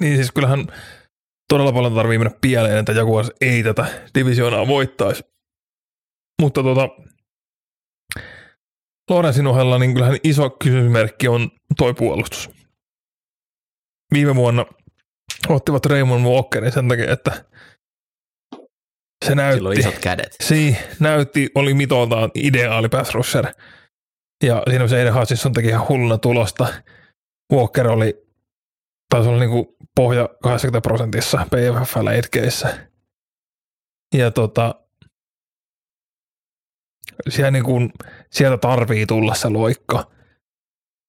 Niin siis kyllähän todella paljon tarvii mennä pieleen, että Jaguars ei tätä divisioonaa voittaisi. Mutta Lorenzin ohella niin kyllähän iso kysymysmerkki on toi puolustus. Viime vuonna ottivat Raymond Walkerin sen takia, että se näytti, silloin isot kädet. Se näytti, oli mitoltaan ideaali pass rusher. Ja siinä se Aiden Hutchinson teki ihan hulluna tulosta. Walker taisi olla niinku pohja 80% PFF-lätkeissä. Ja siellä niin kuin, sieltä tarvii tulla se loikka.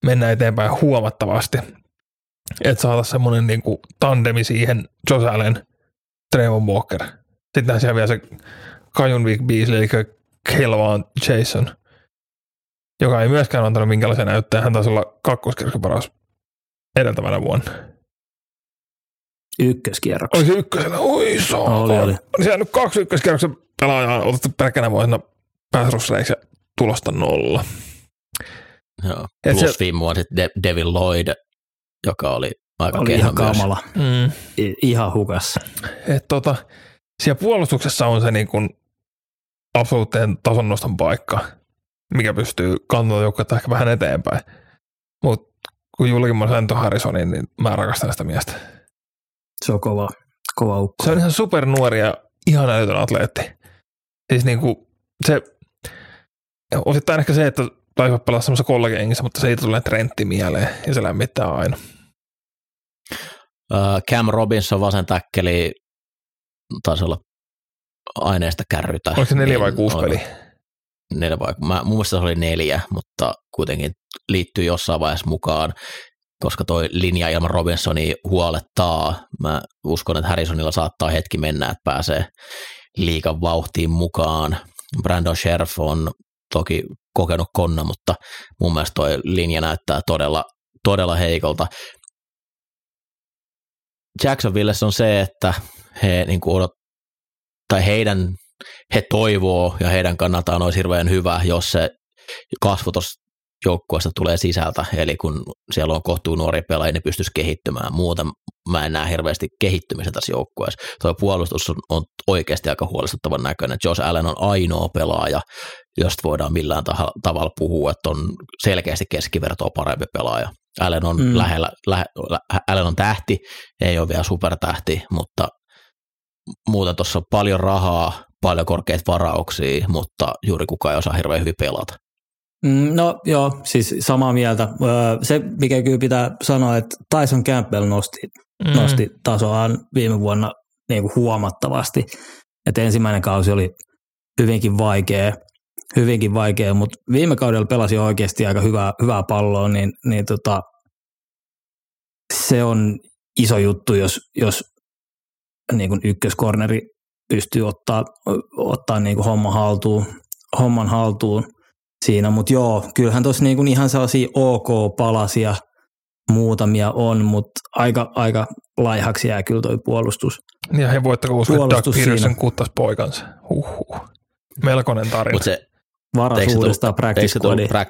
Mennään eteenpäin huomattavasti. Että saada semmoinen niin kuin tandemi siihen Josh Allen, Trevor Walker. Sittenhän siellä vielä se Kajunvik Beasley, eli Kelvaan Jason, joka ei myöskään antanut minkälaisia näyttää. Hän taisi olla kakkoskierroksen paras edeltävänä vuonna. Ykköskierroksella. Oli se ykkösellä. Oi saa. Oli siellä nyt kaksi ykköskierroksen pelaajaa otettu pelkkänä vuosina pääsrusseiksi ja tulosta 0. Joo. Plus viime vuonna sitten Devin Lloyd, joka oli aika kehä myös. Kamala. Mm. Ihan hukassa. Että siellä puolustuksessa on se niin kuin absoluuttinen tasonnoston paikka, mikä pystyy kantamaan joukkuetta ehkä vähän eteenpäin. Mutta kun julkimman sain tuon Harrisonin, niin mä rakastan sitä miestä. Se on kova ukko. Se on ihan supernuori ja ihan älytön atleetti. Siis niinku se, osittain ehkä se, että taisivat pelata semmoisessa kollegengissä, mutta siitä tulee Trentti mieleen ja se lämmittää aina. Cam Robinson vasen täkkeli taisi olla aineesta kärrytä. Oliko se 4 vai 6 peliä? 4 vai, mun mielestä se oli 4, mutta kuitenkin liittyy jossain vaiheessa mukaan, koska toi linja ilman Robinsoni huolettaa. Mä uskon, että Harrisonilla saattaa hetki mennä, että pääsee liigan vauhtiin mukaan. Brandon Scherff on toki kokenut konna, mutta mun mielestä toi linja näyttää todella, todella heikolta. Jacksonville on se, että he niin kuin he toivoo ja heidän kannaltaan olisi hirveän hyvä, jos se kasvu tuossa joukkueesta tulee sisältä. Eli kun siellä on kohtuu nuoria pelaajia, niin pystyisi kehittymään. Muuten mä en näe hirveästi kehittymistä tässä joukkueessa. Tuo puolustus on oikeasti aika huolestuttavan näköinen. Josh Allen on ainoa pelaaja, josta voidaan millään tavalla puhua, että on selkeästi keskivertoa parempi pelaaja. Allen on, Allen on tähti, ei ole vielä supertähti, mutta muuten tuossa on paljon rahaa, paljon korkeita varauksia, mutta juuri kukaan ei osaa hirveän hyvin pelata. No joo, siis samaa mieltä. Se, mikä kyllä pitää sanoa, että Tyson Campbell nosti tasoaan viime vuonna niin kuin huomattavasti. Että ensimmäinen kausi oli hyvinkin vaikea, mutta viime kaudella pelasi oikeasti aika hyvää palloa, niin se on iso juttu, jos niin kuin ykköskorneri pystyy ottaa niin kuin homman haltuun siinä, mutta joo, kyllähän tuossa niin kuin ihan sellaisia OK-palasia muutamia on, mutta aika laihaksi jää kyllä toi puolustus. Ja he voittako uskoa Doug Peterson kuttas poikansa. Huhhuh. Melkoinen tarina. Mutta se varasuudestaan practice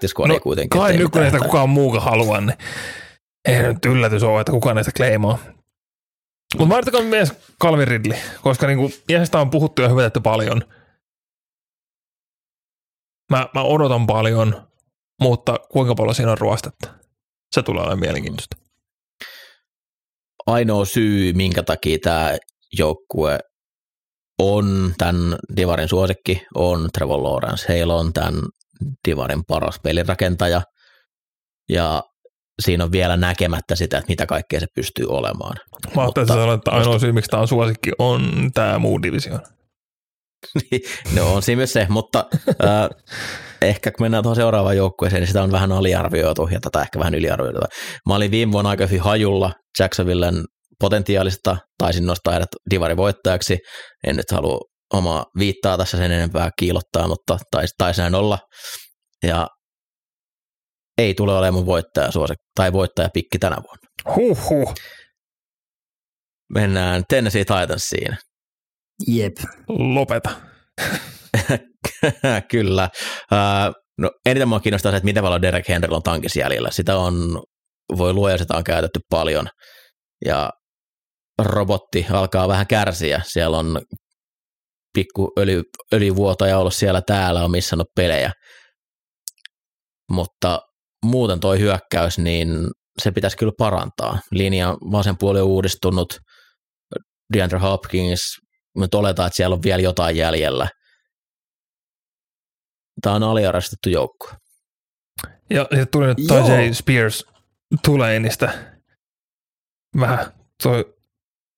squadi no, kuitenkin. Kai nykyinen, että kukaan muukaan haluaa, niin ei nyt yllätys ole, että kukaan näistä kleimaa. Mutta mainittakaa myös Calvin Ridley, koska niinku miehestä on puhuttu ja hyvätetty paljon. Mä odotan paljon, mutta kuinka paljon siinä on ruostetta? Se tulee olemaan mielenkiintoista. Ainoa syy, minkä takia tämä joukkue on tämän divarin suosikki, on Trevor Lawrence. Heillä on tämän divarin paras pelirakentaja ja siinä on vielä näkemättä sitä, että mitä kaikkea se pystyy olemaan. Mä ajattelin sanoa, että ainoa syy, miksi tämä on suosikki, on tämä muu divisioon. No on siinä myös se, mutta ehkä kun mennään tuohon seuraavaan joukkueeseen, niin sitä on vähän aliarvioitu ja tätä ehkä vähän yliarvioitu. Mä olin viime vuonna aika hyvin hajulla Jacksonvillen potentiaalista, taisin nostaa heidät divarivoittajaksi, en nyt halua omaa viittaa tässä sen enempää kiilottaa, mutta taisi näin olla, ja ei tule olemaan mun voittajapikki tänä vuonna. Huhhuh. Mennään Tennessee Titansiin. Jep. Lopeta. Kyllä. No, eniten minua kiinnostaa se, että miten paljon Derek Henryllä on tankissa jäljellä. Sitä on, voi luoja, sitä on käytetty paljon. Ja robotti alkaa vähän kärsiä. Siellä on pikku öljyvuotoja ollut siellä täällä, on missannut pelejä. Mutta muuten toi hyökkäys, niin se pitäisi kyllä parantaa. Linja vasen puoli on uudistunut. DeAndre Hopkins, nyt oletaan, että siellä on vielä jotain jäljellä. Tämä on aliarastettu joukkue. Ja sitten tuli nyt Tajay Spears Tulanista vähän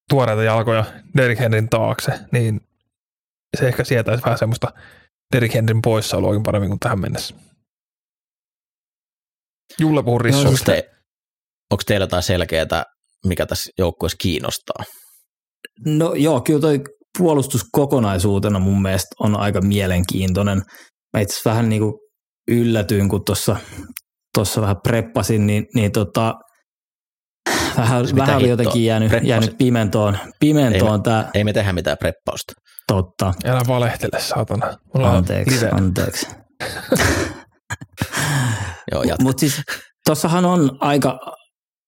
tuoreita jalkoja Derrick Henryn taakse, niin se ehkä sietäisi vähän semmoista Derrick Henryn poissaoloakin paremmin kuin tähän mennessä. Julle puhuu rissuista. Onko teillä jotain selkeää, mikä tässä joukkueessa kiinnostaa? No joo, kyllä toi puolustus kokonaisuutena mun mielestä on aika mielenkiintoinen. Mä itse vähän niin kuin yllätyin, kun tuossa vähän preppasin, niin vähän oli jotenkin jäänyt pimentoon tämä. Ei me tehdä mitään preppausta. Totta. Älä valehtele, saatana. Anteeksi. Joo, jatka. Mutta siis tuossahan on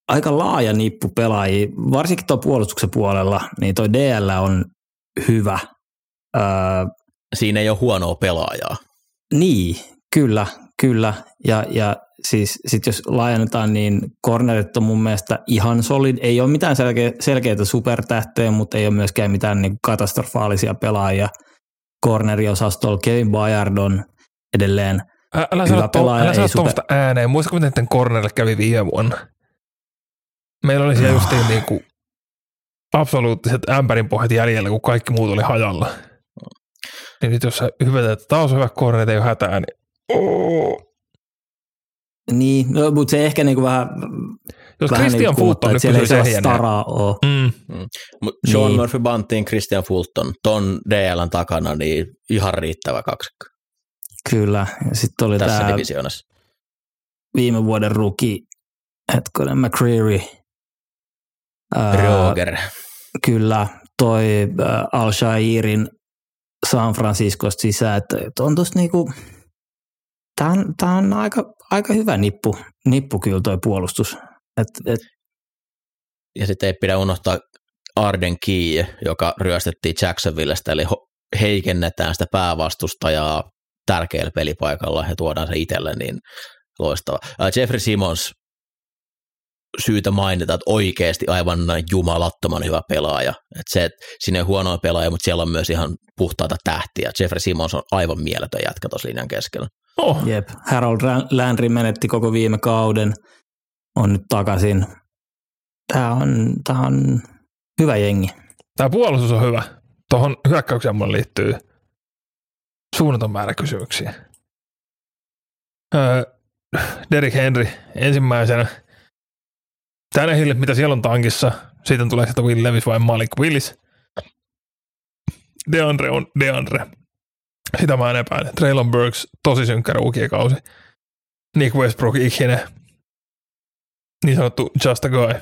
aika laaja nippu pelaajia, varsinkin tuon puolustuksen puolella, niin toi DL on hyvä. Siinä ei ole huonoa pelaajaa. Niin, kyllä. Ja siis sit jos laajennetaan, niin cornerit on mun mielestä ihan solid. Ei ole mitään selkeitä supertähteä, mutta ei ole myöskään mitään niin katastrofaalisia pelaajia. Corneriosastolla Kevin Byard on edelleen hyvä pelaaja. Älä sano tuommoista ääneen. Muistatko, miten niiden cornerille kävi viime vuonna? Meillä oli siellä justiin niinku absoluuttiset ämpärinpohjat jäljellä, kun kaikki muut oli hajalla. Niin nyt jos sä hyvätät, että taas on hyvä korneet, ei ole hätää, niin Niin, no, mutta se ehkä niinku vähän jos vähän Christian Fulton nyt pysyy sehjäneen. Sean Murphy Bunting, Christian Fulton, ton DL:n takana, niin ihan riittävä kaksikko. Kyllä. Sitten oli tässä divisioonassa viime vuoden rookie, hetkonen, McCreary. Roger. Kyllä, toi Al-Shairin San Franciscosta sisään, että on tossa niinku, tää on aika hyvä nippu kyllä toi puolustus. Ja sitten ei pidä unohtaa Arden Key, joka ryöstettiin Jacksonvillestä, eli heikennetään sitä päävastustajaa tärkeällä pelipaikalla ja tuodaan se itselle, niin loistava. Jeffrey Simmons, syytä mainita, että oikeasti aivan jumalattoman hyvä pelaaja. Että siinä ei huonoa pelaaja, mutta siellä on myös ihan puhtaita tähtiä. Jeffrey Simmons on aivan mieletön jätkä tuossa linjan keskellä. Oh. Jep, Harold Landry menetti koko viime kauden, on nyt takaisin. Tämä on hyvä jengi. Tämä puolustus on hyvä. Tuohon hyökkäykseen mulle liittyy suunnaton määrä kysymyksiä. Derrick Henry ensimmäisenä. Tänehille, mitä siellä on tankissa, sitten tulee sieltä Will Levis vai Malik Willis. DeAndre on DeAndre. Sitä mä en epäile. Treylon Burks, tosi synkkä ruukiekausi. Nick Westbrook ikinä. Niin sanottu just a guy.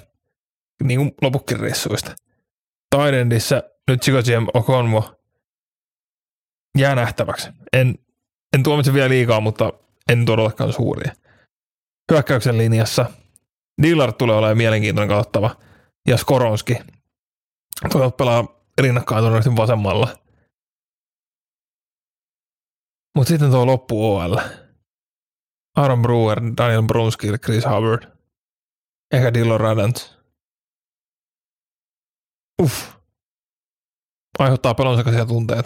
Niin kuin lopukkin rissuista. Tidendissä nyt Chico-Gem Okonwo jää nähtäväksi. En tuomitse vielä liikaa, mutta en todellakaan suuria. Hyökkäyksen linjassa Dillard tulee olemaan mielenkiintoinen katsottava, ja Skoronski tulee pelaa rinnakkaan todennäköisesti vasemmalla. Mutta sitten tuo loppu OL. Aaron Brewer, Daniel Brunskill, Chris Hubbard, ehkä Dillon Radant. Aiheuttaa pelon sekaisia tunteet.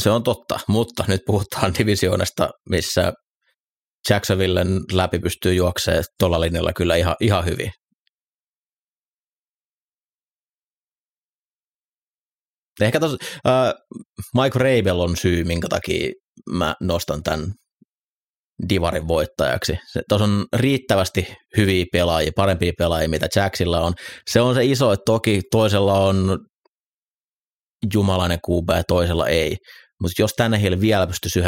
Se on totta, mutta nyt puhutaan divisioonasta, missä Jacksonvillen läpi pystyy juoksemaan tuolla linjalla kyllä ihan hyvin. Ehkä Mike Rabel on syy, minkä takia mä nostan tämän divarin voittajaksi. Tuossa on riittävästi hyviä pelaajia, parempia pelaajia, mitä Jacksilla on. Se on se iso, että toki toisella on jumalainen QB ja toisella ei. Mutta jos Tannehill vielä pystyisi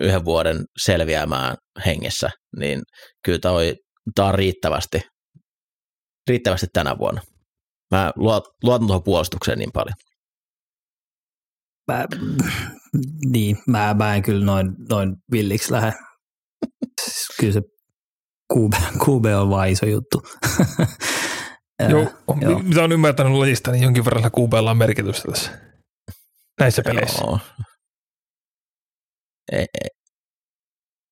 yhden vuoden selviämään hengessä, niin kyllä tämä on riittävästi tänä vuonna. Mä luotan tuohon puolustukseen niin paljon. Mä en kyllä noin villiksi lähde. Kyllä se QB on vaan iso juttu. Joo. Mitä on ymmärtänyt lajista, niin jonkin verran QB:lla on merkitystä tässä näissä peleissä. Joo.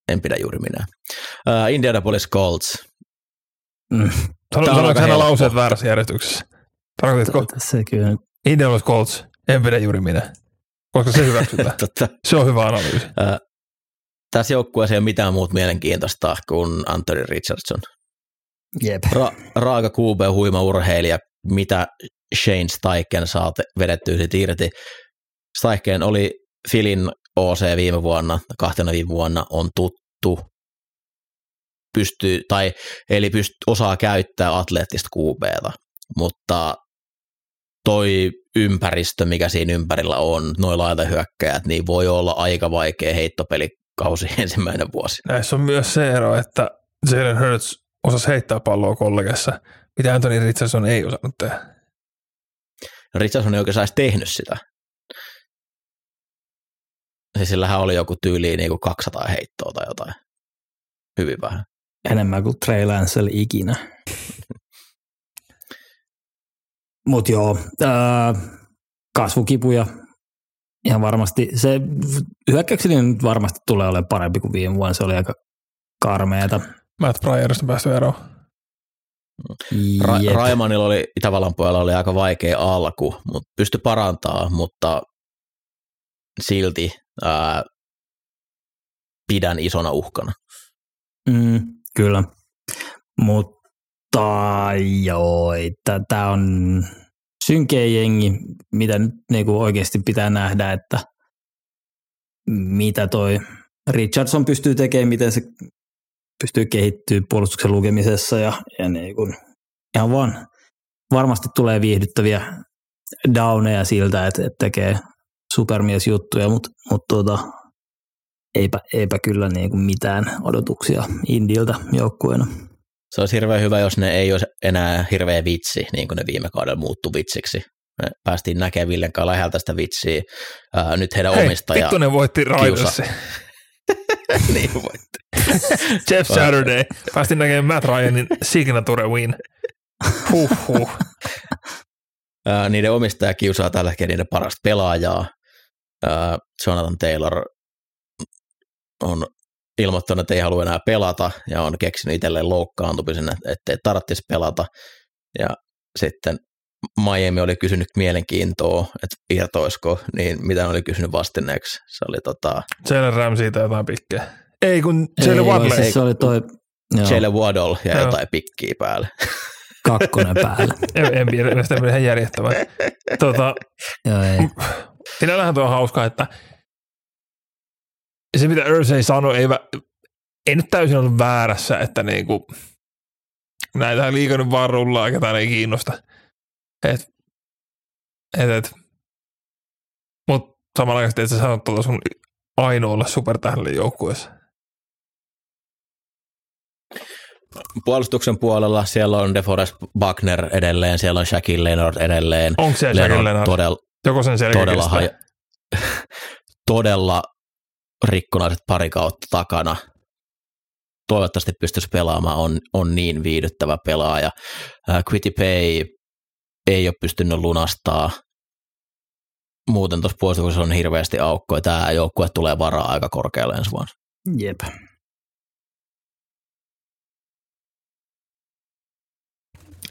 En pidä juuri minä. Indianapolis Colts. Sanoitko aina lauseet väärässä järjestyksessä? Tarkoititko? Indianapolis Colts, en pidä juuri minä. Koska se hyväksytään. Se on hyvä analyysi. Tässä joukkueessa ei ole mitään muuta mielenkiintoista kuin Anthony Richardson. Jep. Raaka QB, huima urheilija, mitä Shane Steichen saa vedettyä siitä irti. Steichen oli Philin OC viime vuonna, kahtena viime vuonna on tuttu. Osaa käyttää atleettista QB:ta, mutta toi ympäristö, mikä siinä ympärillä on, noi laitahyökkäjät, niin voi olla aika vaikea heittopeli kausi ensimmäinen vuosi. Näissä on myös se ero, että Jalen Hurts osasi heittää palloa kollegassa, mitä Anthony Richardson ei osannut tehdä. Richardson ei oikein saisi tehnyt sitä. Siis sillähän oli joku tyyliin niin 200 heittoa tai jotain. Hyvin vähän. Enemmän kuin Trey Lancelle ikinä. Mut joo, kasvukipuja. Ihan varmasti. Se hyökkäyksellinen nyt varmasti tulee olemaan parempi kuin viime vuonna. Se oli aika karmeata. Matt Pryorista päästy eroon. Raimanilla oli Itävallan puolella oli aika vaikea alku, mutta pystyi parantamaan, mutta silti pidän isona uhkana. Kyllä, mutta joo, tämä on synkeä jengi, mitä nyt niinku oikeasti pitää nähdä, että mitä toi Richardson pystyy tekemään, miten se pystyy kehittyä puolustuksen lukemisessa ja niinku, ihan vaan varmasti tulee viihdyttäviä downeja siltä, että tekee supermiesjuttuja, mutta eipä kyllä niinku mitään odotuksia Indiltä joukkueena. Se olisi hirveän hyvä, jos ne ei olisi enää hirveä vitsi, niin kuin ne viime kaudella muuttui vitsiksi. Me päästiin näkemään Villenkaan läheltä sitä vitsiä. Nyt heidän omistaja vittu ne voitti Raidersi. Niin voitti. Jeff Saturday. Päästiin näkemään Matt Ryanin signature win. Huhhuh. Niiden omistaja kiusaa tällä hetkellä niiden parasta pelaajaa. Jonathan Taylor on ilmoittanut, että ei halua enää pelata ja on keksinyt itselleen loukkaantumisen, ettei tarvitsisi pelata. Ja sitten Miami oli kysynyt mielenkiintoa, että irtoisiko, niin mitä oli kysynyt vastineeksi. Se oli Jalen Ramsey tai jotain pikkeä. Ei kun Jalen Waddle. Siis se oli toi Jalen Waddle ja jotain pikkiä päälle. Kakkonen päälle. En piirrä, sitä meni ihan järjettävän. Sinällähän tuo on hauskaa, että se, mitä Ursay sanoi, ei nyt täysin ollut väärässä, että niinku, näitä liikaa nyt vaan rullaa, ketään ei kiinnosta. Mutta samanaikaisesti et sä sano tuota sun ainoalle supertähdelle joukkueessa. Puolustuksen puolella siellä on DeForest Buckner edelleen, siellä on Shaquille Leonard edelleen. Onko se Shaquille Leonard? Joko sen selkeä todella rikkonaiset pari kautta takana. Toivottavasti pystyisi pelaamaan, on niin viihdyttävä pelaaja. Quitty Pay ei ole pystynyt lunastaa. Muuten tuossa puolustuksessa on hirveästi aukkoja. Tämä joukkue tulee varaa aika korkealle ensi vuonna. Jep.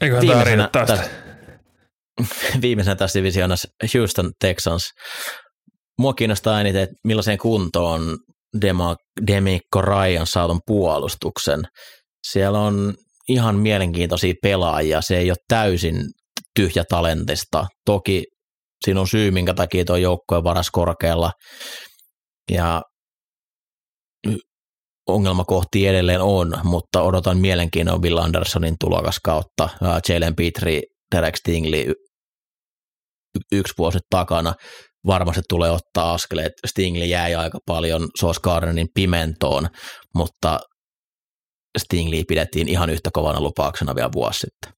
Eiköhän tämä riitä tästä. Viimeisenä tässä divisioonassa Houston Texans. Mua kiinnostaa eniten, että millaiseen kuntoon Demico Ryan saa tuon puolustuksen. Siellä on ihan mielenkiintoisia pelaajia. Se ei ole täysin tyhjä talentista. Toki siinä on syy, minkä takia tuo joukko on varas korkealla. Ja ongelmakohtia edelleen on, mutta odotan mielenkiinnolla Bill Andersonin tulokas kautta. Jalen Petrie, Derek Stingley yksi vuosi takana. Varmasti tulee ottaa askeleet. Stingley jäi aika paljon Sauce Gardenin pimentoon, mutta Stingley pidettiin ihan yhtä kovana lupauksena vielä vuosi sitten.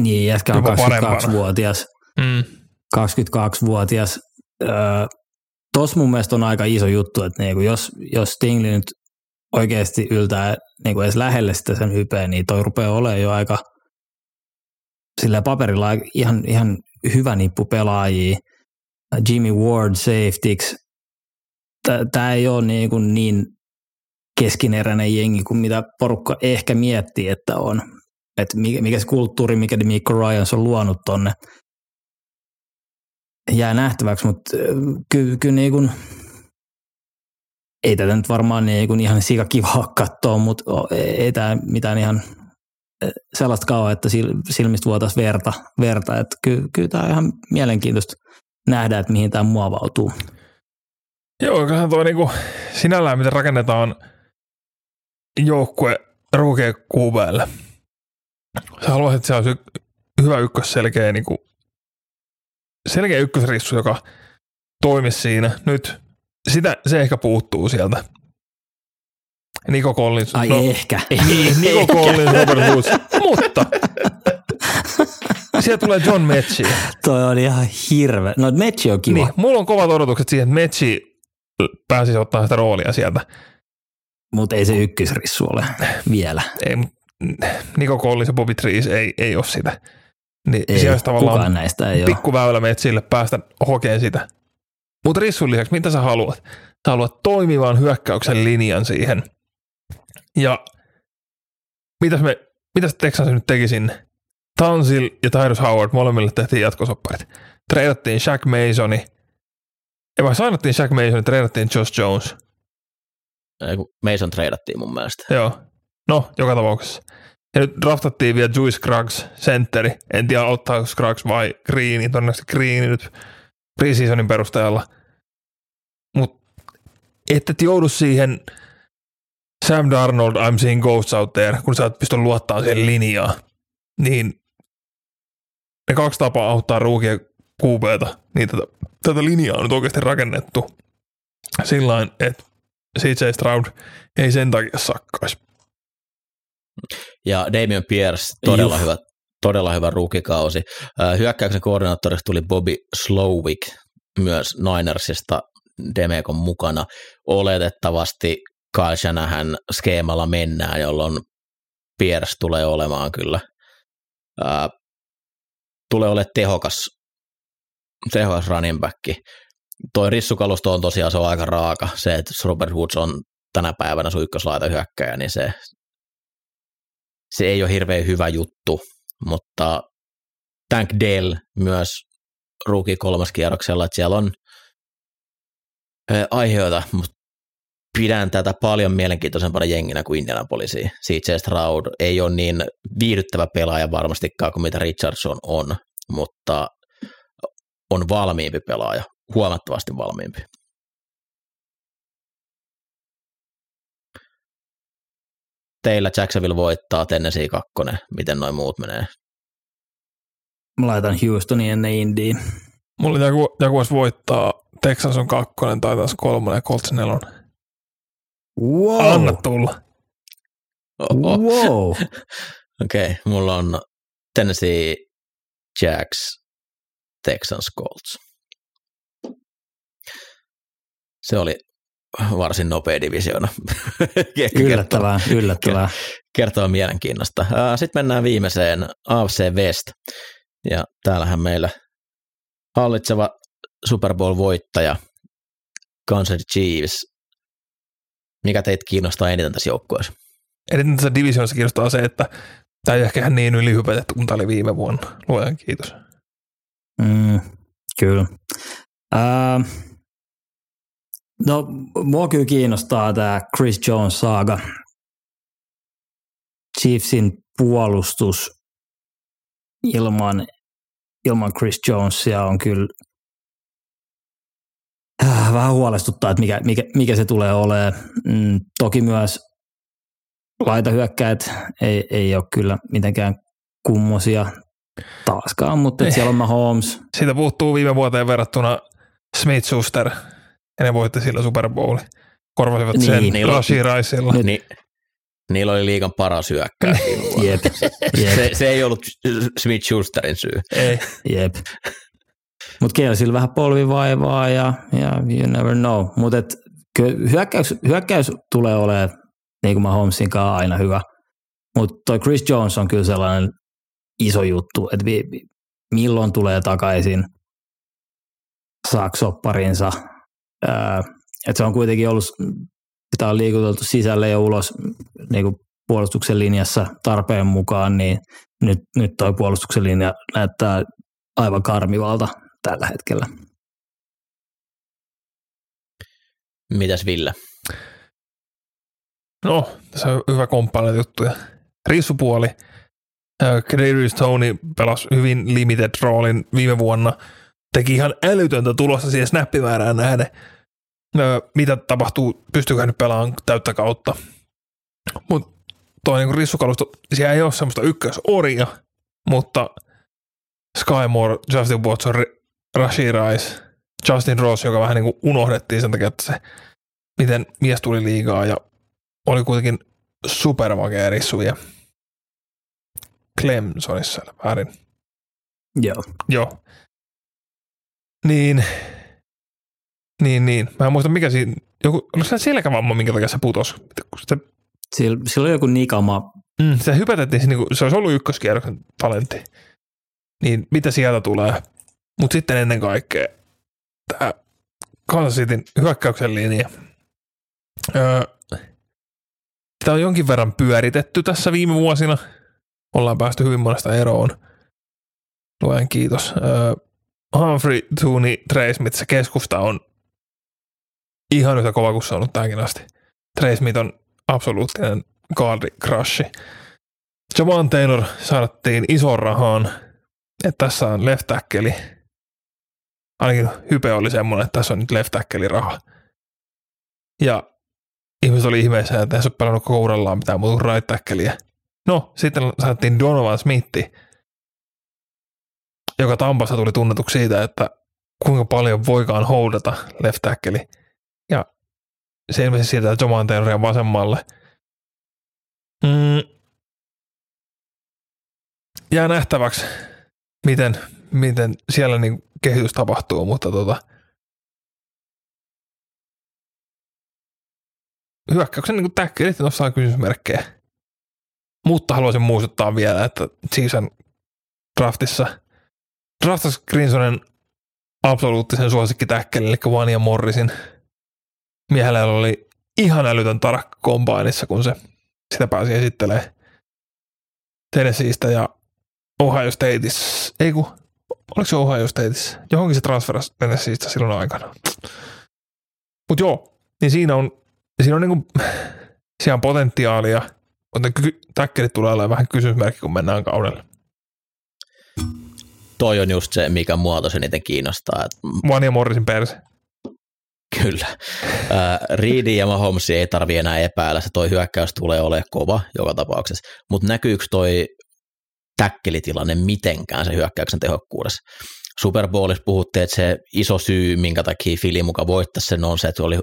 Niin, jätkä on 22-vuotias. 22-vuotias. Tuossa mun mielestä on aika iso juttu, että niinku jos Stingley nyt oikeasti yltää niinku edes lähelle sitä sen hypeä, niin toi rupeaa olemaan jo aika sillä paperilla ihan hyvä nippu pelaajia. Jimmy Ward safetyksi. Tämä ei ole niin keskineräinen jengi kuin mitä porukka ehkä miettii, että on. Että mikä se kulttuuri, mikä Mikko Ryans on luonut tonne. Jää nähtäväksi, mutta kyllä niin kuin, ei tätä nyt varmaan niin kuin ihan sikakivaa katsoa, mutta ei tämä mitään ihan sellaista kauan, että silmistä vuotaisiin verta. Että kyllä tämä on ihan mielenkiintoista nähdä, että mihin tämä muovautuu. Joo, kyllähän tuo niin kuin sinällään, miten rakennetaan joukkue ruukeen QB:lle. Sä haluaisit, että se olisi hyvä ykkösselkeä niin kuin selkeä ykkösrissu, joka toimisi siinä. Nyt se ehkä puuttuu sieltä. Nico Collins. Ai no, ehkä. Nico Collins, Robert Woods. Mutta siellä tulee John Metsi. Toi on ihan hirveä. No Metsi on kiva. Niin, mulla on kovat odotukset siihen, että Metsi pääsisi ottaa sitä roolia sieltä. Mutta ei se ykkösrissu ole vielä. Ei, Nico Collins ja Bobby Trees ei ole sitä. Niin ei, siellä tavallaan pikkuväylä meidät sille päästä hokeen sitä. Mutta rissun lisäksi, mitä sä haluat? Sä haluat toimivan hyökkäyksen linjan siihen. Ja mitäs Texans nyt teki sinne? Tansil ja Tyrus Howard, molemmille tehtiin jatkosopparit. Treidattiin Shaq Masoni. Ei vaan sainattiin Shaq Masoni, treidattiin Josh Jones. Mason treidattiin mun mielestä. Joo. No, joka tapauksessa. Ja nyt draftattiin vielä Juice Scruggs, sentteri. En tiedä, ottaako Scruggs vai Greeni. Todennäköisesti Greeni nyt preseasonin perusteella. Mutta et joudu siihen Sam Darnold, I'm seeing ghosts out there, kun sä et pysty luottamaan siihen linjaan. Niin ne kaksi tapaa auttaa ruukia QB:ta. Niin tätä linjaa on nyt oikeasti rakennettu sillain, että CJ Stroud ei sen takia sakkaisi. Ja Damian Pierce, todella hyvä ruukikausi. Hyökkäyksen koordinaattorista tuli Bobby Slowik myös Ninersista Demekon mukana. Oletettavasti Kyle Shanahan skeemalla mennään, jolloin Pierce tulee olemaan kyllä. Tulee olemaan tehokas running back. Toi rissukalusto on tosiaan se on aika raaka. Se, että Robert Woods on tänä päivänä sun ykköslaita hyökkäjä, niin se ei ole hirveän hyvä juttu, mutta Tank Dell myös rookie kolmas kierroksella, että siellä on aiheita, mutta pidän tätä paljon mielenkiintoisempana jenginä kuin Indianapolisia. CJ Stroud ei ole niin viihdyttävä pelaaja varmastikaan kuin mitä Richardson on, mutta on valmiimpi pelaaja, huomattavasti valmiimpi. Teillä Jacksonville voittaa, Tennessee 2. Miten noin muut menee? Mä laitan Houstonin ennen Indiin. Mulla oli Jaguars voittaa, Texas on 2, tai taas 3 ja Colts 4. Wow. Anna tulla. Oho. Wow. Okei, mulla on Tennessee, Jacks, Texans, Colts. Se oli varsin nopea divisioona. Yllättävää. Kertoo mielenkiinnosta. Sitten mennään viimeiseen, AFC West. Ja täällähän meillä hallitseva Super Bowl-voittaja Kansas City Chiefs. Mikä teitä kiinnostaa eniten tässä joukkueessa? Eniten tässä divisioonassa kiinnostaa se, että tämä ei ehkä ihan niin ylihypätetty, kun tämä oli viime vuonna. Luojan kiitos. Kyllä. No, mua kyllä kiinnostaa tämä Chris Jones-saaga. Chiefsin puolustus ilman Chris Jonesia on kyllä vähän huolestuttaa, että mikä se tulee olemaan. Toki myös laitahyökkäät ei ole kyllä mitenkään kummosia taaskaan, mutta siellä on Mahomes. Siitä puuttuu viime vuoteen verrattuna Smith-Schuster, ja ne voitte sillä Super Bowli. Korvasivat sen Rashi Riceilla. Niillä oli liigan paras hyökkääjä. Se ei ollut Smith-Schusterin syy. Ei. Jep. Mutta Kielsillä vähän polvivaivaa ja you never know. Mutta hyökkäys tulee olemaan niin kuin Mahomesin kanssa aina hyvä. Mutta toi Chris Jones on kyllä sellainen iso juttu, että milloin tulee takaisin saksopparinsa. Että se on kuitenkin ollut, pitää on liikuteltu sisälle ja ulos niin kuin puolustuksen linjassa tarpeen mukaan, niin nyt toi puolustuksen linja näyttää aivan karmivalta tällä hetkellä. Mitäs Ville? No, tässä on hyvä komppainen juttuja. Rissupuoli. Kadarius Toney pelasi hyvin limited roolin viime vuonna. Teki ihan älytöntä tulosta siihen snappimäärään nähden. Mitä tapahtuu, pystyykö hän nyt pelaamaan täyttä kautta. Mutta tuo niinku rissukalusto, siellä ei ole semmoista ykkösoria, mutta Sky Moore, Justin Watson, Rashee Rice, Justin Ross, joka vähän niinku unohdettiin sen takia, että se, miten mies tuli liigaa ja oli kuitenkin supermakea rissu vielä. Clemsonissa väärin. Joo. Niin. Mä en muista, mikä siinä... Oliko se selkävamma, minkä takia se putosi? Sillä oli joku nikama. Se hypätettiin, se olisi ollut ykköskierroksen talentti. Niin, mitä sieltä tulee? Mutta sitten ennen kaikkea tämä Kansas Cityn hyökkäyksen linja. Sitä on jonkin verran pyöritetty tässä viime vuosina. Ollaan päästy hyvin monesta eroon. Luojan kiitos. Humphrey, Toney, Trey Smith, se keskusta on ihan yhtä kova kuin se on ollut tämänkin asti. Trey Smith on absoluuttinen guardi-crush. Javon Taylor saatiin ison rahaan. Että tässä on left tackeli. Ainakin hype oli semmoinen, että tässä on nyt left tackeli raha. Ja ihmiset oli ihmeessä, että se on pelannut koko urallaan mitään muuta right tackeliä. No, sitten saatiin Donovan Smith, joka Tampassa tuli tunnetuksi siitä, että kuinka paljon voikaan holdata left tackeli. Ja se ilmeisesti siirtää Jamal Tayloria vasemmalle. Jää nähtäväksi, miten siellä niin kehitys tapahtuu, mutta hyökkäyksen niin täkkelit nostaa kysymysmerkkejä. Mutta haluaisin muistuttaa vielä, että season draftasi Green Zonen absoluuttisen suosikkitäkkelin, eli Vania Morrisin. Miehellä oli ihan älytön tarkka kombainissa, kun se sitä pääsi esittelemään Tennesseeistä ja Ohio Stateissa. Ei kun, oliko se Ohio Stateissa? Johonkin se transferasi Tennesseeistä silloin aikana. Mut joo, niin siinä on niinku, siellä on potentiaalia, mutta täkkelit tulee olemaan vähän kysymysmerkki, kun mennään kaudelle. Toi on just se, mikä muoto se niitä kiinnostaa. Vania Morrisin perse. Kyllä. Reedi ja Mahomes ei tarvitse enää epäillä. Se toi hyökkäys tulee olemaan kova joka tapauksessa. Mutta näkyykö toi täkkelitilanne mitenkään se hyökkäyksen tehokkuudessa? Super Bowlissa puhuttiin, että se iso syy, minkä takia Philly muka voittaisi sen, on se, että oli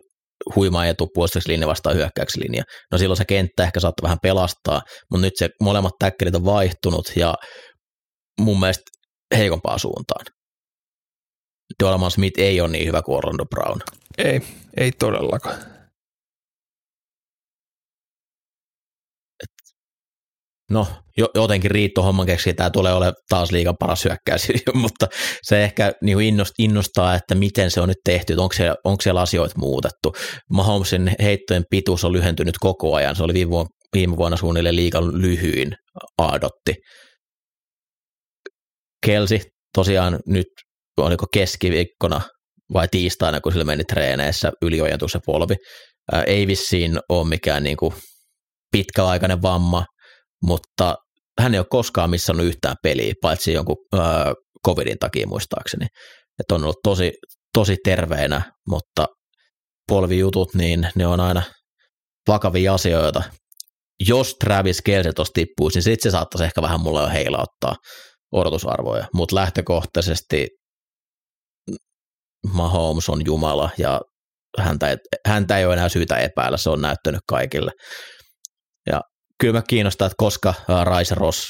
huima etu puolustuslinja vastaan hyökkäyslinja. No silloin se kenttä ehkä saattoi vähän pelastaa, mutta nyt se molemmat täkkelit on vaihtunut ja mun mielestä heikompaan suuntaan. Donovan Smith ei ole niin hyvä kuin Orlando Brown. Ei todellakaan. No, jotenkin riittohomman keksii, tämä tulee olemaan taas liigan paras hyökkäys, mutta se ehkä innostaa, että miten se on nyt tehty, että onko siellä asioita muutettu. Mahomesin heittojen pituus on lyhentynyt koko ajan, se oli viime vuonna suunnilleen liigan lyhyin aadotti. Kelsi tosiaan nyt, oliko keskiviikkona vai tiistaina, kun sillä meni treeneissä yliojentus ja polvi. Ei vissiin ole mikään niin kuin pitkäaikainen vamma, mutta hän ei ole koskaan missannut yhtään peliä, paitsi jonkun covidin takia muistaakseni. Että on ollut tosi tosi terveinä, mutta polvijutut, niin ne on aina vakavia asioita. Jos Travis Kelce tuossa tippuisi, niin sitten se saattaisi ehkä vähän mulle jo heilauttaa odotusarvoja, mutta lähtökohtaisesti Mahomes on jumala ja häntä ei ole enää syytä epäillä, se on näyttänyt kaikille. Ja kyllä mä kiinnostaa, että koska Rice Ross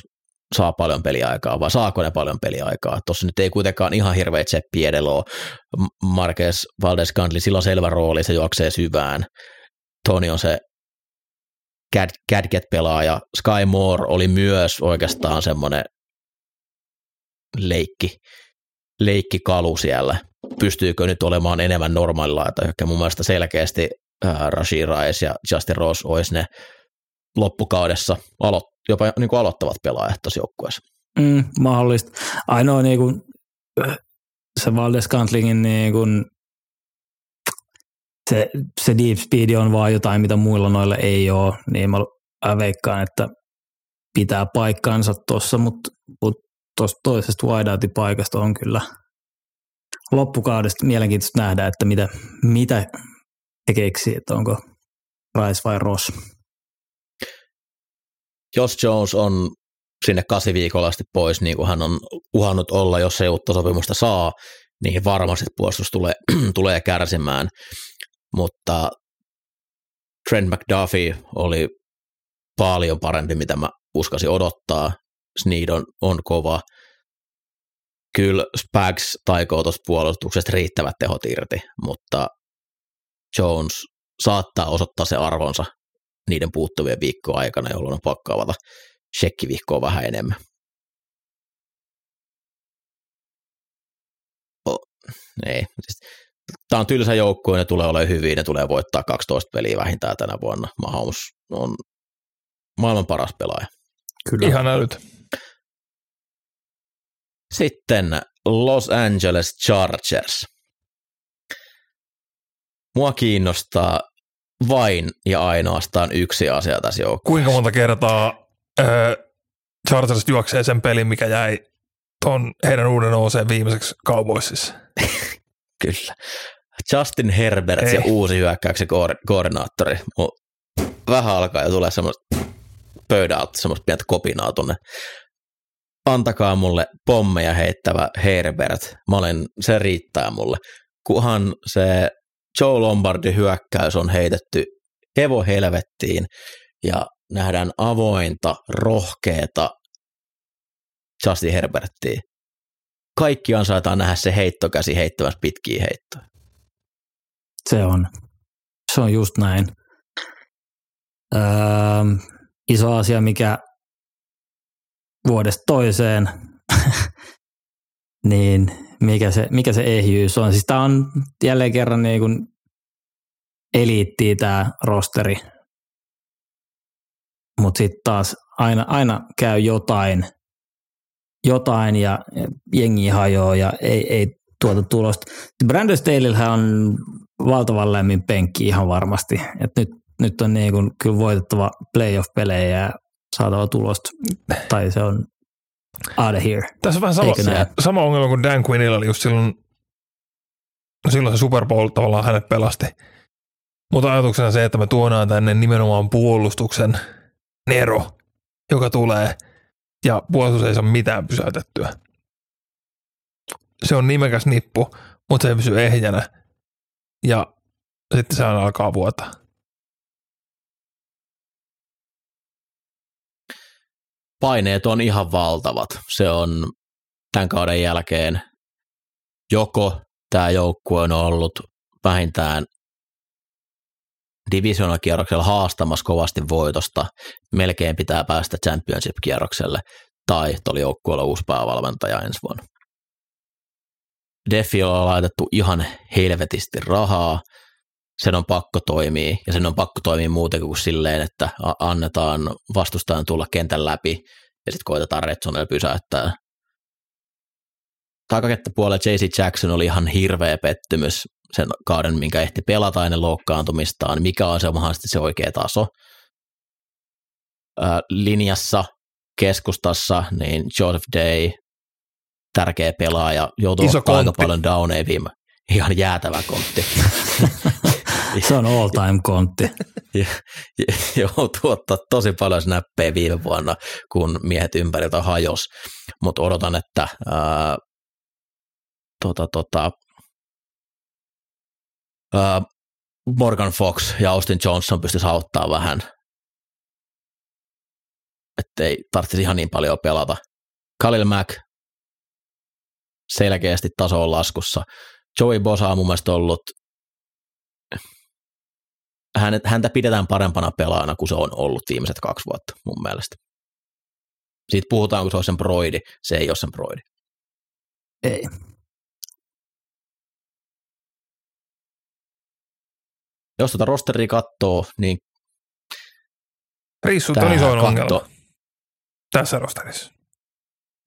saa paljon peliaikaa, vai saako ne paljon peliaikaa. Tuossa nyt ei kuitenkaan ihan hirveä tseppi edellä ole. Marquez Valdes-Scantling, sillä on selvä rooli, se juoksee syvään. Tony on se gadget-pelaaja. Sky Moore oli myös oikeastaan semmoinen leikkikalu siellä. Pystyykö nyt olemaan enemmän normaalilaita? Mun mielestä selkeästi Rashee Rice ja Justin Ross olisi ne loppukaudessa jopa niin kuin aloittavat pelaajat tuossa joukkueessa. Mahdollista. Ainoa niin kuin, se Valdes-Scantlingin niin kuin, se deep speed on vaan jotain, mitä muilla noilla ei ole, niin mä veikkaan, että pitää paikkansa tuossa, mutta tuosta toisesta wideoutin paikasta on kyllä loppukaudesta mielenkiintoista nähdä, että mitä he keksii, että onko Rice vai Ross. Jos Jones on sinne 8 viikolla asti pois, niin kuin hän on uhannut olla, jos ei uutta sopimusta saa, niin varmasti puolustus tulee kärsimään. Mutta Trent McDuffie oli paljon parempi, mitä mä uskasin odottaa. Sneed on kova. Kyllä Spags taikoo tuosta puolustuksesta riittävät tehot irti, mutta Jones saattaa osoittaa se arvonsa niiden puuttuvien viikkoa aikana, jolloin on pakko avata shekkivihkoa vähän enemmän. Ei. Tämä on tylsä joukkue, ne tulee olemaan hyviä, ne tulee voittaa 12 peliä vähintään tänä vuonna. Mahomes on maailman paras pelaaja. Kyllä. Ihan älyt. Sitten Los Angeles Chargers. Mua kiinnostaa vain ja ainoastaan yksi asia tässä joukkueessa. Kuinka monta kertaa Chargers juoksee sen pelin, mikä jäi tuon heidän uuden OC viimeiseksi Cowboysissa? Kyllä. Justin Herbert ja uusi hyökkäyksen koordinaattori. Vähän alkaa ja tulee semmoista pöydältä, semmoista pientä kopinaa tuonne. Antakaa mulle pommeja heittävä Herbert. Se riittää mulle. Kunhan se Joe Lombardin hyökkäys on heitetty hevohelvettiin ja nähdään avointa, rohkeata Justin Herberttiä. Kaikki ansaitaan nähdä se heittokäsi heittämässä pitkiä heittoja. Se on just näin. Iso asia, mikä vuodesta toiseen, niin mikä se ehjyys on. Siis tämä on jälleen kerran niin kuin eliittiä tämä rosteri, mutta sitten taas aina käy jotain ja jengi hajoaa ja ei tuota tulosta. Brandon Staleyhän on valtavan lämmin penkki ihan varmasti. Et nyt on niin kuin kyllä voitettava playoff-pelejä ja saatava tulosta. Tai se on out of here. Tässä on vähän sama ongelma kuin Dan Quinnilla oli just silloin se Super Bowl tavallaan hänet pelasti. Mutta ajatuksena se, että me tuodaan tänne nimenomaan puolustuksen nero, joka tulee. Ja puolustus ei saa mitään pysäytettyä. Se on nimekäs nippu, mutta se ei pysy ehjänä. Ja sitten se aina alkaa vuotaa. Paineet on ihan valtavat. Se on tämän kauden jälkeen joko tämä joukkue on ollut vähintään divisioonakierroksella haastamassa kovasti voitosta, melkein pitää päästä championship-kierrokselle, tai tuolla joukkueella uusi päävalmentaja ensi vuonna. Defiolla on laitettu ihan helvetisti rahaa, sen on pakko toimia, ja sen on pakko toimia muutenkin kuin silleen, että annetaan vastustajan tulla kentän läpi, ja sitten koitetaan Redsonella pysäyttää. Takakenttäpuolella JC Jackson oli ihan hirveä pettymys, sen kauden, minkä ehti pelata ennen loukkaantumistaan, mikä on se mahdollisesti se oikea taso. Linjassa, keskustassa, niin Joseph Day, tärkeä pelaaja, joutuu aika paljon downeja viime. ihan jäätävä kontti. Se on all time kontti. Joutuu ottaa tosi paljon snappia viime vuonna, kun miehet ympäriltä hajos. Mutta odotan, että Morgan Fox ja Austin Johnson pystyisi auttaa vähän. Että ei tarvitsisi ihan niin paljon pelata. Khalil Mack selkeästi taso on laskussa. Joey Bosa on mun mielestä ollut, häntä pidetään parempana pelaajana kuin se on ollut viimeiset 2 vuotta mun mielestä. Siitä puhutaan, kun se on sen broidi. Se ei ole sen broidi. Ei. Jos tuota rosteria katsoo, niin Riissut on isoin ongelma tässä rosterissa.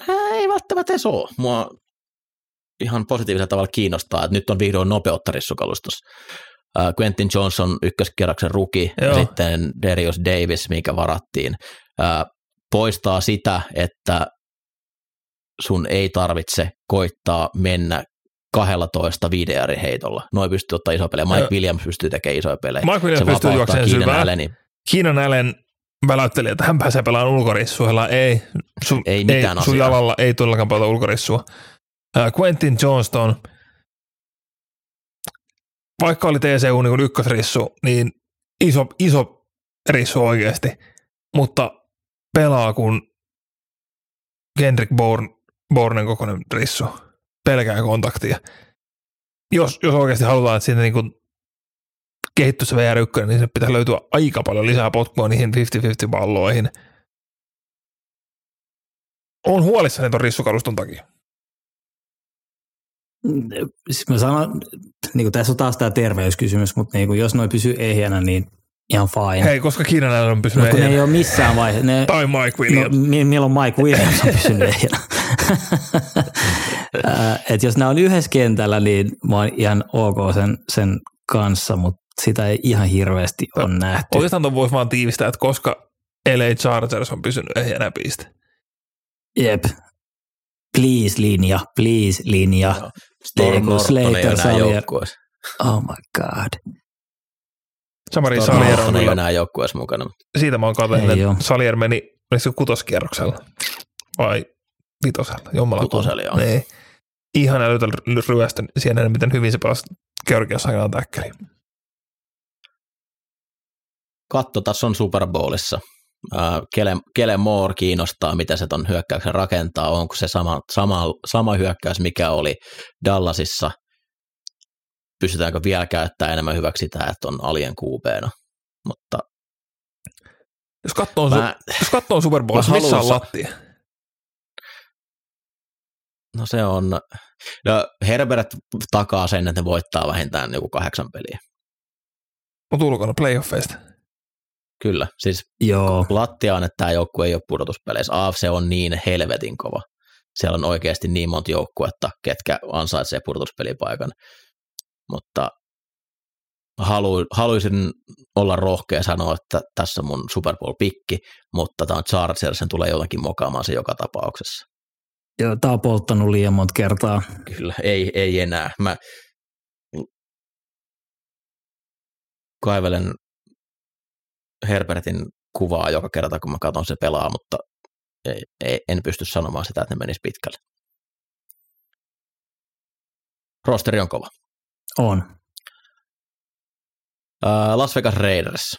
Ei välttämättä se ole. Mua ihan positiivisella tavalla kiinnostaa, että nyt on vihdoin nopeutta rissukalustus. Quentin Johnson, ykköskerroksen ruki, ja sitten Darius Davis, mikä varattiin, poistaa sitä, että sun ei tarvitse koittaa mennä 12 viideärin heitolla. Noi pystyy ottaa isoja pelejä. Mike Williams pystyy tekemään isoja pelejä. Mike Williams pystyy juokseen syvään. Keenan Allen väläytteli, että hän pääsee pelaamaan ulkorissuilla. Ei mitään asiaa. Sun jalalla ei todellakaan pelata ulkorissua. Quentin Johnston, vaikka oli TCU niin ykkösrissu, niin iso rissu oikeasti, mutta pelaa kuin Kendrick Bournen kokoinen rissu. Pelkää kontaktia. Jos oikeasti halutaan, että siitä niin kuin kehittyy se VR1, niin se pitää löytyä aika paljon lisää potkua niihin 50-50 palloihin. On huolissani ton rissukaluston takia. Siis mä sanon, niin tässä on taas tämä terveyskysymys, mutta niin jos noi pysyy ehjänä, niin ihan fine. Hei, koska Kiinanällä on pysynyt ehjänä. Ne ei ole missään vaiheessa. Tai Mike Williams. Milloin Mike Williams on pysynyt ehjänä? Että jos nämä on yhdessä kentällä, niin mä oon ihan ok sen kanssa, mutta sitä ei ihan hirveästi ole nähty. Oikeastaan tuon voisi vaan tiivistää, että koska LA Chargers on pysynyt ehjänä piiste. Jep. Please linja. No. Storm Norton ei enää joukkueessa. Oh my god. Samari Salier on ei enää joukkueessa mukana. Siitä mä oon katsellut, Salier meni kutoskierroksella vai vitosella, jommalla. Kutosella, joo. Niin. Ihan älytä ryöstö siinä, miten hyvin se pelasi Georgiassa aikaan täkkäriin. Katso, tässä on Super Bowlissa. Kele Moore kiinnostaa, mitä se ton hyökkäyksen rakentaa, onko se sama hyökkäys, mikä oli Dallasissa, pystytäänkö vielä käyttämään enemmän hyväksi sitä, että on alien QB:nä, mutta jos katsoo Super Bowlissa, missä on lattia? No se on, no Herbert takaa sen, että ne voittaa vähintään joku 8 peliä. Mutta ulkona playoffeista. Kyllä, siis joo. Lattia on, että tämä joukkue ei ole pudotuspeleissä. AFC on niin helvetin kova. Siellä on oikeasti niin monta joukkuetta, ketkä ansaitsee pudotuspelipaikan. Mutta haluaisin olla rohkea sanoa, että tässä on mun Super Bowl-pikki, mutta tämä on Chargers, sen tulee jotenkin mokaamaan se joka tapauksessa. Joo, tämä on polttanut liian monta kertaa. Kyllä, ei enää. Mä kaivelen Herbertin kuvaa joka kerta, kun mä katson se pelaa, mutta en pysty sanomaan sitä, että ne menisi pitkälle. Rosteri on kova. On. Las Vegas Raiders.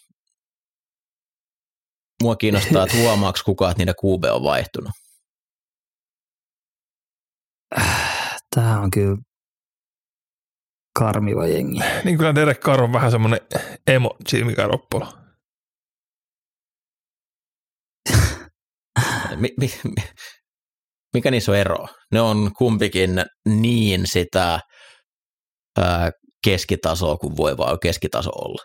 Mua kiinnostaa, että huomaako kukaan, että niiden QB on vaihtunut. Tämä on kyllä karmiva jengi. Niin kyllä Derek Carr on vähän semmoinen emo Jimmy Garoppolo. Mikä niissä on ero? Ne on kumpikin niin sitä keskitasoa, kun voi vaan keskitaso olla.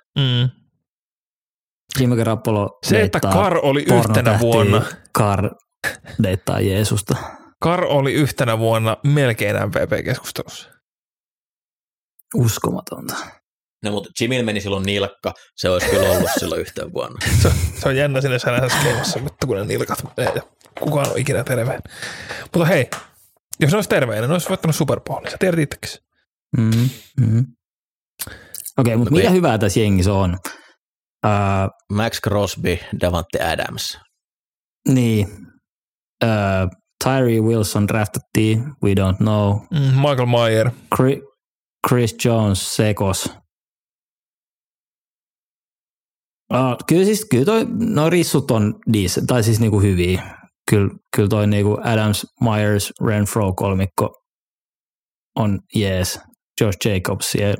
Jimmy Garoppolo se, että Carr oli yhtenä vuonna. Carr deittaa Jeesusta. Carr oli yhtenä vuonna melkein MVP-keskustelussa. Uskomatonta. No, mutta Jimmyl meni silloin nilkka, se olisi kyllä ollut silloin yhteen vuonna. Se on jännä sinne säännässä keimassa, mutta kun ne nilkat menee ja kukaan on ikinä terveen. Mutta hei, jos ne olisi terveen, ne olisi voittanut Super Bowlin, sä tiedät itsekin. Okei, mutta mitä hyvää tässä jengissä on? Max Crosby, Davante Adams. Niin. Tyree Wilson draftattiin, we don't know. Michael Mayer. Chris Jones sekos. Kyllä siis, kyllä toi, no rissut on diis, tai siis niinku hyviä. Kyllä toi niinku Adams, Myers, Renfro kolmikko on jees. Josh Jacobs siellä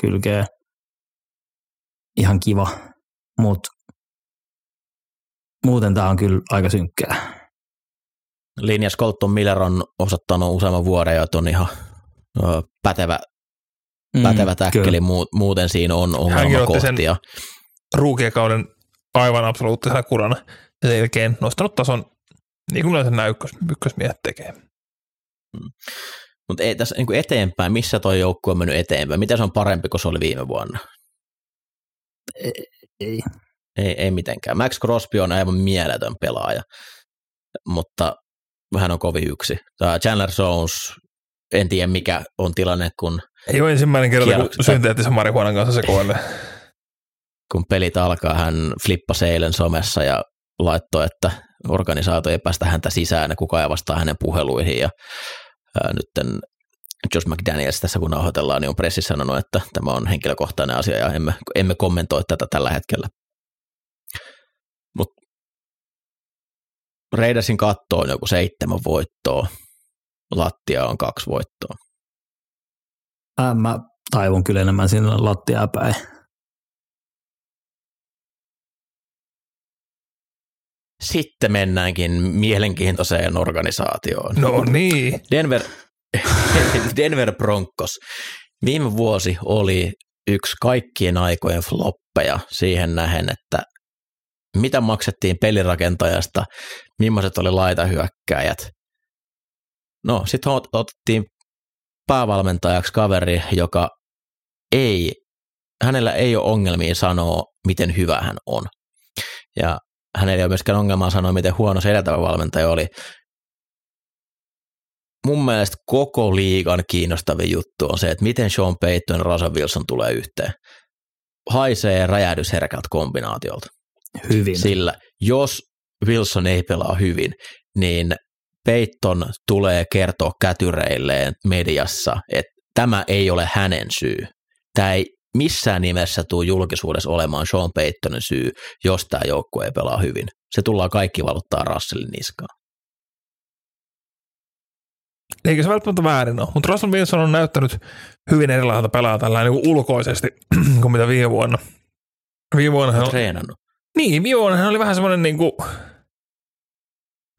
kylkee. Ihan kiva, mutta muuten tää on kyllä aika synkkää. Linjas Colton Miller on osoittanut useamman vuoden ja on ihan pätevä täkkeli. Muuten siinä on ongelmakohtia. Ruukiekauden aivan absoluuttisena kurana ja sen jälkeen nostanut tason, niin kuin yleensä nämä ykkösmiehet tekee. Mutta ei tässä niin kuin eteenpäin, missä toi joukkue on mennyt eteenpäin? Mitä se on parempi kuin se oli viime vuonna? Ei mitenkään. Max Crosby on aivan mieletön pelaaja, mutta vähän on kovin yksi. Tämä Chandler Jones, en tiedä mikä on tilanne, kun... Ei ole ensimmäinen kerta, kun synteettisen marihuonan kanssa sekoilee. Kun pelit alkaa, hän flippasi eilen somessa ja laittoi, että organisaatio ei päästä häntä sisään ja kukaan ei vastaa hänen puheluihin. Ja nyt Josh McDaniels tässä, kun nauhoitellaan, niin on pressissä sanonut, että tämä on henkilökohtainen asia ja emme kommentoi tätä tällä hetkellä. Mutta Raidersin katto on joku 7 voittoa, lattia on 2 voittoa. Mä taivun kyllä enemmän sinne lattiaa päin. Sitten mennäänkin mielenkiintoiseen organisaatioon. No niin. Denver Broncos. Viime vuosi oli yksi kaikkien aikojen floppeja siihen nähen, että mitä maksettiin pelirakentajasta, millaiset oli laitahyökkääjät. No, sitten otettiin päävalmentajaksi kaveri, joka hänellä ei ole ongelmia sanoa, miten hyvä hän on. Ja hänellä ei ole myöskään ongelmaa sanoa, miten huono se edeltävä valmentaja oli. Mun mielestä koko liigan kiinnostavin juttu on se, että miten Sean Payton ja Russell Wilson tulee yhteen. Haisee räjähdysherkältä kombinaatiolta. Hyvin. Sillä jos Wilson ei pelaa hyvin, niin Payton tulee kertoa kätyreilleen mediassa, että tämä ei ole hänen syy. Tämä ei missään nimessä tule julkisuudessa olemaan Sean Paytonin syy, jos tämä joukkue ei pelaa hyvin. Se tullaan kaikki valuttaa Russellin niskaan. Eikö se välttämättä väärin ole, mutta Russell Wilson on näyttänyt hyvin erilaiselta pelaa tällainen niin ulkoisesti kuin mitä viime vuonna. Viime vuonna hän on treenannut. Niin, viime vuonna hän oli vähän semmoinen niin kuin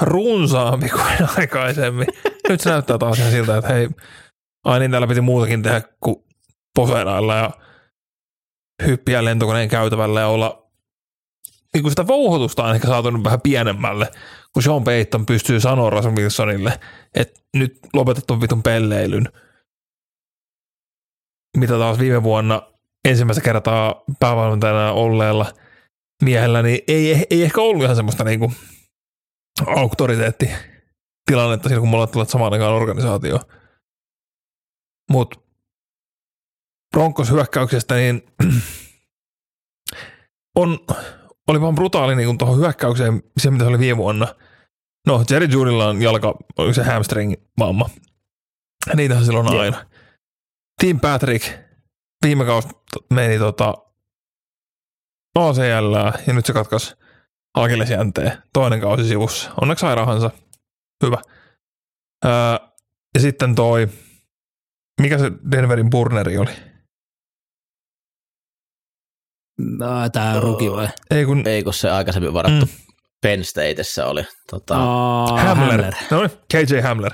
runsaampi kuin aikaisemmin. Nyt se näyttää taas ihan siltä, että hei, niin täällä piti muutakin tehdä kuin poseerailla ja hyppiä lentokoneen käytävällä ja olla, niin kuin sitä vouhotusta on ehkä saatu nyt vähän pienemmälle, kun Sean Payton pystyy sanoa Russell Wilsonille, että nyt lopetat ton vitun pelleilyn, mitä taas viime vuonna ensimmäistä kertaa päävalmentajana olleella miehellä, niin ei ehkä ollut ihan semmoista niinku auktoriteettitilannetta siinä, kun me ollaan tullut samaan aikaan organisaatioon. Mutta Broncos hyökkäyksestä niin oli vaan brutaali niin tuohon hyökkäykseen, se mitä se oli viime vuonna. No, Jerry Jeudylla on jalka, oliko se hamstring-vamma. Niitähän silloin on aina. Tim Patrick viime kausi meni ACL ja nyt se katkaisi akillesjänteen toinen kausi sivussa. Onneksi sairaahansa. Hyvä. Ja sitten mikä se Denverin Burneri oli? Tää ruki vai? Ei kun se aikaisemmin varattu. Penn Statessa oli. Hamler. KJ Hamler.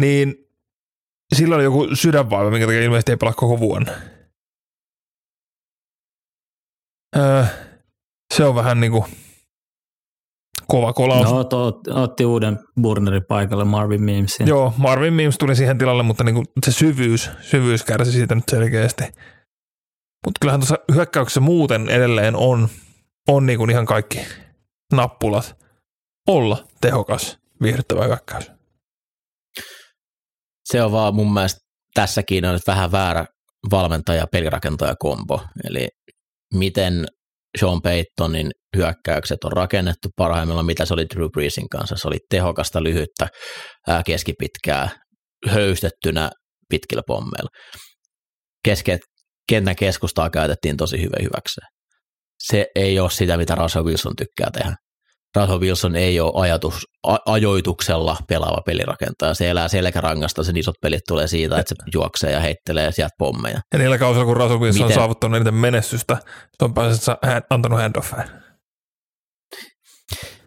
Niin sillä oli joku sydänvaiva, minkä takia ilmeisesti ei pelaa koko vuonna. Se on vähän niinku kova kolaus. No, otti uuden Burnerin paikalle Marvin Mimesin. Joo, Marvin Mims tuli siihen tilalle, mutta niinku se syvyys kärsi siitä nyt selkeästi. Mutta kyllähän tuossa hyökkäyksessä muuten edelleen on niinku ihan kaikki nappulat olla tehokas, viihdyttävä hyökkäys. Se on vaan mun mielestä tässäkin on nyt vähän väärä valmentaja-pelirakentaja-kombo, eli miten Sean Paytonin hyökkäykset on rakennettu parhaimmillaan, mitä se oli Drew Breesin kanssa, se oli tehokasta, lyhyttä, keskipitkää, höystettynä pitkillä pommeilla. Kentän keskustaa käytettiin tosi hyväksi. Se ei ole sitä, mitä Russell Wilson tykkää tehdä. Russell Wilson ei ole ajoituksella pelaava pelirakentaja. Se elää selkärangasta, sen isot pelit tulee siitä, että se juoksee ja heittelee sieltä pommeja. Ja niillä kausilla, kun Russell Wilson on saavuttanut eniten menestystä, se on päässyt antanut handoffään.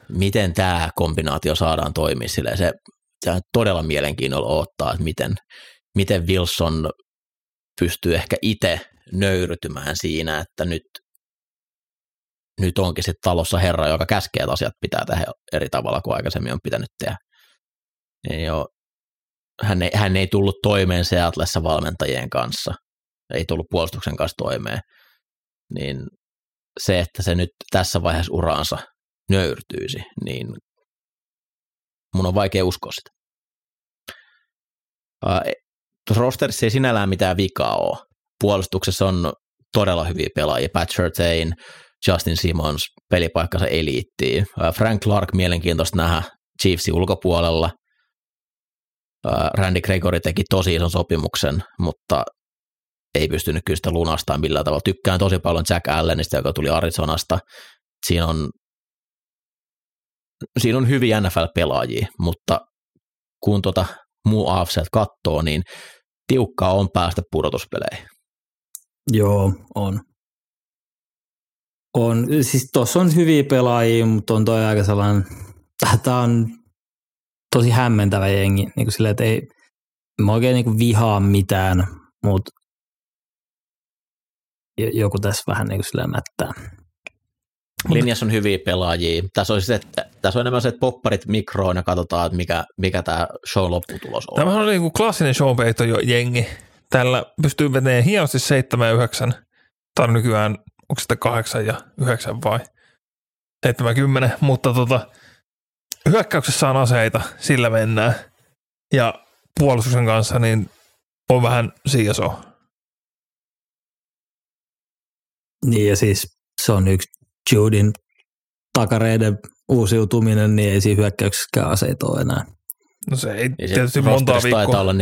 Miten tämä kombinaatio saadaan toimia silleen? Se on todella mielenkiinnolla odottaa, että miten Wilson pystyy ehkä itse nöyrtymään siinä, että nyt onkin sitten talossa herra, joka käskee, että asiat pitää tehdä eri tavalla kuin aikaisemmin on pitänyt tehdä. Hän ei tullut toimeen Seatlessa valmentajien kanssa, ei tullut puolustuksen kanssa toimeen. Niin se, että se nyt tässä vaiheessa uraansa nöyrtyisi, niin mun on vaikea uskoa sitä. Tuossa rosterissa ei sinällään mitään vikaa ole. Puolustuksessa on todella hyviä pelaajia. Pat Surtain, Justin Simmons, pelipaikkansa eliittiin. Frank Clark, mielenkiintoista nähdä Chiefsin ulkopuolella. Randy Gregory teki tosi ison sopimuksen, mutta ei pystynyt kyllä sitä lunastamaan millään tavalla. Tykkään tosi paljon Jack Allenista, joka tuli Arizonasta. Siinä on hyviä NFL-pelaajia, mutta kun muu AFC katsoo, niin tiukkaa on päästä pudotuspeleihin. Joo, on. Siis tuossa on hyviä pelaajia, mutta on toi aika sellainen, tämä on tosi hämmentävä jengi. Niin kuin silleen, että ei mä oikein niin kuin vihaa mitään, mutta joku tässä vähän niin kuin silleen mättää. Linjassa on hyviä pelaajia. Tässä on enemmän se, että popparit mikroon ja katsotaan, että mikä tämä show lopputulos on. Tämähän on niin kuin klassinen Sean Payton jengi. Tällä pystyy vetämään hienosti 7-9. Tai nykyään, onko sitä 8-9 vai 7-10. Mutta hyökkäyksessä on aseita, sillä mennään. Ja puolustuksen kanssa niin on vähän CSO. Niin ja siis se on yksi. Judin takareiden uusiutuminen, niin ei siinä hyökkäyksessäkään aseita ole enää. No se ei niin tietysti montaa viikkoa. Taitaa olla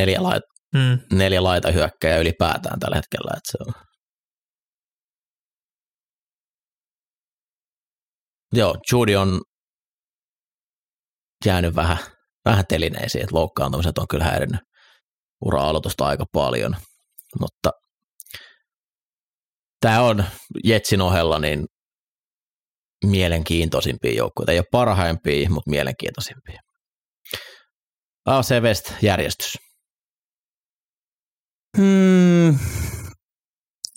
neljä laitahyökkäjä ylipäätään tällä hetkellä. Että se on. Joo, Judi on jäänyt vähän telineisiin, että loukkaantumiset on kyllä häirinnyt ura-aloitusta aika paljon, mutta tämä on Jetsin ohella niin mielenkiintoisimpia joukkueita. Ei ole parhaimpia, mutta mielenkiintoisimpia. AFC West-järjestys.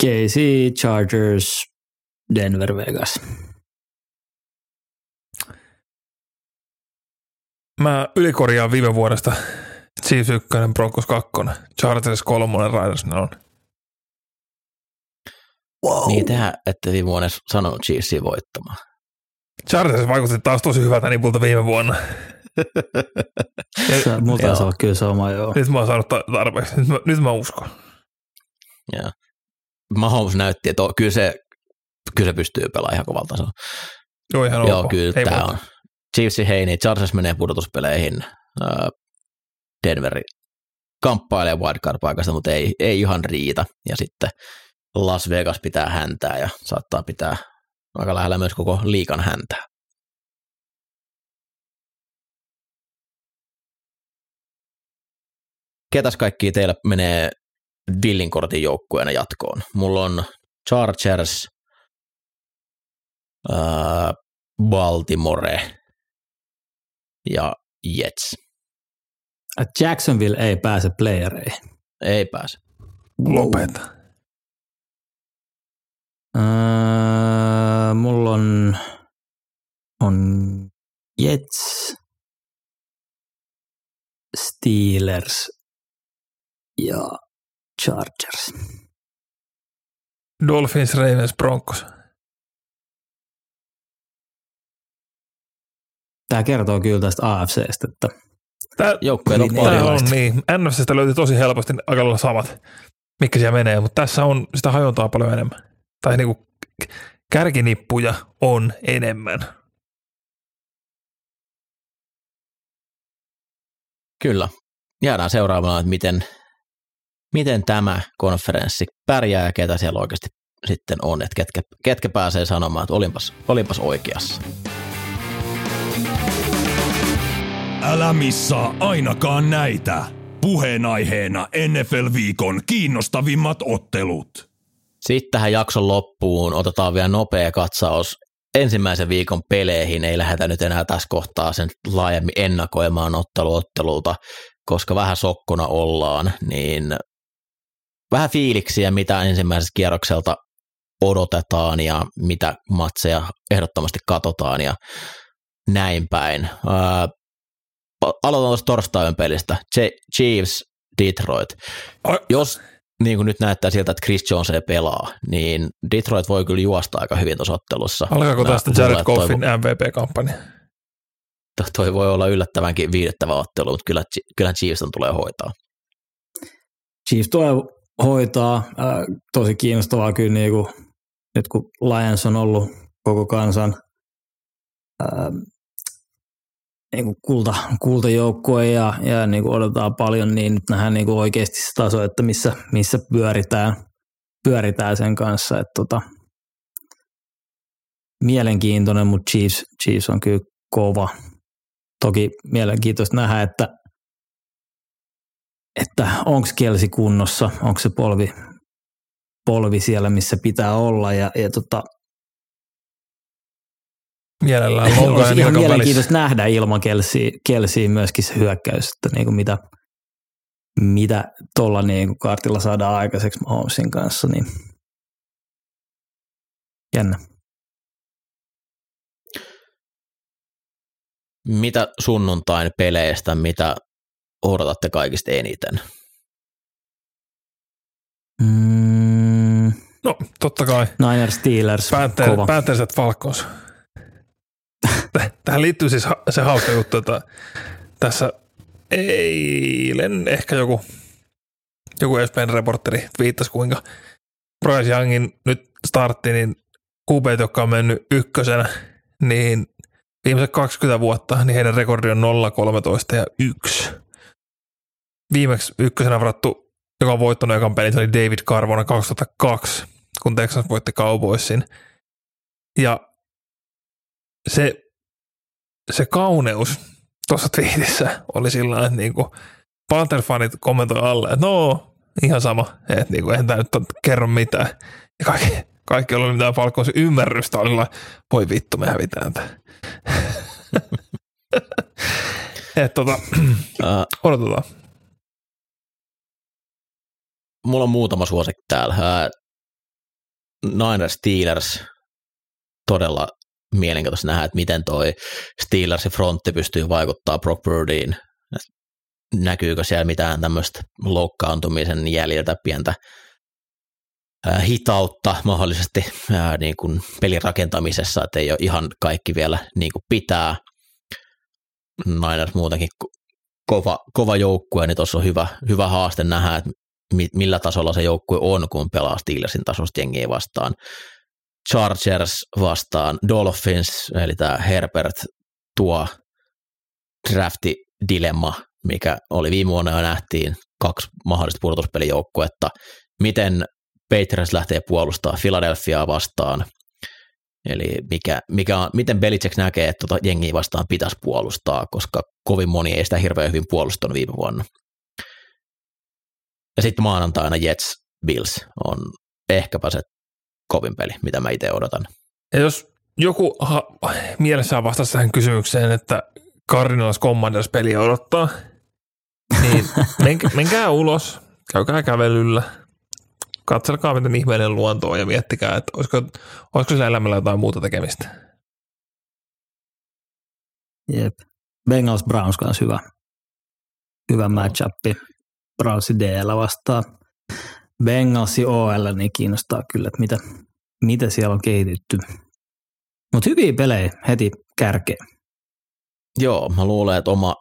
KC, Chargers, Denver, Vegas. Mä ylikorjaan viime vuodesta Chiefs 1, Broncos 2, Chargers 3, Raiders 4. Wow. Niin tehdään, että viime vuonna sanonut Chiefsia voittamaan. Chargers vaikutti taas tosi hyvältä nipulta viime vuonna. Multa saa kyllä sama, joo. Nyt mä oon saanut tarpeeksi. Nyt mä uskon. Joo. Mahomes näytti, että kyllä se pystyy pelaamaan ihan kovalta tasolla. Joo, ihan ok. Joo, kyllä tää on. Chiefsin heini, Chargers menee pudotuspeleihin. Denveri kamppailee wildcard-paikasta, mutta ei ihan riitä. Ja sitten Las Vegas pitää häntää ja saattaa pitää aika lähellä myös koko liigan häntää. Ketäs kaikki teillä menee villinkortin joukkueena jatkoon? Mulla on Chargers, Baltimore ja Jets. Jacksonville ei pääse playereihin. Ei pääse. Lopeta. Mulla on Jets, Steelers ja Chargers. Dolphins, Ravens, Broncos. Tää kertoo kyllä tästä AFCstä, että joukkueet on paljon. Niin. NFCstä löytyy tosi helposti aika lailla samat, mitkä siellä menee, mutta tässä on sitä hajontaa paljon enemmän. Tai niinku kärkinippuja on enemmän. Kyllä. Jäädään seuraavana, että miten tämä konferenssi pärjää ja ketä siellä oikeasti sitten on, että ketkä pääsee sanomaan, että olinpas oikeassa. Älä missaa ainakaan näitä. Puheenaiheena NFL-viikon kiinnostavimmat ottelut. Sitten tähän jakson loppuun otetaan vielä nopea katsaus ensimmäisen viikon peleihin. Ei lähdetä nyt enää tässä kohtaa sen laajemmin ennakoimaan ottelulta, koska vähän sokkona ollaan, niin vähän fiiliksiä, mitä ensimmäisestä kierrokselta odotetaan ja mitä matseja ehdottomasti katsotaan ja näin päin. Aloitan tuosta torstain pelistä. Chiefs, Detroit. Jos niin nyt näyttää siltä, että Chris Jones ei pelaa, niin Detroit voi kyllä juosta aika hyvin tuossa ottelussa. Alkaako tästä Jared Goffin MVP-kampanja? Toi voi olla yllättävänkin viihdyttävä ottelu, mutta kyllä Chiefs tulee hoitaa. Chiefs tulee hoitaa. Tosi kiinnostavaa kyllä niin kuin, nyt kun Lions on ollut koko kansan niin kultajoukkoja ja niin kuin odotetaan paljon, niin nyt nähdään niin kuin oikeasti se taso, että missä pyöritään sen kanssa. Että mielenkiintoinen, mutta Chiefs on kyllä kova. Toki mielenkiintoista nähdä, että onko Kelsi kunnossa, onko se polvi siellä, missä pitää olla ja mielellään lonkaan ja ihan mielenkiintoista nähdä ilman Kelsiä myöskin se hyökkäys, että niin kuin mitä tuolla niin kartilla saadaan aikaiseksi Mahomesin kanssa, niin jännä. Mitä sunnuntain peleistä, mitä odotatte kaikista eniten? No, totta kai. Niners Steelers. Panthers Falcons. Tähän liittyy siis se hauska juttu, että tässä eilen ehkä joku ESPN reporteri viittasi, kuinka Bryce Youngin nyt startti, niin QB:t, jotka on mennyt ykkösenä, niin viimeiset 20 vuotta, niin heidän rekordi on 0-13-1. Viimeksi ykkösenä varattu, joka on voittanut ekan pelin, se oli David Carr vuonna 2002, kun Texans voitti Cowboysin. Ja se kauneus tuossa twiitissä oli sillä tavalla, että niinku Panther-fanit kommentoi alle, että no, ihan sama, että niinku, eihän tämä nyt kerro mitään. Ja kaikki oli mitään Falconsin ymmärrystä, oli voi vittu, me hävitään tämän. Että odotetaan. Mulla on muutama suosikki täällä. Niners Steelers, todella mielenkiintoista nähdä, että miten toi Steelersin frontti pystyy vaikuttaa Brock Purdyyn. Näkyykö siellä mitään tämmöistä loukkaantumisen jäljiltä pientä hitautta mahdollisesti niin kuin pelin rakentamisessa, että ei ole ihan kaikki vielä niin kuin pitää. Niners muutenkin kova joukkue, niin tuossa on hyvä haaste nähdä, että millä tasolla se joukkue on, kun pelaa Steelersin tasosta jengiä vastaan. Chargers vastaan Dolphins, eli tämä Herbert tuo draftidilemma, mikä oli viime vuonna jo nähtiin, 2 mahdollista pudotuspelijoukkuetta. Miten Patriots lähtee puolustamaan Philadelphiaa vastaan, eli miten Belichick näkee, että jengiä vastaan pitäisi puolustaa, koska kovin moni ei sitä hirveän hyvin puolustanut viime vuonna. Ja sitten maanantaina Jets Bills on ehkäpä se kovin peli, mitä mä itse odotan. Ja jos joku mielessään vastasi tähän kysymykseen, että Cardinals Commanders peliä odottaa, niin menkää ulos, käykää kävelyllä, katselkaa miten ihmeinen luonto on ja miettikää, että olisiko sillä elämällä jotain muuta tekemistä. Jep. Bengals Browns kanssa hyvä match-up. Brownsi DL vastaa. Bengalsi OL, niin kiinnostaa kyllä, että mitä siellä on kehitetty. Mutta hyviä pelejä heti kärkeen. Joo, mä luulen, että oma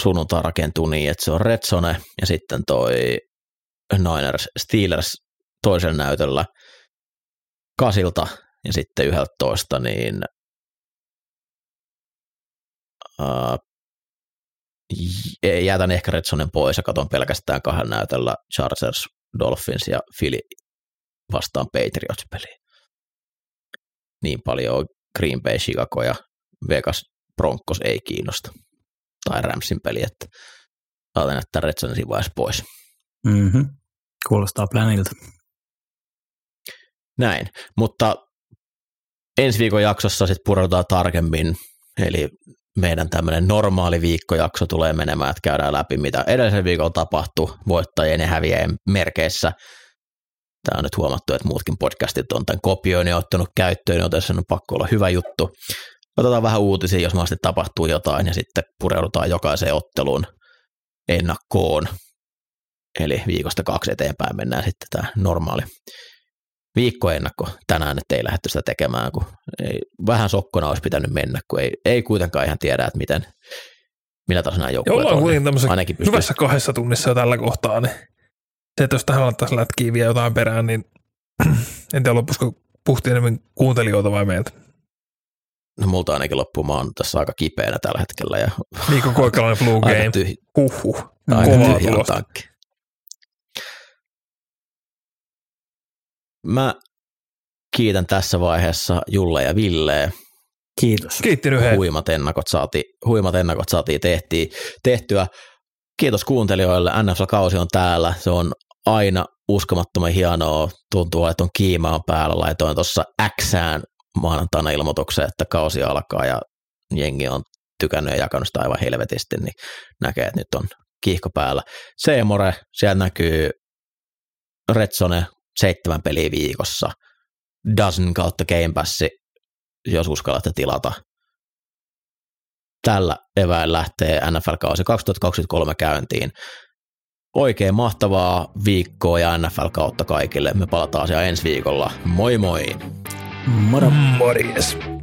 sunnuntaa rakentuu niin, että se on Redzone ja sitten toi Niners Steelers toisen näytöllä 8 ja sitten 11, niin jätän ehkä Redsonen pois ja katon pelkästään 2 näytöllä Chargers, Dolphins ja Philly vastaan Patriots-peliin. Niin paljon Green Bay, Chicago ja Vegas Broncos ei kiinnosta. Tai Ramsin peli, että saatan jättää Redsonen siinä vaiheessa pois. Mm-hmm. Kuulostaa planilta. Näin, mutta ensi viikon jaksossa sitten pureudutaan tarkemmin, eli meidän tämmöinen normaali viikkojakso tulee menemään, että käydään läpi, mitä edellisen viikolla tapahtui voittajien ja häviäjien merkeissä. Tämä on nyt huomattu, että muutkin podcastit on tämän kopioin ja ottanut käyttöön, joten se on pakko olla hyvä juttu. Otetaan vähän uutisia, jos mahdollisesti tapahtuu jotain, ja sitten pureudutaan jokaiseen otteluun ennakkoon. Eli viikosta 2 eteenpäin mennään sitten tämä normaali viikkoennakko. Tänään nyt ei lähdetty sitä tekemään, kun ei, vähän sokkona olisi pitänyt mennä, kun ei kuitenkaan ihan tiedä, että miten, millä taas nämä joukkueet on. Kuitenkin tämmöisen hyvässä 2 tunnissa jo tällä kohtaa, niin se, että jos tähän alettaisiin lätkiä vielä jotain perään, niin en tiedä loppuisiko puhti enemmän kuuntelijoita vai meiltä. No multa ainakin loppuun, mä oon tässä aika kipeänä tällä hetkellä. Ja Mikko Koikkalainen Blue Game, huhhuh, kovaa tulosta. Mä kiitän tässä vaiheessa Julle ja Villeä. Kiitos. Kiittinyt he. Huimat ennakot saatiin tehtyä. Kiitos kuuntelijoille. NFL-kausi on täällä. Se on aina uskomattoman hienoa. Tuntuu, että on kiimaa päällä. Laitoin tuossa X:ään maanantaina ilmoitukseen, että kausi alkaa ja jengi on tykännyt ja jakanut sitä aivan helvetisti, niin näkee, että nyt on kiihko päällä. Seemore, siellä näkyy Redzone, 7 peliä viikossa, Dozen kautta Game Pass, jos uskallatte tilata. Tällä eväin lähtee NFL-kausi 2023 käyntiin. Oikein mahtavaa viikkoa ja NFL-kautta kaikille. Me palataan asiaan ensi viikolla. Moi moi! Moro! Morjes!